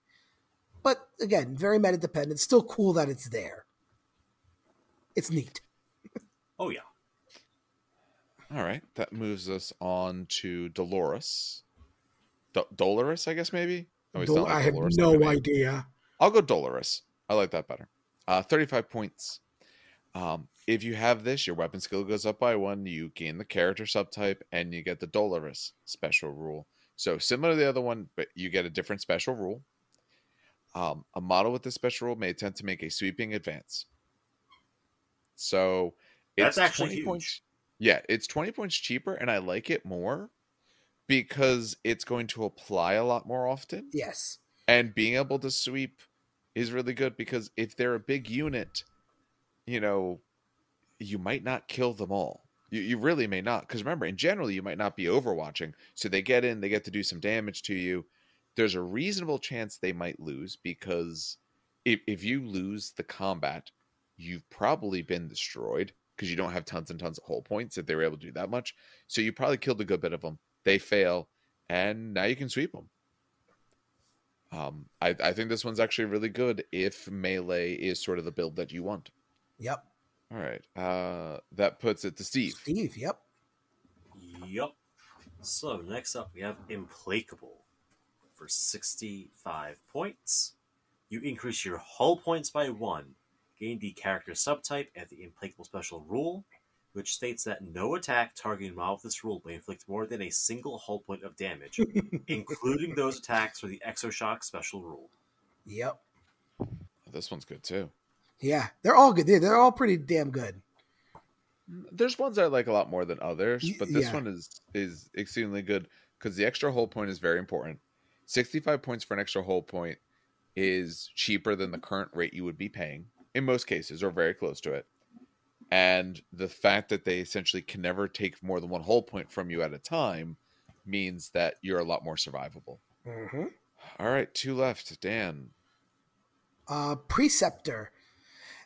But again, very meta dependent. Still cool that it's there. It's neat. Oh, yeah. All right. That moves us on to Dolorous. Dolorous, I guess, maybe? No, I have no idea. I'll go Dolorous. I like that better. 35 points. If you have this, your weapon skill goes up by 1. You gain the character subtype, and you get the Dolorous special rule. So similar to the other one, but you get a different special rule. A model with this special rule may attempt to make a sweeping advance. So it's 20 points. Yeah, it's 20 points cheaper, and I like it more because it's going to apply a lot more often. Yes. And being able to sweep is really good, because if they're a big unit, you know, you might not kill them all. You really may not, because remember, in general, you might not be overwatching. So they get in, they get to do some damage to you. There's a reasonable chance they might lose, because if you lose the combat, you've probably been destroyed, because you don't have tons and tons of hull points if they were able to do that much. So you probably killed a good bit of them. They fail, and now you can sweep them. I think this one's actually really good if melee is sort of the build that you want. Yep. All right. That puts it to Steve. Steve, yep. Yep. So next up we have Implacable. For 65 points, you increase your hull points by 1. Gain the character subtype and the Implacable Special Rule, which states that no attack targeting a mob with this rule may inflict more than a single hull point of damage, including those attacks for the Exoshock Special Rule. Yep. This one's good, too. Yeah, they're all good. They're all pretty damn good. There's ones I like a lot more than others, but this one is exceedingly good, because the extra hull point is very important. 65 points for an extra hull point is cheaper than the current rate you would be paying, in most cases, or very close to it. And the fact that they essentially can never take more than one hull point from you at a time means that you're a lot more survivable. Mm-hmm. All right, 2 left. Dan. Preceptor.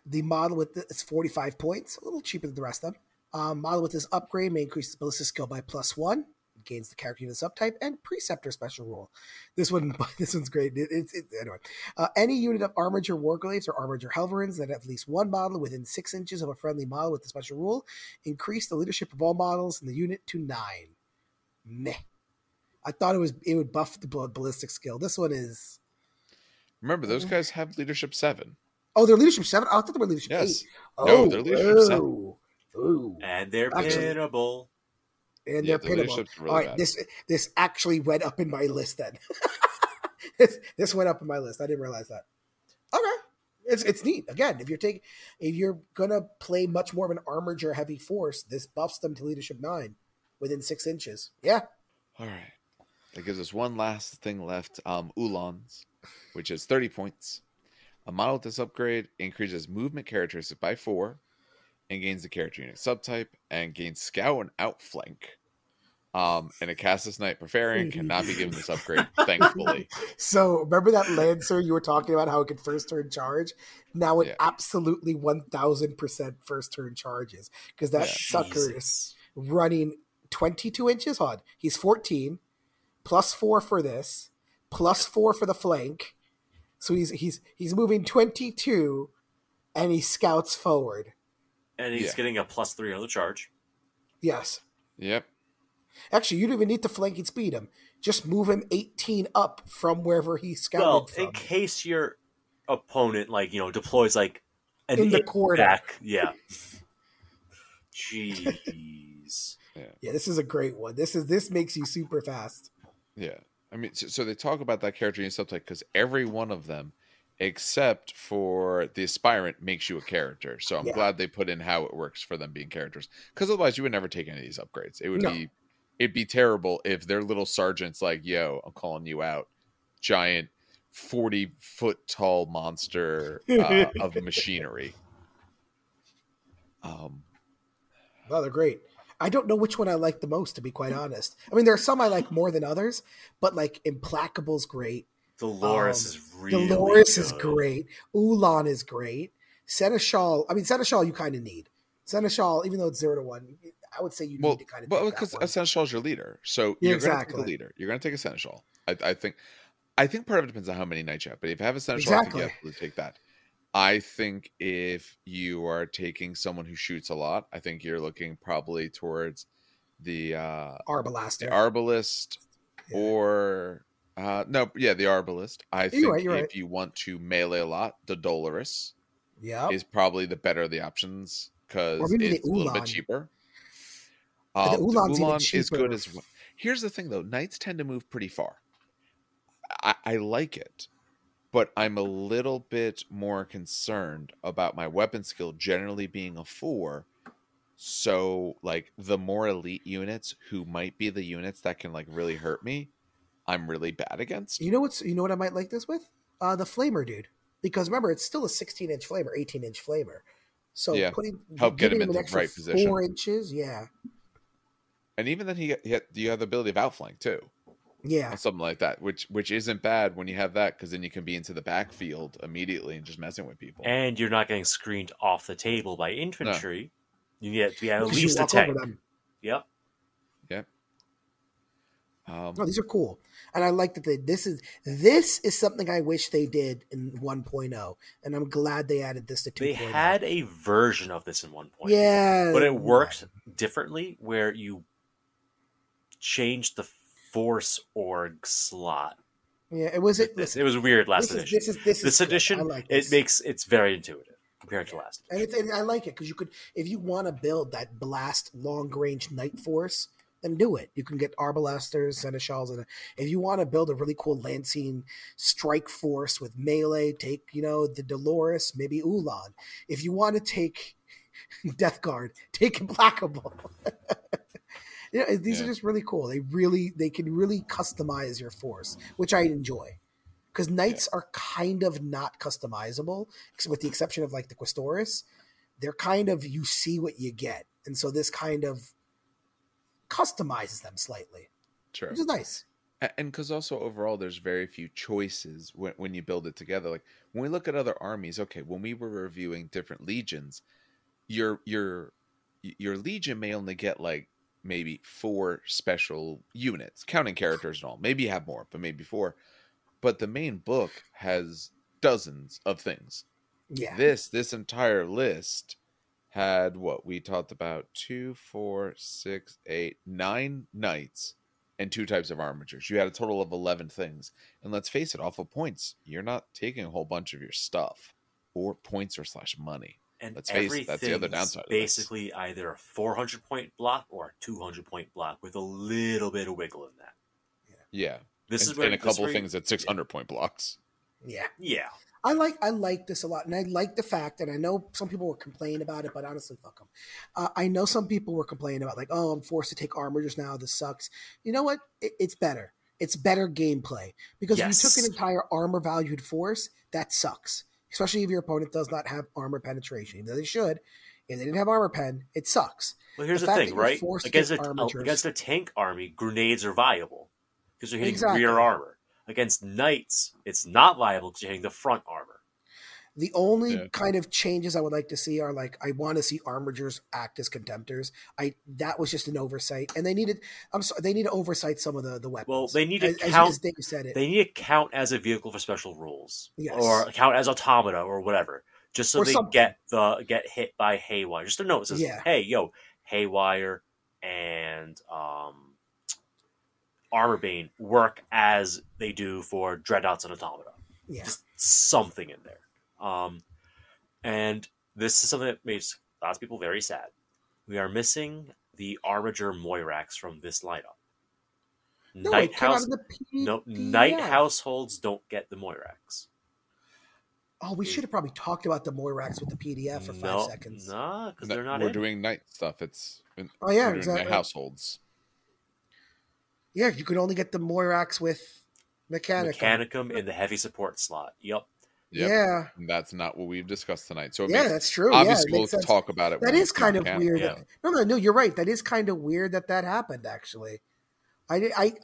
The model with this is 45 points, a little cheaper than the rest of them. Model with this upgrade may increase its ballistic skill by +1, gains the character unit subtype and Preceptor Special Rule. This one's great. Anyway, any unit of Armiger Warglaives or Armiger Helverins that have at least one model within 6 inches of a friendly model with the Special Rule, increase the leadership of all models in the unit to 9. Meh. I thought it would buff the ballistic skill. This one is. Remember, those guys have leadership 7. Oh, they're leadership 7? I thought they were leadership 8. Oh, no, they're leadership 7. Ooh. And they're pittable. And they're pittable. Really all right, bad. This actually went up in my list then. this went up in my list. I didn't realize that. Okay, it's neat. Again, if you're gonna play much more of an armored or heavy force, this buffs them to leadership 9 within 6 inches. Yeah. All right. That gives us one last thing left. Ulan's, which is 30 points. A model with this upgrade increases movement characteristics by 4. And gains the character unit subtype, and gains scout and outflank. And a Cerastus Knight Barbarian cannot be given this upgrade, thankfully. So remember that Lancer you were talking about, how it could first turn charge? Now it absolutely 1,000% first turn charges, because that sucker is running 22 inches odd. He's 14, +4 for this, +4 for the flank. So he's moving 22, and he scouts forward. And he's getting a +3 on the charge. Yes. Yep. Actually, you don't even need to flank and speed him. Just move him 18 up from wherever he scouted from. In case your opponent, deploys an in the corner. Back. Yeah. Jeez. Yeah, this is a great one. This makes you super fast. Yeah. I mean, so they talk about that character in subtype because every one of them, except for the Aspirant, makes you a character. So I'm glad they put in how it works for them being characters, because otherwise you would never take any of these upgrades. It'd be terrible if their little sergeant's like, yo, I'm calling you out, giant 40-foot tall monster of machinery. Well, they're great. I don't know which one I like the most, to be quite honest. I mean, there are some I like more than others, but Implacable's great. Dolorous is really good. Dolorous is great. Ulan is great. Seneschal you kind of need. Seneschal, even though it's 0-1, I would say you need to kind of. Well, because Seneschal is your leader, so you're going to take the leader. You're going to take a Seneschal. I think part of it depends on how many knights you have. But if you have a Seneschal, I think you have to take that. I think if you are taking someone who shoots a lot, I think you're looking probably towards the Arbalester, or. The Arbalest. I think if you want to melee a lot, the Dolorous is probably the better of the options, because it's a little bit cheaper. The Ulan is good as well. Here's the thing, though. Knights tend to move pretty far. I like it, but I'm a little bit more concerned about my weapon skill generally being a 4, So like the more elite units who might be the units that can like really hurt me, I'm really bad against. You know what I might like this with? The flamer dude. Because remember, it's still a 16-inch flamer, 18-inch flamer. So yeah. Help get him in the right position. 4 inches, yeah. And even then, you have the ability of outflank too. Yeah, or something like that, which isn't bad when you have that, because then you can be into the backfield immediately and just messing with people. And you're not getting screened off the table by infantry. No. You need to be at least a tank. Yep. Yep. No, these are cool, and I like that this is something I wish they did in 1.0, and I'm glad they added this to 2.0. They had a version of this in 1.0, yeah, but it worked differently where you changed the force org slot. Yeah, it was weird last edition. This edition, like this. It's very intuitive compared to last edition, and I like it because you could, if you want to build that blast long range night force. Then do it. You can get Arbalesters, Seneschals, and if you want to build a really cool Lancing strike force with melee, take, the Dolorous, maybe Ulan. If you want to take Death Guard, take Implacable. These are just really cool. They can really customize your force, which I enjoy. Because knights are kind of not customizable, with the exception of like the Quaestorus. They're kind of, you see what you get. And so this kind of customizes them slightly, sure, which is nice. And because also overall there's very few choices when you build it together. Like when we look at other armies, when we were reviewing different legions, your legion may only get like maybe 4 special units, counting characters and all. Maybe you have more, but maybe 4. But the main book has dozens of things. Yeah, this entire list had what we talked about, 2, 4, 6, 8, 9 knights and 2 types of armigers. You had a total of 11 things. And let's face it, off of points, you're not taking a whole bunch of your stuff or points or / money. And let's face it, that's the other downside. Basically either a 400 point block or a 200 point block with a little bit of wiggle in that. Yeah. This is a couple of things at 600 point blocks. Yeah. Yeah. I like this a lot, and I like the fact, and I know some people were complaining about it, but honestly, fuck them. I know some people were complaining about, like, oh, I'm forced to take armigers now, this sucks. You know what? It's better. It's better gameplay. Because if you took an entire armor-valued force, that sucks. Especially if your opponent does not have armor penetration. Even though they should, if they didn't have armor pen, it sucks. Well, here's the thing, right? Against a tank army, grenades are viable because you're hitting rear armor. Against knights, it's not viable because you're hitting the front armor. The only kind of changes I would like to see are, like, I want to see armigers act as contemptors. That was just an oversight, and they need to oversight some of the weapons. Well, they need to count. As Dave said it. They need to count as a vehicle for special rules, or count as automata or whatever, just so get hit by haywire. Just a note says, "Hey, yo, haywire and Armorbane work as they do for dreadnoughts and automata." Yeah. Just something in there. And this is something that makes lots of people very sad. We are missing the Armiger Moirax from this lineup. No, Night households don't get the Moirax. Oh, we should have probably talked about the Moirax with the PDF for 5 seconds. No, because they're not. We're doing night stuff. Night households. Yeah, you can only get the Moirax with Mechanicum. Mechanicum in the heavy support slot. Yep. Yeah. And that's not what we've discussed tonight. So that's true. Obviously, we'll talk about it. That is kind of weird. Yeah. No, you're right. That is kind of weird that happened, actually. I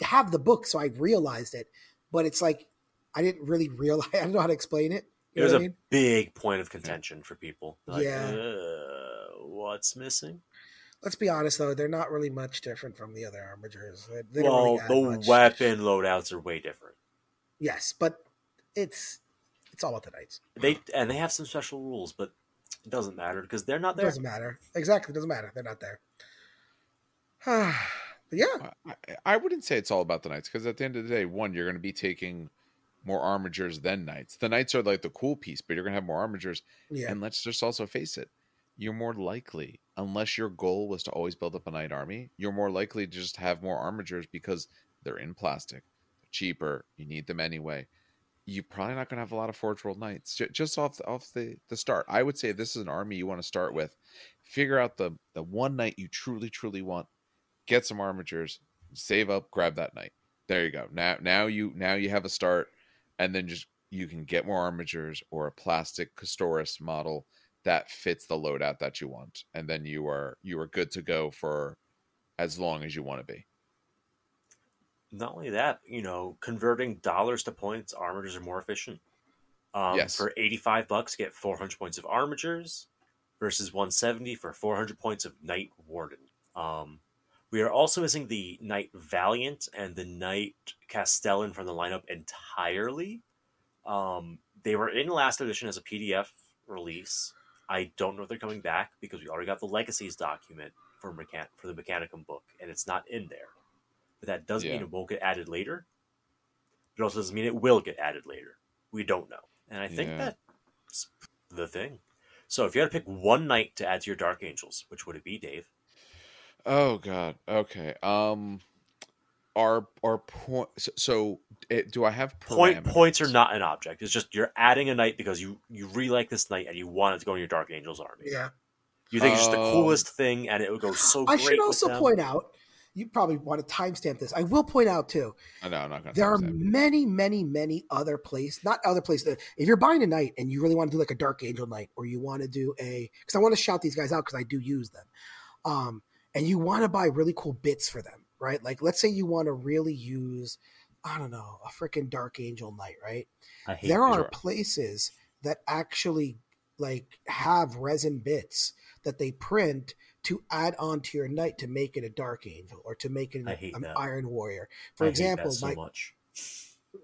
have the book, so I realized it. But it's like, I didn't really realize. I don't know how to explain it. It was a big point of contention for people. Like, what's missing? Let's be honest, though, they're not really much different from the other armigers. The weapon loadouts are way different. Yes, but it's all about the knights. They have some special rules, but it doesn't matter because they're not there. It doesn't matter. Exactly, it doesn't matter. They're not there. But I wouldn't say it's all about the knights because at the end of the day, one, you're going to be taking more armigers than knights. The knights are like the cool piece, but you're going to have more armigers. Yeah. And let's just also face it. You're more likely, unless your goal was to always build up a knight army, you're more likely to just have more armigers because they're in plastic, they're cheaper, you need them anyway. you're probably not going to have a lot of Forge World Knights just off the start. I would say this is an army you want to start with. Figure out the one knight you truly want. Get some Armigers, save up, grab that knight. There you go. Now you have a start, and then just you can get more Armigers or a plastic Castorus model that fits the loadout that you want, and then you are good to go for as long as you want to be. Not only that, converting dollars to points, Armigers are more efficient. Yes. For $85, get 400 points of Armigers versus 170 for 400 points of Knight Warden. We are also missing the Knight Valiant and the Knight Castellan from the lineup entirely. They were in last edition as a PDF release. I don't know if they're coming back because we already got the Legacies document for the Mechanicum book, and it's not in there. But that doesn't mean it won't get added later. It also doesn't mean it will get added later. We don't know. And I think that's the thing. So if you had to pick one knight to add to your Dark Angels, which would it be, Dave? Oh God. Okay. Our point. Do I have parameters? Points are not an object. It's just you're adding a knight because you really like this knight and you want it to go in your Dark Angels army. Yeah. You think it's just the coolest thing and it would go so great. I should also point out, you probably want to timestamp this. I will point out too. Oh, no, I'm not going to. There are many other places. Not other places. If you're buying a knight and you really want to do like a Dark Angel knight, or you want to do because I want to shout these guys out because I do use them. And you want to buy really cool bits for them, right? Like, let's say you want to really use, I don't know, a freaking Dark Angel Knight, right? There are places that actually, like, have resin bits that they print to add on to your knight to make it a Dark Angel or to make it an Iron Warrior. For example, hate that so much.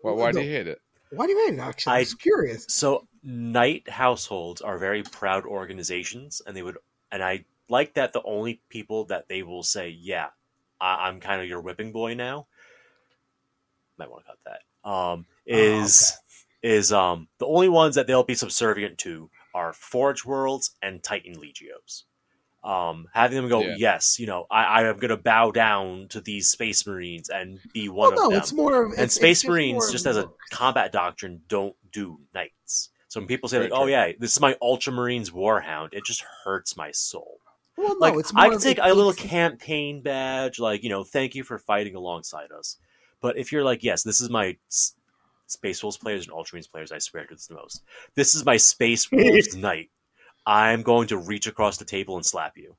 Well, why do you hate it? Why do you hate it, actually? I'm just curious. So, knight households are very proud organizations, and they would, and I like that the only people that they will say, yeah, I'm kind of your whipping boy now. Might want to cut that. The only ones that they'll be subservient to are Forge Worlds and Titan Legios. Having them go, yes, I am going to bow down to these Space Marines and be one of them. It's more of, and Space Marines, just as a combat doctrine, don't do knights. So when people say, this is my Ultramarines Warhound, it just hurts my soul. Well, no, it's more I can take a little campaign badge, thank you for fighting alongside us. But if you're like, yes, this is my Space Wolves players and Ultramarines players, I swear to this the most. This is my Space Wolves Knight. I'm going to reach across the table and slap you.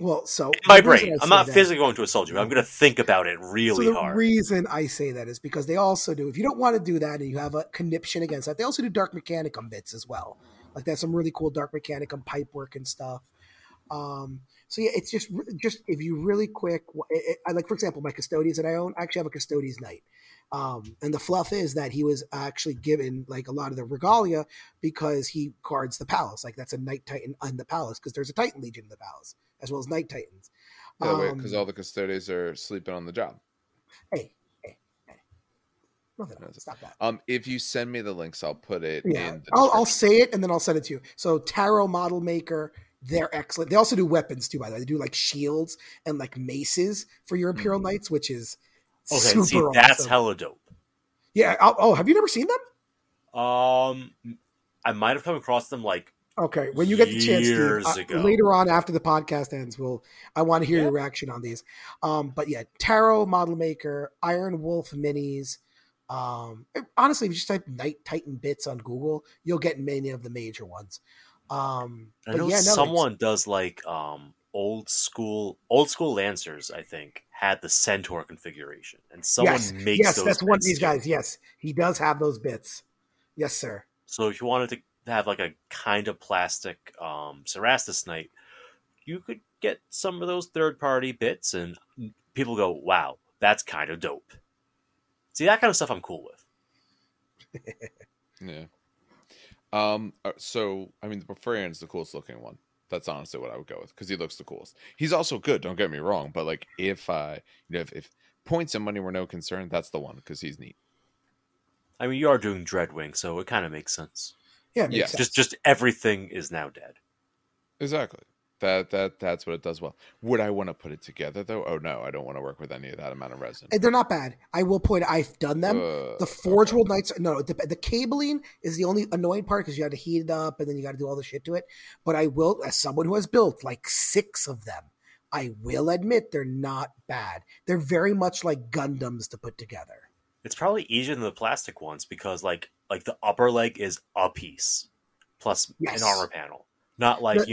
Well, so in my brain, I'm not physically going to assault you. I'm going to think about it really hard. The reason I say that is because they also do, if you don't want to do that and you have a conniption against that, they also do Dark Mechanicum bits as well. Like, that's some really cool Dark Mechanicum pipe work and stuff. It's just if you really quick, I like, for example, my Custodians that I own, I actually have a Custodians Knight. And the fluff is that he was actually given like a lot of the regalia because he guards the palace. Like, that's a Knight Titan on the palace because there's a Titan Legion in the palace as well as Knight Titans. Because all the Custodians are sleeping on the job. Hey. Nothing else. Stop that. If you send me the links, I'll put it in the I'll say it and then I'll send it to you. So Tarot Model Maker, they're excellent. They also do weapons too, by the way. They do like shields and like maces for your Imperial Knights, which is super awesome. That's hella dope. Yeah. Have you never seen them? I might have come across them like when you get the chance to, later on after the podcast ends, I want to hear your reaction on these. Tarot Model Maker, Iron Wolf Minis. Honestly, if you just type Knight Titan bits on Google, you'll get many of the major ones. Someone does like old school Lancers, I think, had the Centaur configuration, and someone makes those. Yes, that's one of these guys. Yes, he does have those bits. Yes, sir. So if you wanted to have like a kind of plastic Cerastus Knight, you could get some of those third-party bits, and people go, "Wow, that's kind of dope." See, that kind of stuff I'm cool with. Yeah. The Befarian's the coolest looking one. That's honestly what I would go with because he looks the coolest. He's also good, don't get me wrong, but like if points and money were no concern, that's the one because he's neat. I mean, you are doing Dreadwing, so it kind of makes sense. Yeah, it makes sense. Just everything is now dead. Exactly. That's what it does well. Would I want to put it together though? Oh no, I don't want to work with any of that amount of resin. They're not bad. I will point out, I've done them. The Forge World Knights. No, the cabling is the only annoying part because you had to heat it up and then you got to do all the shit to it. But I will, as someone who has built like 6 of them, I will admit they're not bad. They're very much like Gundams to put together. It's probably easier than the plastic ones because like the upper leg is a piece plus an armor panel. Not like,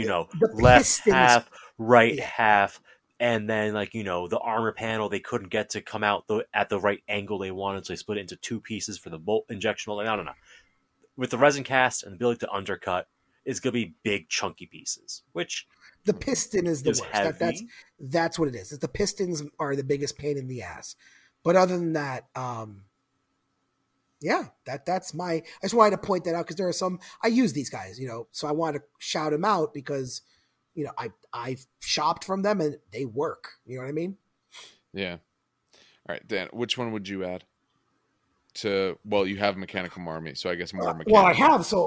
left half, right half, and then the armor panel they couldn't get to come out at the right angle they wanted, so they split it into 2 pieces for the bolt injection. Like, no. With the resin cast and the ability to undercut, it's going to be big chunky pieces, which... The piston is the worst. That's what it is. The pistons are the biggest pain in the ass. But other than that, that's my... I just wanted to point that out because there are some... I use these guys, so I wanted to shout them out because, I've shopped from them and they work. You know what I mean? Yeah. All right, Dan, which one would you add to... Well, you have Mechanicum Army, so I guess more Mechanicum.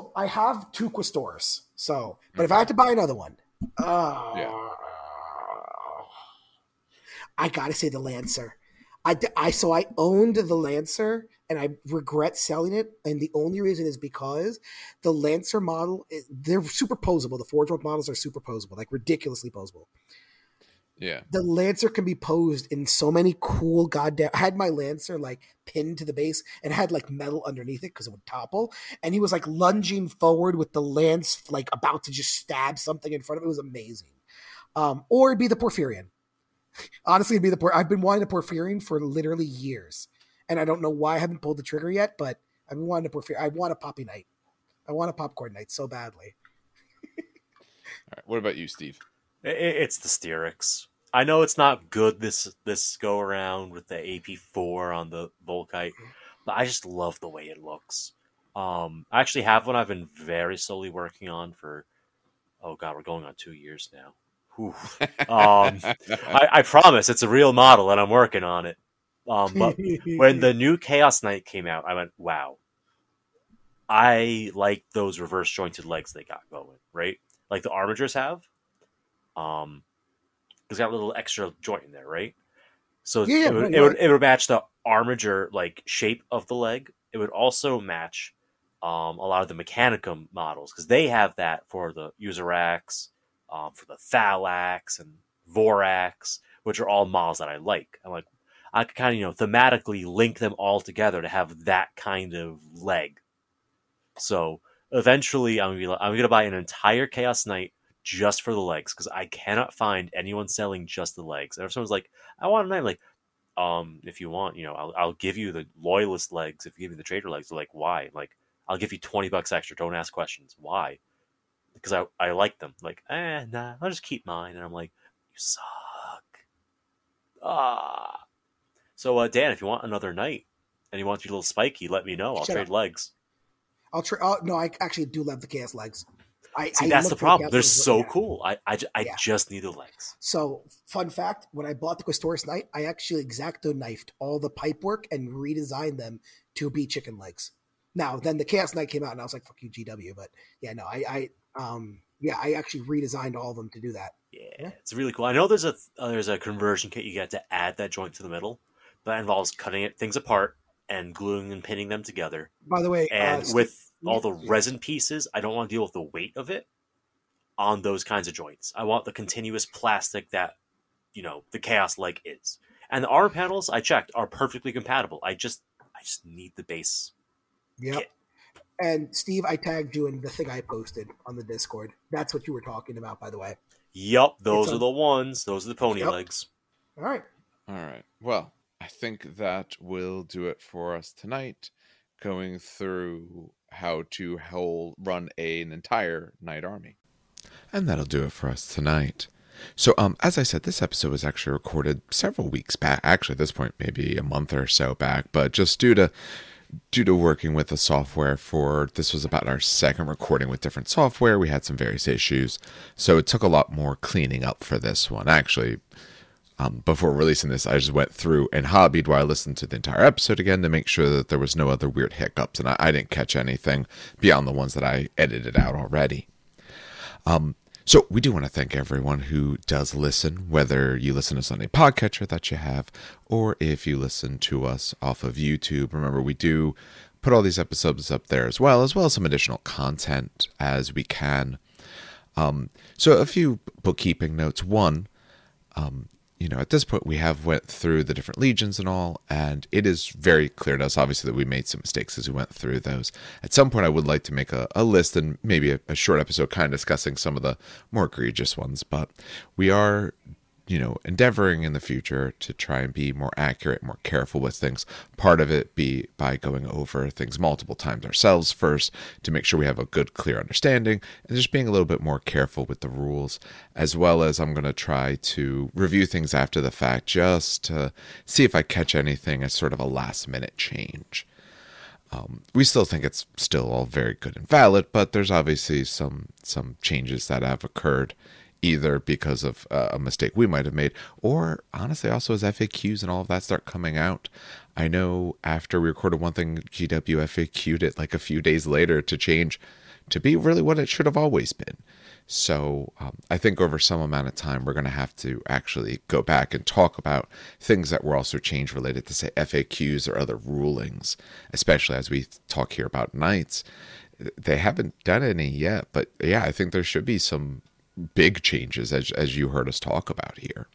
Well, I have 2 Questors. So, but if I had to buy another one... I gotta say the Lancer. I owned the Lancer and I regret selling it, and the only reason is because the Lancer model, they're super posable. The Forge World models are super posable, like ridiculously posable. Yeah, the Lancer can be posed in so many cool goddamn... I had my Lancer like pinned to the base and had like metal underneath it because it would topple, and he was like lunging forward with the lance like about to just stab something in front of it. It was amazing. Or it'd be the Porphyrion. Honestly, it'd be I've been wanting a Porphyrion for literally years, and I don't know why I haven't pulled the trigger yet, but I've been wanting a Porphyrion. I want a Poppy Knight. I want a Popcorn Knight so badly. All right, what about you, Steve? It's the Steerix. I know it's not good this go around with the AP4 on the Volkite, but I just love the way it looks. I actually have one I've been very slowly working on for, we're going on 2 years now. I promise it's a real model and I'm working on it. But when the new Chaos Knight came out, I went, wow. I like those reverse jointed legs they got going, right? Like the Armigers have. It's got a little extra joint in there, right? So it would match the Armiger like shape of the leg. It would also match a lot of the Mechanicum models because they have that for the Usarax, for the Thalax and Vorax, which are all models that I like. I'm like, I could kind of thematically link them all together to have that kind of leg. So eventually, I'm gonna buy an entire Chaos Knight just for the legs, because I cannot find anyone selling just the legs. And if someone's like, I want a knight, like, if you want, I'll give you the loyalist legs. If you give me the trader legs, they're like, why? Like, I'll give you $20 extra. Don't ask questions. Why? Because I like them. Like, nah, I'll just keep mine. And I'm like, you suck. Ah. So, Dan, if you want another knight and you want your little spiky, let me know. I'll trade legs. No, I actually do love the chaos legs. See, that's the problem. They're so cool. I just need the legs. So, fun fact, when I bought the Questores Knight, I actually exacto knifed all the pipework and redesigned them to be chicken legs. Now, then the Chaos Knight came out, and I was like, fuck you, GW. But, I actually redesigned all of them to do that. Yeah, it's really cool. I know there's a conversion kit you get to add that joint to the middle, but that involves cutting things apart and gluing and pinning them together. By the way, and with... all the resin pieces, I don't want to deal with the weight of it on those kinds of joints. I want the continuous plastic that, the Chaos Leg is. And the armor panels, I checked, are perfectly compatible. I just need the base. Yeah. And Steve, I tagged you in the thing I posted on the Discord. That's what you were talking about, by the way. Yep, those are the ones. Those are the pony legs. All right. Well, I think that will do it for us tonight. Going through how to run an entire knight army. And that'll do it for us tonight. So, as I said, this episode was actually recorded several weeks back. Actually, at this point, maybe a month or so back. But just due to working with the software this was about our second recording with different software. We had some various issues. So it took a lot more cleaning up for this one. Actually, before releasing this, I just went through and hobbied where I listened to the entire episode again to make sure that there was no other weird hiccups, and I didn't catch anything beyond the ones that I edited out already. So we do want to thank everyone who does listen, whether you listen to us on a podcatcher that you have, or if you listen to us off of YouTube. Remember, we do put all these episodes up there as well as some additional content as we can. So a few bookkeeping notes. One, at this point we have went through the different legions and all, and it is very clear to us, obviously, that we made some mistakes as we went through those. At some point I would like to make a list and maybe a short episode kind of discussing some of the more egregious ones, but we are, endeavoring in the future to try and be more accurate, more careful with things. Part of it be by going over things multiple times ourselves first to make sure we have a good, clear understanding, and just being a little bit more careful with the rules, as well as I'm going to try to review things after the fact just to see if I catch anything as sort of a last-minute change. We still think it's still all very good and valid, but there's obviously some changes that have occurred, either because of a mistake we might have made, or honestly also as FAQs and all of that start coming out. I know after we recorded one thing, GW FAQ'd it like a few days later to change to be really what it should have always been. So I think over some amount of time, we're going to have to actually go back and talk about things that were also change related to, say, FAQs or other rulings, especially as we talk here about knights. They haven't done any yet, but yeah, I think there should be some big changes as you heard us talk about here.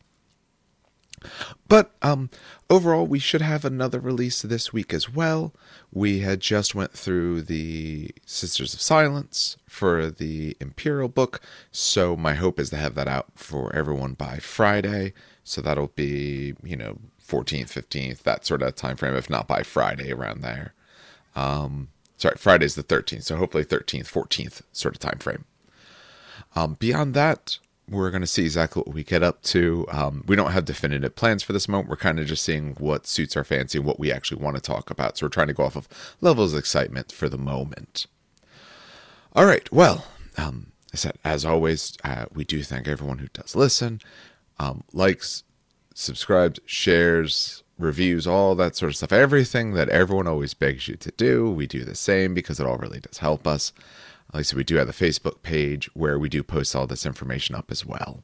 But overall, we should have another release this week as well. We had just went through the Sisters of Silence for the Imperial book, so my hope is to have that out for everyone by Friday. So that'll be 14th, 15th, that sort of time frame, if not by Friday around there. Friday's the 13th, so hopefully 13th, 14th sort of time frame. Beyond that, we're going to see exactly what we get up to. We don't have definitive plans for this moment. We're kind of just seeing what suits our fancy and what we actually want to talk about. So we're trying to go off of levels of excitement for the moment. All right. Well, I said, as always, we do thank everyone who does listen, likes, subscribes, shares, reviews, all that sort of stuff. Everything that everyone always begs you to do. We do the same because it all really does help us. Like I said, we do have the Facebook page where we do post all this information up as well.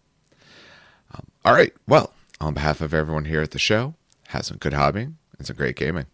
All right. Well, on behalf of everyone here at the show, have some good hobbying and some great gaming.